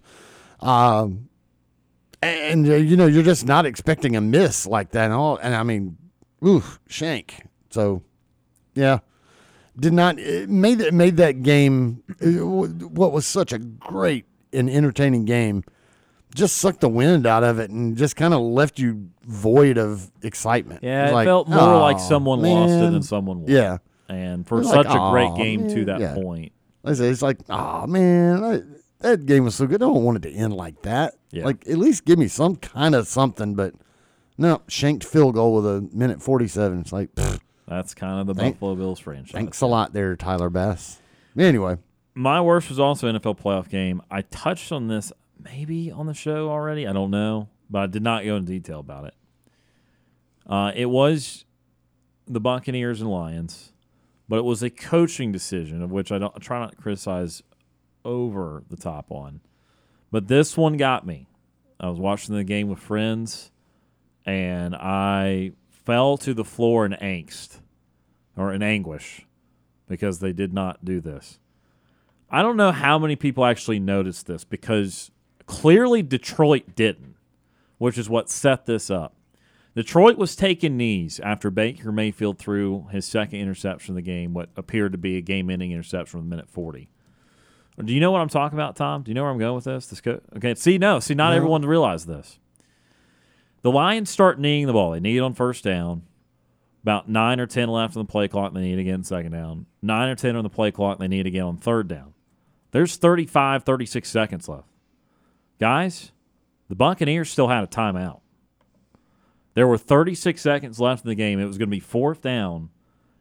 And you know, you're just not expecting a miss like that at all. And I mean, oof, shank. So, yeah. It made that game, what was such a great and entertaining game, just sucked the wind out of it and just kind of left you void of excitement. Yeah, it felt more like someone lost it than someone won. Yeah. And for such a great game to that point. It's like, oh, man, that game was so good. I don't want it to end like that. Yeah. Like, at least give me some kind of something. But, no, shanked field goal with a minute 47. It's like, pfft. That's kind of the Buffalo Bills franchise. Thanks a lot there, Tyler Bass. Anyway. My worst was also an NFL playoff game. I touched on this maybe on the show already. I don't know. But I did not go into detail about it. It was the Buccaneers and Lions. But it was a coaching decision, of which I try not to criticize over the top on. But this one got me. I was watching the game with friends, and I fell to the floor in angst or in anguish because they did not do this. I don't know how many people actually noticed this because clearly Detroit didn't, which is what set this up. Detroit was taking knees after Baker Mayfield threw his second interception of the game, what appeared to be a game-ending interception with minute 40. Do you know what I'm talking about, Tom? Do you know where I'm going with this? Okay. Not everyone realized this. The Lions start kneeing the ball. They knee it on first down. About 9 or 10 left on the play clock, and they knee it again second down. 9 or 10 on the play clock, and they knee it again on third down. There's 35, 36 seconds left. Guys, the Buccaneers still had a timeout. There were 36 seconds left in the game. It was going to be fourth down,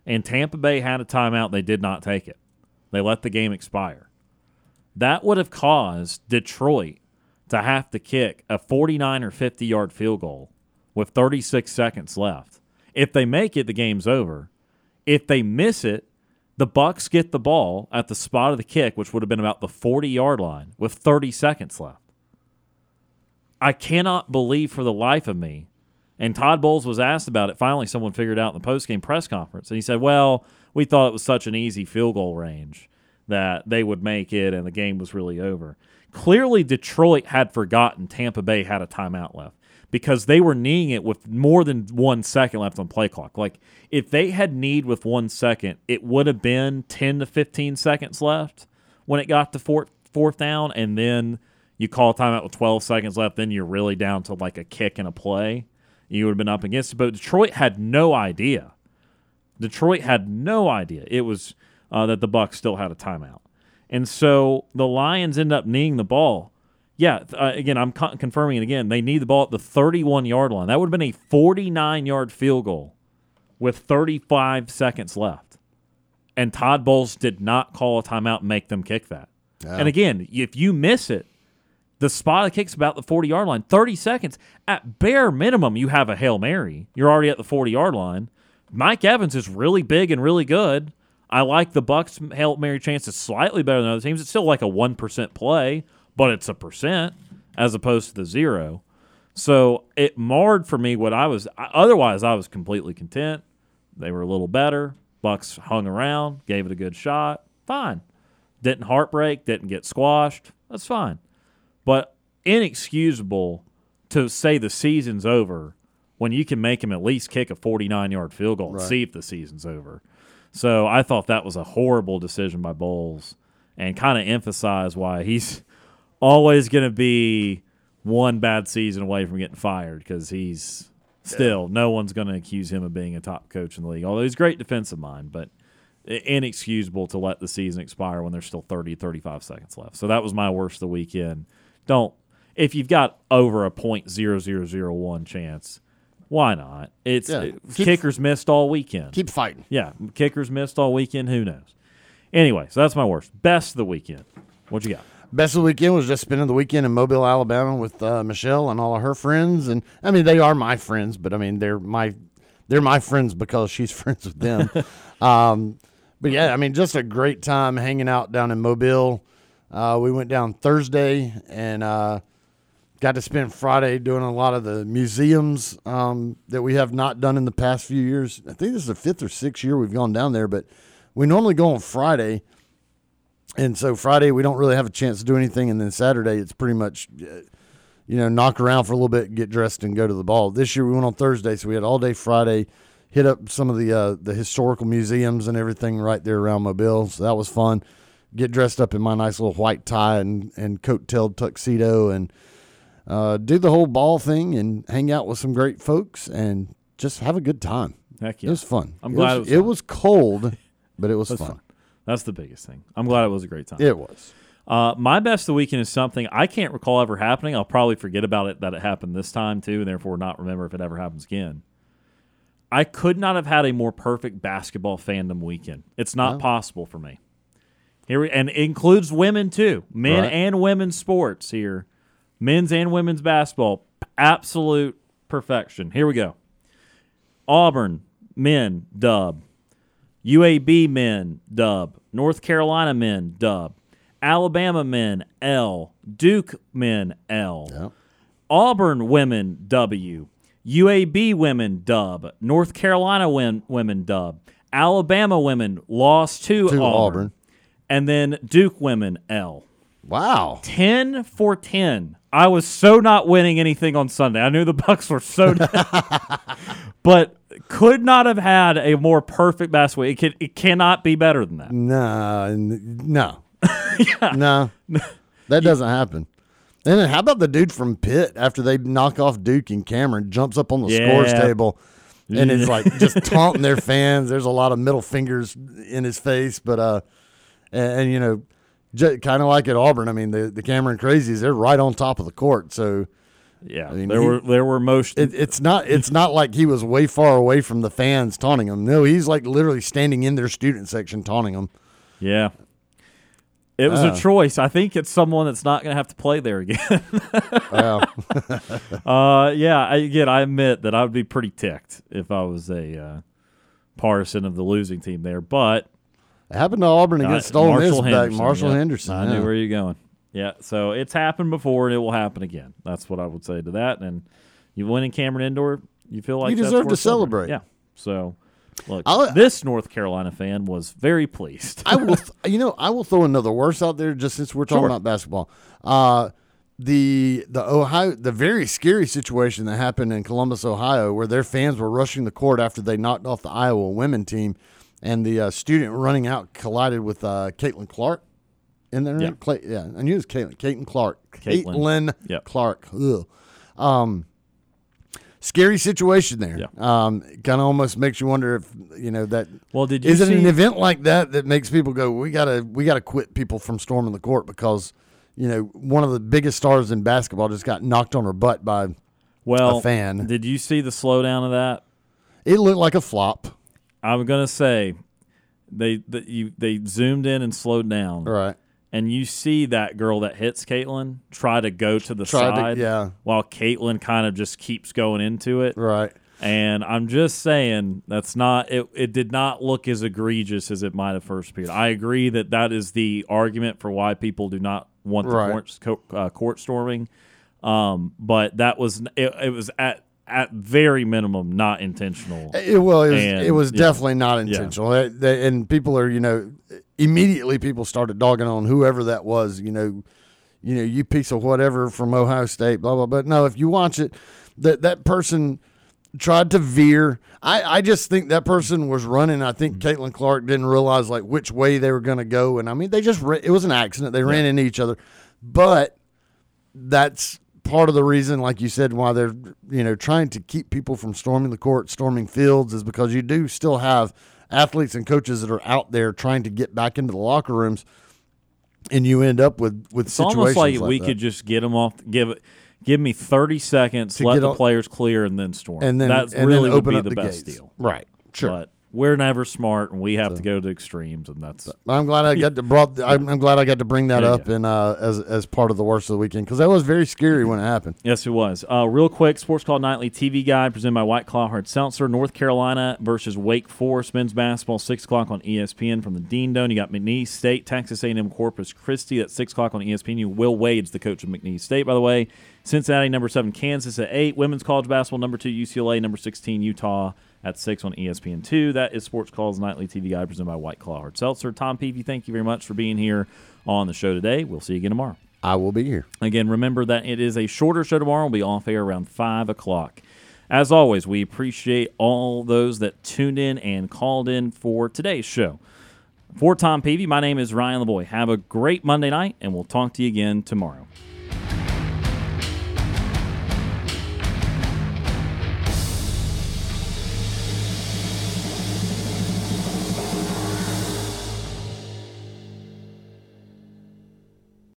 and Tampa Bay had a timeout. They did not take it. They let the game expire. That would have caused Detroit to have to kick a 49 or 50-yard field goal with 36 seconds left. If they make it, the game's over. If they miss it, the Bucks get the ball at the spot of the kick, which would have been about the 40-yard line, with 30 seconds left. I cannot believe for the life of me, and Todd Bowles was asked about it. Finally, someone figured out in the postgame press conference, and he said, well, we thought it was such an easy field goal range that they would make it and the game was really over. Clearly, Detroit had forgotten Tampa Bay had a timeout left because they were kneeing it with more than 1 second left on play clock. Like, if they had kneed with 1 second, it would have been 10 to 15 seconds left when it got to fourth down, and then you call a timeout with 12 seconds left, then you're really down to like a kick and a play. You would have been up against it. But Detroit had no idea. It was that the Bucs still had a timeout. And so the Lions end up kneeing the ball. Yeah, again, I'm confirming it again. They knee the ball at the 31-yard line. That would have been a 49-yard field goal with 35 seconds left. And Todd Bowles did not call a timeout and make them kick that. Yeah. And again, if you miss it, the spot of the kick's about the 40-yard line. 30 seconds. At bare minimum, you have a Hail Mary. You're already at the 40-yard line. Mike Evans is really big and really good. I like the Bucs' Hail Mary chances slightly better than other teams. It's still like a 1% play, but it's a percent as opposed to the zero. So it marred for me what I was. Otherwise, I was completely content. They were a little better. Bucs hung around, gave it a good shot. Fine. Didn't heartbreak, didn't get squashed. That's fine. But inexcusable to say the season's over when you can make them at least kick a 49-yard field goal and see if the season's over. So I thought that was a horrible decision by Bowles and kind of emphasized why he's always going to be one bad season away from getting fired because he's still no one's going to accuse him of being a top coach in the league, although he's a great defensive mind, but inexcusable to let the season expire when there's still 30, 35 seconds left. So that was my worst of the weekend. If you've got over a .0001 chance, why not? Kickers missed all weekend. Keep fighting. Yeah, kickers missed all weekend. Who knows? Anyway, so that's my worst. Best of the weekend. What you got? Best of the weekend was just spending the weekend in Mobile, Alabama with Michelle and all of her friends. And I mean, they are my friends, but I mean, they're my friends because she's friends with them. But yeah, I mean, just a great time hanging out down in Mobile. We went down Thursday and got to spend Friday doing a lot of the museums that we have not done in the past few years. I think this is the 5th or 6th year we've gone down there, but we normally go on Friday. And so Friday we don't really have a chance to do anything. And then Saturday it's pretty much you know, knock around for a little bit, get dressed, and go to the ball. This year we went on Thursday, so we had all day Friday, hit up some of the historical museums and everything right there around Mobile, so that was fun. Get dressed up in my nice little white tie and coat-tailed tuxedo and do the whole ball thing and hang out with some great folks and just have a good time. Heck yeah. It was fun. I'm glad it was fun. It was cold, but it was fun. That's the biggest thing. I'm glad it was a great time. It was. My best of the weekend is something I can't recall ever happening. I'll probably forget about it that it happened this time too, and therefore not remember if it ever happens again. I could not have had a more perfect basketball fandom weekend. It's not possible for me. And it includes women too. Men and women's sports here. Men's and women's basketball. Absolute perfection. Here we go. Auburn men dub. UAB men dub. North Carolina men dub. Alabama men L. Duke men L. Yep. Auburn women W. UAB women dub. North Carolina women dub. Alabama women lost to Auburn. And then Duke women L. Wow. 10-for-10. I was so not winning anything on Sunday. I knew the Bucks were so but could not have had a more perfect basketball. It cannot be better than that. No. Yeah. No. That doesn't happen. And then how about the dude from Pitt after they knock off Duke and Cameron jumps up on the scores table and is like just taunting their fans. There's a lot of middle fingers in his face, but and you know, kind of like at Auburn. I mean, the Cameron Crazies, they're right on top of the court. So yeah, I mean, there were most. It's not like he was way far away from the fans taunting them. No, he's like literally standing in their student section taunting them. Yeah. It was a choice. I think it's someone that's not going to have to play there again. Wow. I admit that I would be pretty ticked if I was a partisan of the losing team there. But it happened to Auburn against Ole Miss back. Marshall Henderson. I knew where you're going. Yeah, so it's happened before and it will happen again. That's what I would say to that. And you win in Cameron Indoor, you feel like you deserve to celebrate. Yeah. So. Look, this North Carolina fan was very pleased. I will throw another worse out there just since we're talking about basketball. The very scary situation that happened in Columbus, Ohio, where their fans were rushing the court after they knocked off the Iowa women team, and the student running out collided with Caitlin Clark. In there, yeah. I knew it was Caitlin. Caitlin Clark. Ugh. Scary situation there. Yeah. Kind of almost makes you wonder if you know that. Well, did you? Is it an event like that that makes people go, we gotta quit people from storming the court because you know one of the biggest stars in basketball just got knocked on her butt by a fan? Did you see the slowdown of that? It looked like a flop. I'm gonna say they zoomed in and slowed down. Right. And you see that girl that hits Caitlin try to go to the side while Caitlin kind of just keeps going into it. Right. And I'm just saying that's not it. It did not look as egregious as it might have first appeared. I agree that is the argument for why people do not want the court storming. But that was it was at very minimum not intentional. It was definitely not intentional. Yeah. And people are, you know, immediately people started dogging on whoever that was, you know, you piece of whatever from Ohio State, blah, blah, blah. No, if you watch it, that person tried to veer. I just think that person was running. I think Caitlin Clark didn't realize like which way they were going to go. And I mean, they just, it was an accident. They ran into each other, but that's part of the reason, like you said, why they're, you know, trying to keep people from storming the court, storming fields, is because you do still have athletes and coaches that are out there trying to get back into the locker rooms, and you end up with it's situations almost like we that. Could just get them off, give me 30 seconds, to let the players clear, and then storm. And then that's and really then open would be the best gates. Deal. Right, sure. But we're never smart, and we have to go to extremes, and that's. I'm glad I got to I'm glad I got to bring that up and as part of the worst of the weekend, because that was very scary when it happened. Yes, it was. Real quick, Sports Call Nightly TV Guide presented by White Claw Hard Seltzer. North Carolina versus Wake Forest men's basketball, 6:00 on ESPN from the Dean Dome. You got McNeese State, Texas A&M, Corpus Christi at 6:00 on ESPN. Will Wade's the coach of McNeese State, by the way. Cincinnati, number 7, Kansas at 8. Women's college basketball, number 2, UCLA, number 16, Utah. At 6 on ESPN2. That is Sports Call's Nightly TV Guide presented by White Claw Hard Seltzer. Tom Peavy, thank you very much for being here on the show today. We'll see you again tomorrow. I will be here. Again, remember that it is a shorter show tomorrow. We'll be off air around 5 o'clock. As always, we appreciate all those that tuned in and called in for today's show. For Tom Peavy, my name is Ryan LeBoy. Have a great Monday night, and we'll talk to you again tomorrow.